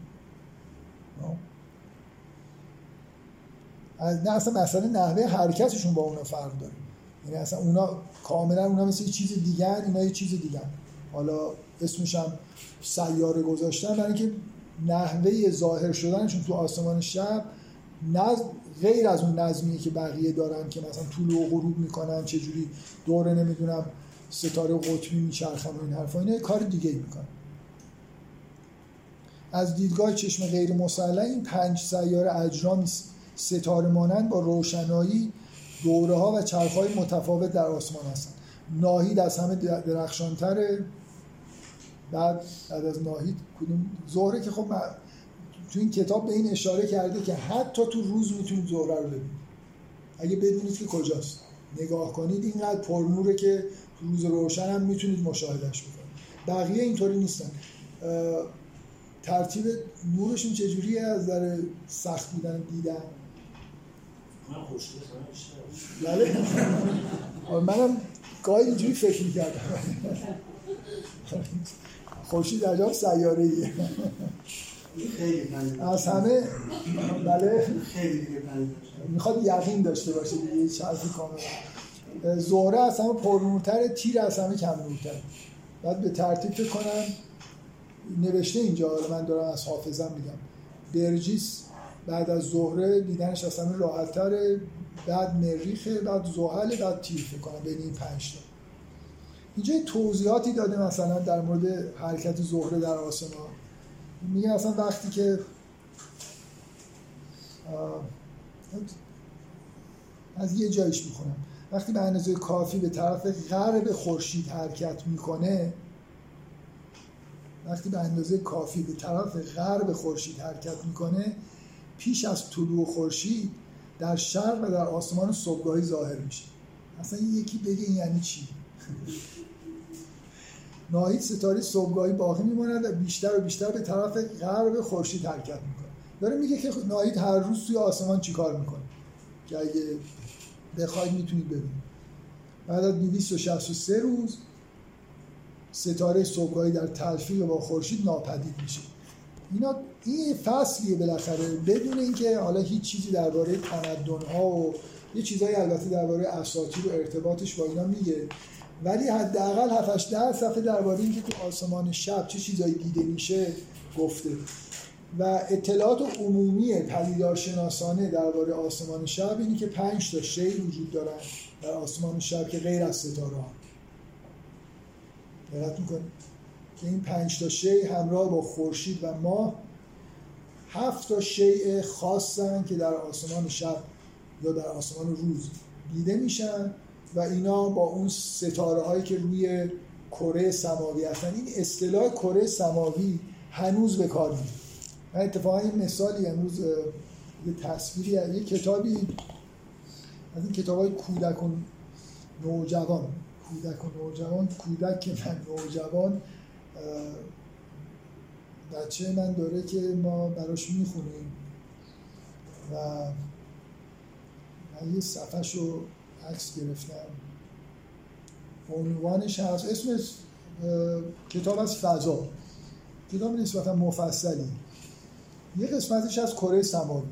نه اصلا مسئله نحوه حرکتشون با اونا فرق داره، یعنی اصلا اونا کاملا اونا مثل یه چیز دیگر، اینا یه چیز دیگر. حالا اسمش هم سیاره گذاشتن برای اینکه نحوه ظاهر شدنشون تو آسمان شب نظم غیر از اون نظمی که بقیه دارن که مثلا طلوع و غروب میکنن، چجوری دوره نمیدونم ستاره قطبی میچرخن و این حرفا، اینا کار دیگه میکنن. از دیدگاه چشم غیر مسلح این 5 سیاره اجرام ستاره مانند با روشنایی، دوره ها و چرخ های متفاوت در آسمان هستند. ناهید از همه درخشانتره، بعد از ناهید کدوم؟ زهره. که خب تو این کتاب به این اشاره کرده که حتی تو روز میتونید زهره رو ببینید اگه بدونید که کجاست، نگاه کنید اینقدر پرنوره که تو روز روشن هم میتونید مشاهدهش بکنید. بقیه اینطوری نیستن. ترتیب نورشون چجوریه از در سخت بودن دیدن؟ من خوشگل کنم بیشتر، منم گاهی اینجوری فکر میکردم خوشی در جا سیارهیه از همه. بله میخواد یقین داشته باشه دیگه، چرفی کامل. زهره از همه پرنورتره، تیر از همه کم نورتره. بعد به ترتیب فکر کنم نوشته اینجا، من دارم از حافظم میگم، برجیس بعد از زهره دیدنش از همه راحت تره، بعد مریخه، بعد زحله، بعد تیر. فکر کنم بین این 5 تا. اینجا توضیحاتی داده مثلا در مورد حرکت زهره در آسمان، میگه اصلا وقتی که از یه جایش میخونم، وقتی به اندازه کافی به طرف غرب خورشید حرکت میکنه، پیش از طلوع خورشید در شرق و در آسمان صبحگاهی ظاهر میشه. اصلا یکی بگه این یعنی چی؟ ناهید ستاره صبحگاهی باقی میماند و بیشتر و بیشتر به طرف غرب خورشید حرکت میکنه. داره میگه که ناهید هر روز توی آسمان چیکار میکنه که اگه بخواید میتونید ببینید. بعد از 263 روز ستاره صبحگاهی در تلفیق با خورشید ناپدید میشه. اینا این فصلیه بالاخره، بدون اینکه حالا هیچ چیزی درباره تمدن‌ها و یه چیزایی البته درباره اساطیر و ارتباطش با اینا میگه، ولی حداقل 7-8 صفحه درباره اینکه تو آسمان شب چه چیزایی دیده میشه گفته و اطلاعات عمومی پدیدارشناسانه درباره آسمان شب اینی که 5 تا شی وجود داره در آسمان شب که غیر از ستاره‌ها. دقت می‌کنید که این 5 تا شی همراه با خورشید و ماه 7 تا شیء خاصن که در آسمان شب یا در آسمان روز دیده میشن و اینا با اون ستاره هایی که روی کره سماوی هستن. این اصطلاح کره سماوی هنوز به کار میره. من اتفاقا این مثالی امروز یه تصویری از یه کتابی از این کتابای کودک و نوجوان بچه من داره که ما براش میخونیم و من یه صفحه‌ش رو عکس گرفتم. عنوانش هست، اسم کتاب از فضا، کتاب نسبتا مفصلی. یه قسمتش از کره سماوی،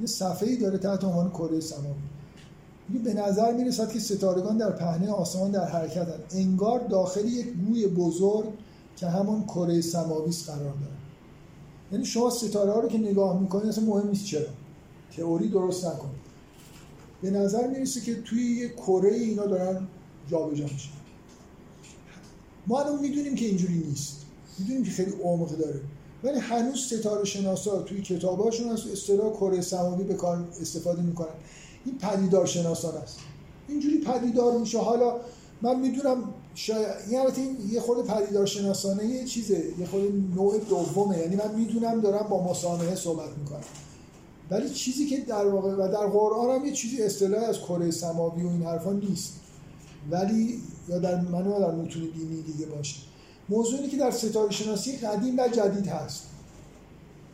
یه صفحه‌ای داره تحت عنوان کره سماوی. به نظر میرسد که ستارگان در پهنه آسمان در حرکت هستند، انگار داخل یک گوی بزرگ که همون کره سماوی است قرار داره. یعنی شما ستاره ها رو که نگاه میکنید اصلا مهم نیست چرا، تئوری درست نکنید، به نظر میرسه که توی یک کره اینا دارن جابجا میشن. ما الان میدونیم که اینجوری نیست، میدونیم که خیلی عمق داره، ولی هنوز ستاره شناسا توی کتاباشون از اصطلاح کره سماوی به کار استفاده میکنن. این پدیدار شناسان است، اینجوری پدیدار میشه. حالا من میدونم شاید این یه خود پدیدار شناسانه یه چیزه، یه خود نوع دومه، یعنی من میدونم دارم با مسامحه صحبت میکنم، ولی چیزی که در واقع و در قرآن هم یه چیزی اصطلاحی از کره سماوی و این حرفا نیست، ولی یا در منو در متون دینی دیگه باشه. موضوعی که در ستاره شناسی قدیم و جدید هست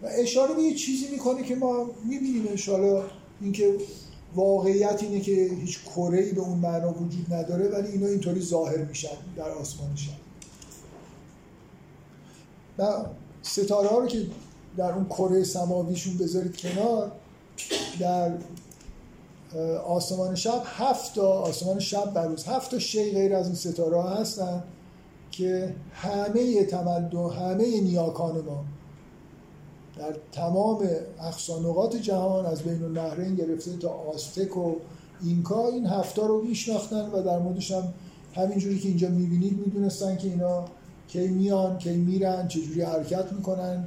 و اشاره به یه چیزی میکنه که ما میبینیم ان شاءالله، اینکه واقعیت اینه که هیچ کره‌ای به اون معنا وجود نداره، ولی اینا اینطوری ظاهر میشن در آسمان شب. و ستاره ها رو که در اون کره سماویشون بذارید کنار، در آسمان شب 7 تا آسمان شب بر روز 7 تا شی غیر از این ستاره ها هستن که همه تمدن، همه نیاکان ما در تمام اقصا نقاط جهان از بین النهرین گرفته تا آستک و اینکا، این 7 تا رو میشناختن و در موردش هم همینجوری که اینجا میبینید میدونستن که اینا کی میان کی میرن، چجوری حرکت میکنن،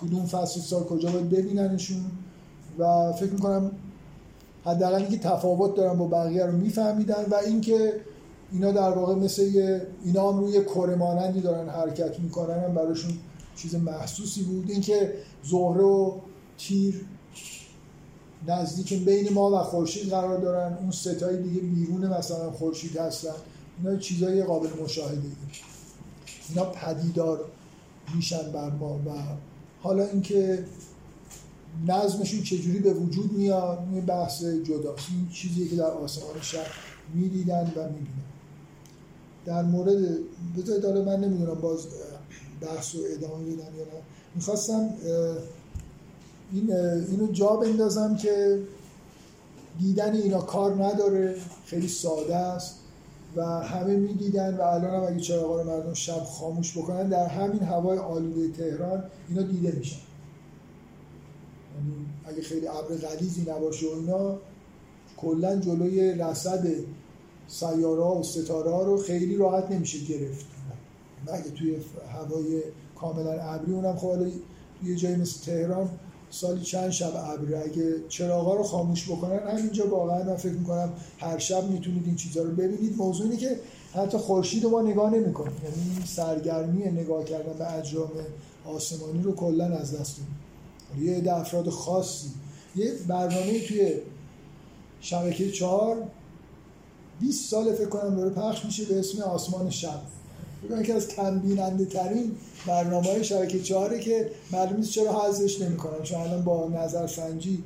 کدوم فصل سال کجا باید ببیننشون، و فکر میکنم حداقل اینکه تفاوت دارن با بقیه رو میفهمیدن، و اینکه اینا در واقع مثل اینا هم روی کره مانندی دارن حرکت میکنن هم براشون چیز محسوسی بود. اینکه زهره و تیر نزدیک بین ما و خورشید قرار دارن، اون ستای دیگه بیرون مثلا خورشید هستن، اینا چیزای قابل مشاهده اید. اینا پدیدار میشن بر ما و حالا اینکه نظمشون چجوری به وجود میاد این بحث جداست. این چیزی که در آسمان شب میدیدن و میبینن. در مورد بذارید حالا من نمیدونم باز بحث رو ادامه بدم یا نه، میخواستم اینو جا بندازم که دیدن اینا کار نداره، خیلی ساده است و همه میدیدن و الان هم اگه چراغا رو مردم شب خاموش بکنن در همین هوای آلوده تهران اینا دیده میشن. اگه خیلی ابر غلیظی نباشه اینا کلا جلوی رصد سیاره ها و ستاره ها رو خیلی راحت نمیشه گرفت. اگه توی هوای کاملا ابری، اونم خب حالا توی جایی مثل تهران سالی چند شب ابری، اگه چراغا رو خاموش بکنن همینجا واقعا من فکر میکنم هر شب میتونید این چیزا رو ببینید. موضوع اینه که حتی خورشید رو ما نگاه نمیکنیم، یعنی سرگرمی نگاه کردن به اجرام آسمانی رو کلا از دست میدیم. یه عده افراد خاصی یه برنامه توی شبکه 4 20 سال فکر کنم داره پخش میشه به اسم آسمان شب. بگم که از کم بیننده ترین برنامه‌های شبکه 4 که معلوم نیست چرا حذفش نمی‌کنن، چون الان با نظرسنجی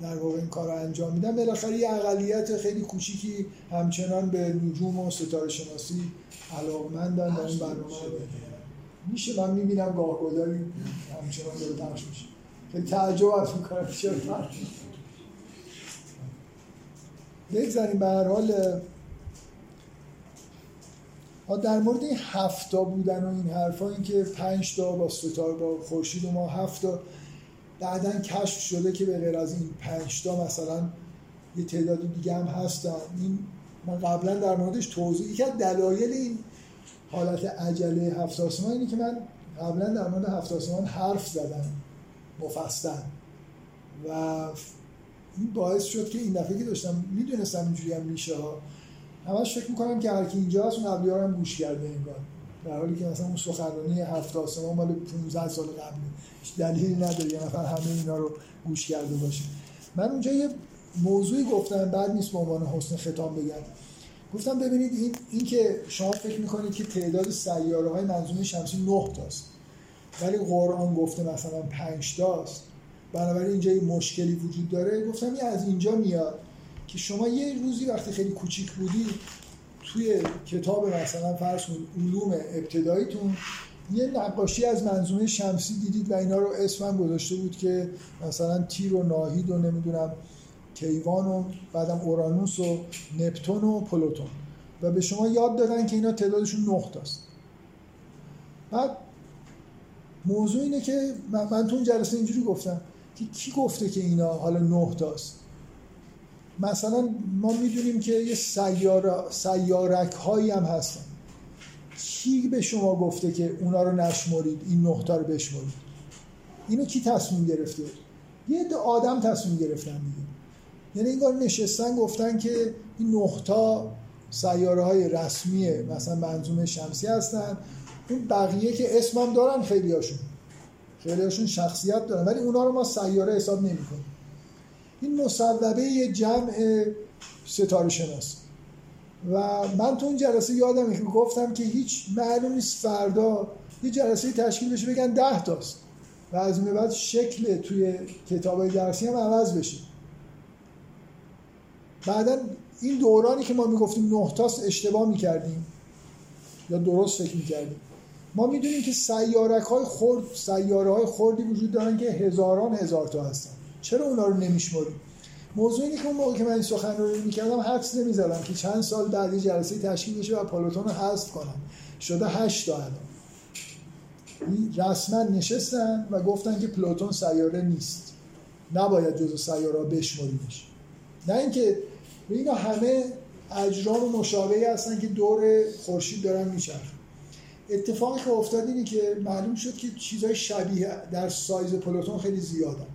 در واقع این کارو انجام میدن. بالاخره یه اقلیت خیلی کوچیکی همچنان به نجوم و ستاره شناسی علاقه‌مندن در این برنامه میشه. من می‌بینم گاه‌گداری همچنان داره پخش میشه، خیلی تعجب از این کارا میشه. بگذاریم به هر حال در مورد این 7 تا بودن و این حرفا، این که 5 تا با ستاره با خورشید و ما 7 تا بعداً کشف شده که به غیر از این 5 تا مثلا یه تعداد دیگه هم هستن. این من قبلا در موردش توضیحی که دلایل این حالت عجله 7 آسمان اینه که من قبلا در مورد 7 آسمان حرف زدم مفصل و این باعث شد که این دفعه که داشتم میدونستم اینجوری هم میشه ها، همش فکر میکنم که هر کی اینجا هست اون قبلی ها هم گوش کرده انگار، در حالی که مثلا اون سخنرانی 7 آسمان مال 15 سال قبله، هیچ دلیلی نداره یه نفر همه اینا رو گوش کرده باشه. من اونجا یه موضوعی گفتم بد نیست به عنوان حسن ختام بگم، گفتم ببینید این که شما فکر میکنید که تعداد سیاره های منظومه شمسی 9 تاست ولی قرآن گفته مثلا 5 تاست، بنابراین اینجا یه مشکلی وجود داره. گفتم این از اینجا میاد که شما یه روزی وقتی خیلی کوچیک بودی توی کتاب مثلا فرض کنید علوم ابتداییتون یه نقاشی از منظومه شمسی دیدید و اینا رو اسمم گذاشته بود که مثلا تیر و ناهید و نمیدونم کیوان و بعدم اورانوس و نپتون و پلوتون و به شما یاد دادن که اینا تعدادشون 9 تاست. بعد موضوع اینه که من تو اون جلسه اینجوری گفتم که کی گفته که اینا حالا 9 تاست؟ مثلا ما میدونیم که یه سیارک هایی هم هستن، کی به شما گفته که اونا رو نشمرید، این 9 تا رو بشمرید؟ اینو کی تصمیم گرفته؟ یه عده آدم تصمیم گرفتن دیگه، یعنی اینگار نشستن گفتن که این 9 تا سیاره های رسمی مثلا منظومه شمسی هستن، اون بقیه که اسمم دارن خیلیاشون شخصیت دارن ولی اونا رو ما سیاره حساب نمی‌کنیم. این مصوبه یه جمع ستاره شناس و من تو اون جلسه یادم که گفتم که هیچ معلوم نیست فردا یه جلسه تشکیل بشه بگن 10 تاست و از این بعد شکل توی کتابای درسی هم عوض بشه. بعدن این دورانی که ما میگفتیم 9 تاست اشتباه میکردیم یا درست فکر میکردیم، ما میدونیم که سیاره های خردی وجود دارن که هزاران هزار تا هستن. چرا اونا رو نمیشماریم؟ موضوع اینه که اون موقع که من این سخنرانی میکردم حدس نمیزدم که چند سال بعد یه جلسه تشکیل بشه و پلاتون رو حذف کنن. شده 8 تا الان. رسما نشستن و گفتن که پلاتون سیاره نیست. نباید جزو سیاره‌ها بشماریمش. نه اینکه اینا همه اجرام مشابهی هستن که دور خورشید دارن میچرخن. اتفاقی که افتاد اینه که معلوم شد که چیزای شبیه در سایز پلاتون خیلی زیادن.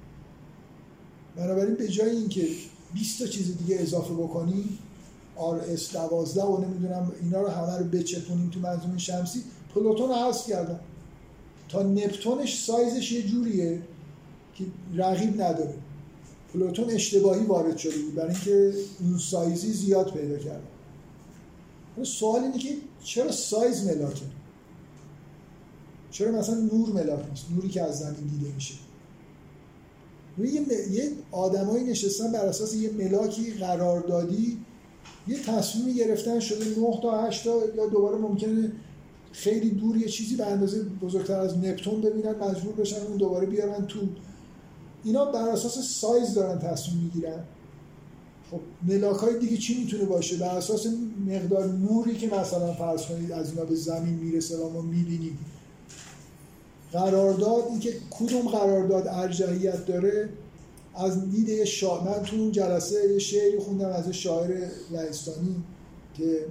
بنابراین به جای اینکه 20 تا چیز دیگه اضافه بکنیم، RS-12 و نمیدونم اینا رو همه رو بچپونیم تو منظومه شمسی، پلاتون رو حذف کردن. تا نپتونش سایزش یه جوریه که رقیب نداره. پلاتون اشتباهی وارد شده بود برای اینکه اون سایزی زیاد پیدا کرده. سوال اینه که چرا سایز ملاکه؟ چرا مثلا نور ملاک نیست؟ نوری که از زمین دیده میشه. یه آدمایی نشستن بر اساس یه ملاکی قراردادی یه تصمیمی گرفتن، شده 9 تا 8 تا یا دوباره ممکنه خیلی دور یه چیزی به اندازه بزرگتر از نپتون ببینن، مجبور بشن اون دوباره بیارن تو. اینا بر اساس سایز دارن تصمیم میگیرن. خب ملاک‌های دیگه چی میتونه باشه؟ بر اساس مقدار نوری که مثلا فرض کنید از اینا به زمین میرسه و ما میبینیم. قرارداد، این که کدوم قرارداد ارجحیت داره از دید شاه. من تو اون جلسه یه شعری خوندم از شاعر لهستانی که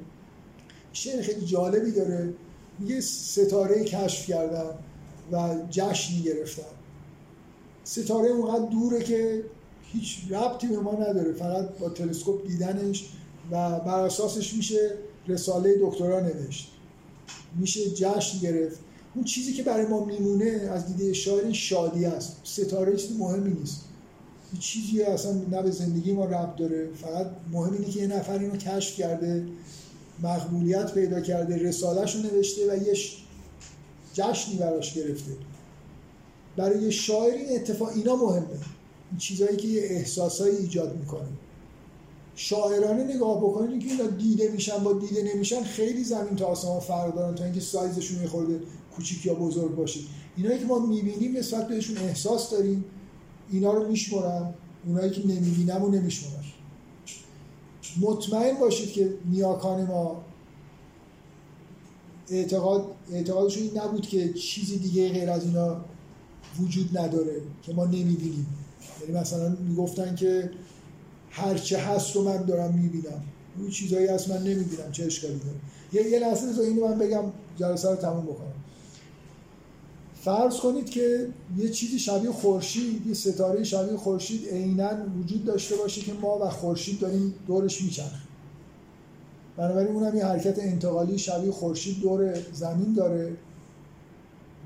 شعر خیلی جالبی داره. میگه ستاره کشف کردم و جشن گرفتم. ستاره اونقدر دوره که هیچ ربطی به ما نداره، فقط با تلسکوپ دیدنش و بر اساسش میشه رساله دکترا نوشت، میشه جشن گرفت. اون چیزی که برای ما میمونه از دیده شاعر شادی است. ستاره چیز مهمی نیست، این چیزی اصلا نه به زندگی ما ربط داره، فقط مهم اینه که یه نفر اینو کشف کرده، مقبولیت پیدا کرده، رساله‌شو نوشته و یه جشنی براش گرفته. برای یه شاعر این اتفاق، اینا مهمه، این چیزایی که یه احساسایی ایجاد میکنه. شاعرانه نگاه بکنید که اینا دیده میشن با دیده نمیشن خیلی زمین تا آسمان فرق دارن، تا اینکه سایزشون یه خورده کوچیک یا بزرگ باشه. اینایی که ما میبینیم نسبت بهشون احساس داریم، اینا رو میشمرن، اونایی که نمیبینم رو نمیشمرن. مطمئن باشید که نیاکان ما اعتقادشون این نبود که چیزی دیگه غیر از اینا وجود نداره که ما نمیبینیم. یعنی مثلا میگفتن که هر چه هست رو من دارم میبینم، اون چیزایی هست من نمیبینم، چه اشکالی داره؟ یه لحظه تو اینو من بگم جلسه رو تموم بکنم. فرض کنید که یه چیزی شبیه خورشید، یه ستاره شبیه خورشید عیناً وجود داشته باشه که ما و خورشید داریم دورش میچرخیم. بنابراین اونم یه حرکت انتقالی شبیه خورشید دور زمین داره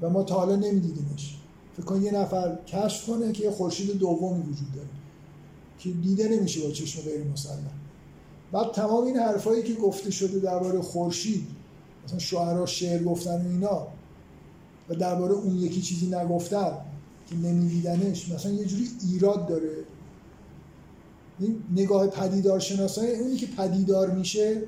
و ما تا حالا نمیدیدیمش. فکر کن یه نفر کشف کنه که یه خورشید دومی وجود داره که دیده نمیشه با چشم غیر مسلح. بعد تمام این حرفایی که گفته شده درباره خورشید، مثلا شاعرها شعر گفتن و اینا، و درباره اون یکی چیزی نگفتن که نمیدیدنش، مثلا یه جوری ایراد داره. این نگاه پدیدارشناسانه، اونی که پدیدار میشه،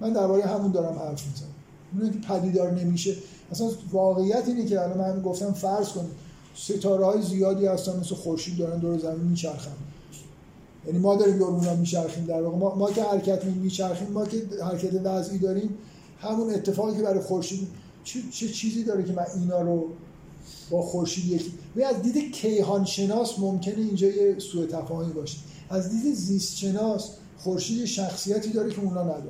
من درباره همون دارم حرف میزنم. اونی که پدیدار نمیشه، اصلا واقعیت اینه که الان من گفتم فرض کنید ستاره‌های زیادی هستن مثل خورشید دارن دور زمین میچرخن. یعنی ما داریم دور اونها میچرخیم، در واقع ما که حرکت میچرخیم، ما که حرکت وضعی داریم، همون اتفاقی که برای خورشید چه چیزی داره که من اینا رو با خورشید یکی. و از دید کیهان شناس ممکنه اینجا یه سوء تفاهمی باشه. از دید زیست شناس خورشید شخصیتی داره که اونا نداره.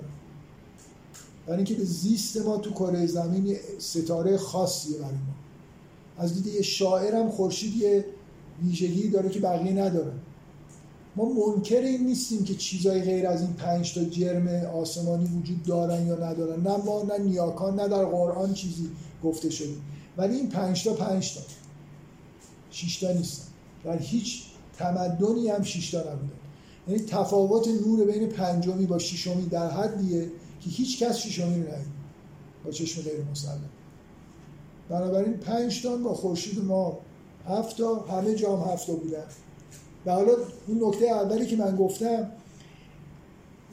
یعنی اینکه به زیست ما تو کره زمین ستاره خاصیه برای ما. از دید یه شاعر هم خورشید یه ویژگی داره که بقیه نداره. ما منکر این نیستیم که چیزای غیر از این 5 تا جرم آسمانی وجود دارن یا ندارن، نه ما، نه نیاکان، نه در قرآن چیزی گفته شده. ولی این 5 تا 6 تا نیستن. در هیچ تمدنی هم 6 تا نبودن. یعنی تفاوت نور بین پنجمی با ششمی در حدیه که هیچ کس ششمی رو ندید با چشم غیر مسلح. بنابراین 5 تا با خورشید ما 7 تا، همه جا هم 7 تا بودن. و حالا اون نکته اولی که من گفتم،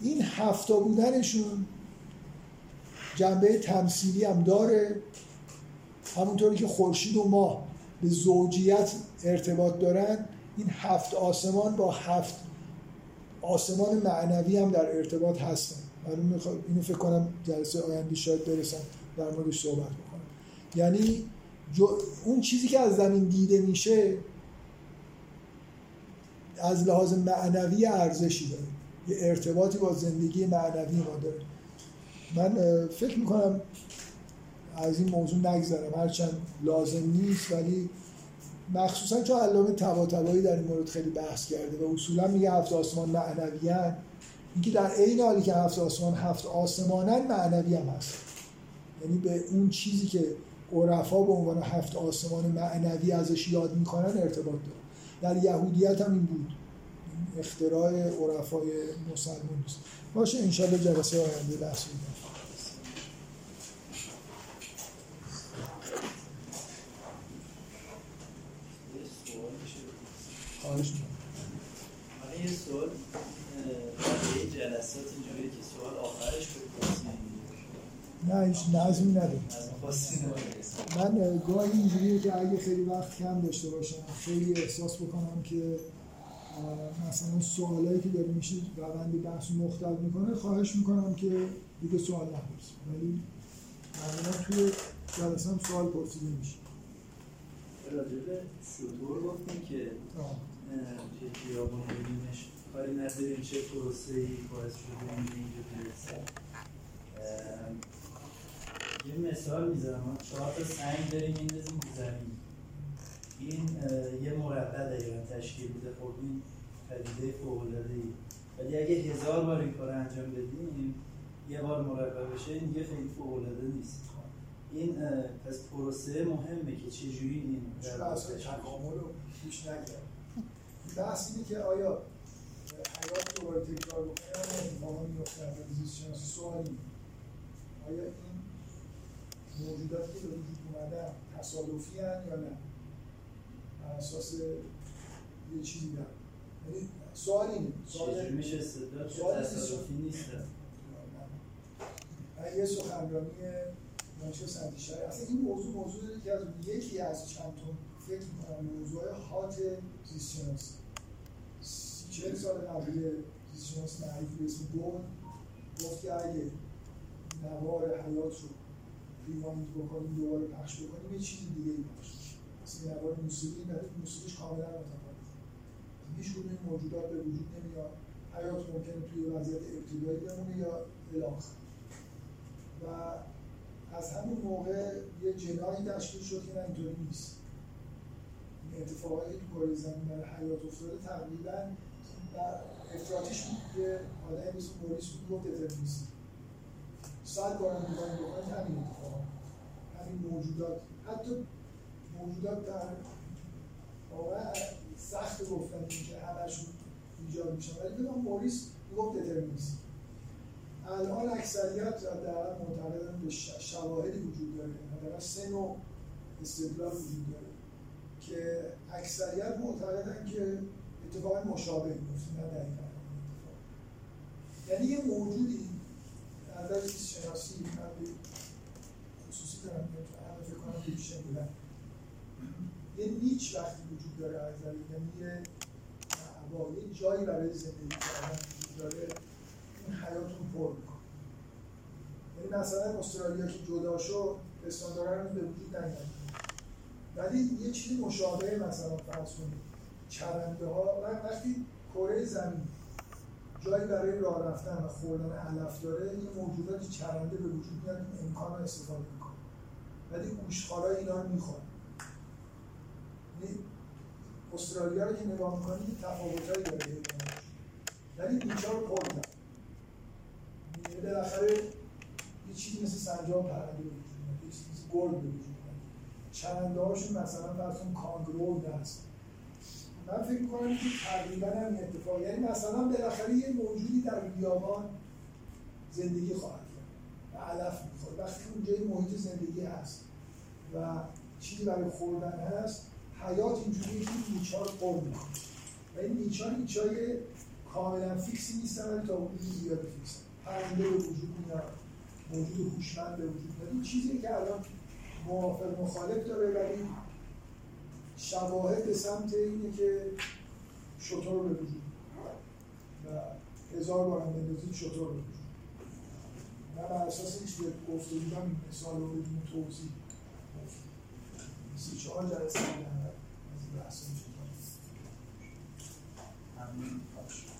این 7 تا بودنشون جنبه تمثیلی هم داره همونطوری که خورشید و ماه به زوجیت ارتباط دارن، این هفت آسمان با هفت آسمان معنوی هم در ارتباط هستن. من اینو فکر کنم جلسه آینده شاید برسم در موردش صحبت بکنم. یعنی اون چیزی که از زمین دیده میشه از لحاظ معنوی ارزشی داره، یه ارتباطی با زندگی معنوی ما داره. من فکر میکنم از این موضوع نگذرم، هرچند لازم نیست، ولی مخصوصا چون علامه طباطبایی در این مورد خیلی بحث کرده و اصولا میگه هفت آسمان معنوی هست، اینکه در عین حالی که هفت آسمان هفت آسمانن معنوی هم هست. یعنی به اون چیزی که عرفا به عنوان هفت آسمان معنوی ازش یاد میکنن ارتباط داره. در یهودیت هم این بود، اختراع عرفای مسلمان نیست. باشه، انشالله جلسه آینده بحث می‌کنیم. حالا یه سوال برای یه جلسات اینجوری که سوال آخرش بپرسیم. نه، هیچ نظمی نداریم. من گاهی اینجوریه که اگه خیلی وقت کم داشته باشم، خیلی احساس بکنم که مثلا سوالایی که داره میشه روند بحث مختلف میکنه، خواهش میکنم که دیگه سوال نپرسیم، ولی معمولا توی جلسه هم سوال پرسیده میشه. راجبه سطور گفتیم که چه خیابان بودیمش کاری نداریم، چه پروسه‌ای باعث شده اینجا برسیم. یه مثال میزنم، ما 4 تا سنگ داریم میندازیم به زمین، این یه مربع دقیقا تشکیل میده. خب این پدیده فوق‌العاده‌ای، ولی اگه 1000 بار این کار انجام بدیم یه بار مربع بشه، این دیگه خیلی فوق‌العاده نیست. این پس پروسه مهمه که چجوری این درسته تکامل رو پیش نگرد. بحث اینه که آیا حیات دوباره تکرار بکنه، ما می‌افتیم به زیست شناسی سوالی، آیا این موجوداتی که به وجود اومدن تصادفی هستند یا نه، بر اساس یه چیزی دارن؟ یعنی سوال اینه، چجوری میشه استدلال که تصادفی نیستن؟ یه سخنرانی ناشر سندیشتر. اصلا این موضوع داره که از یکی از چند تا فکر میکنم موضوع هات زیستشناسی 40 سال قبل زیستشناس معروف به اسم دون گفت که اگه نوار حیات رو ریواند بکنیم، دوباره پخش بکنیم، یه چیز دیگه این پخش میشه. اصلا نوار موسیقی نداره، موسیقیش کاملا متفاوته، هیچ گونه موجودات به وجود نمیاد، حیات ممکنه توی وضعیت ابتدایی بمونه یا الاخر. و از همون موقع یه جنایی تشکیل شد که نه، اینطوری نیست. این اتفاقایی که تو کره زمین برای حیات افتاده تقریباً در افراطیش بود که آدمی مثل موریس بود گفت دترمینیسم. 100 بار می‌گن بکنید همین اتفاقا، همین موجودات، حتی موجودات در واقع سخت گفتن که همشون ایجاد میشن، ولی بگم موریس گفت دترمینیسم. الان اکثریت در معتقدن به شواهدی وجود داره، حداقل 3 نوع استدلال وجود داره که اکثریت معتقدن که اتفاق مشابه میفته، نه دقیقاً اتفاق. یعنی یه موجودی از نظر شناسی من خصوصی دارم میگم، فکر کنم که بیشتر بودن یه نیچ وقتی وجود داره از نظر، یعنی یه جایی برای زندگی کردن وجود داره، حیاتون پر میکنه. یعنی مثلا استرالیا که جدا شد استاندارا رو به وجود نیاد، ولی یه چیزی مشابه مثلا فرض کنید چرنده ها، وقتی کره زمین جایی برای راه رفتن و خوردن علف داره، یه موجوداتی چرنده به وجود میاد، این امکان رو استفاده میکنه، ولی گوشخارا اینا رو میخورن. یعنی استرالیا رو که نگاه میکنید تفاوتایی داره، ولی بیچار پردن. یعنی بالاخره یه چیزی مثل سنجاب پرنده بوجود میاد، یه چیزی مثل گرد بوجود میاد، چرنده هاشون مثلا برسون کانگرو هست. من فکر میکنم که تقریبا هم این اتفاق، یعنی مثلا بالاخره یه موجودی در بیابان زندگی خواهد کرد و علف میخواد، وقتی اونجا یه محیط زندگی هست و چیزی برای خوردن هست، حیات اینجوریه که میچار قرد میکنه و این میچای کاملا فیکسی نیستن، ولی تا اونجا زیاد فیکسن. پرنده به وجود میاد، موجود هوشمند به وجود میاد. این چیزی که الان موافق مخالف داره، ولی شواهد به سمت اینه که شطور رو ببینید و هزار بار هم بندازید شطور رو ببینید. من بر اساس اینکه گفته بودم این مثال رو بدون توضیح 34 جلسه از این بحث می‌کنم. ممنون.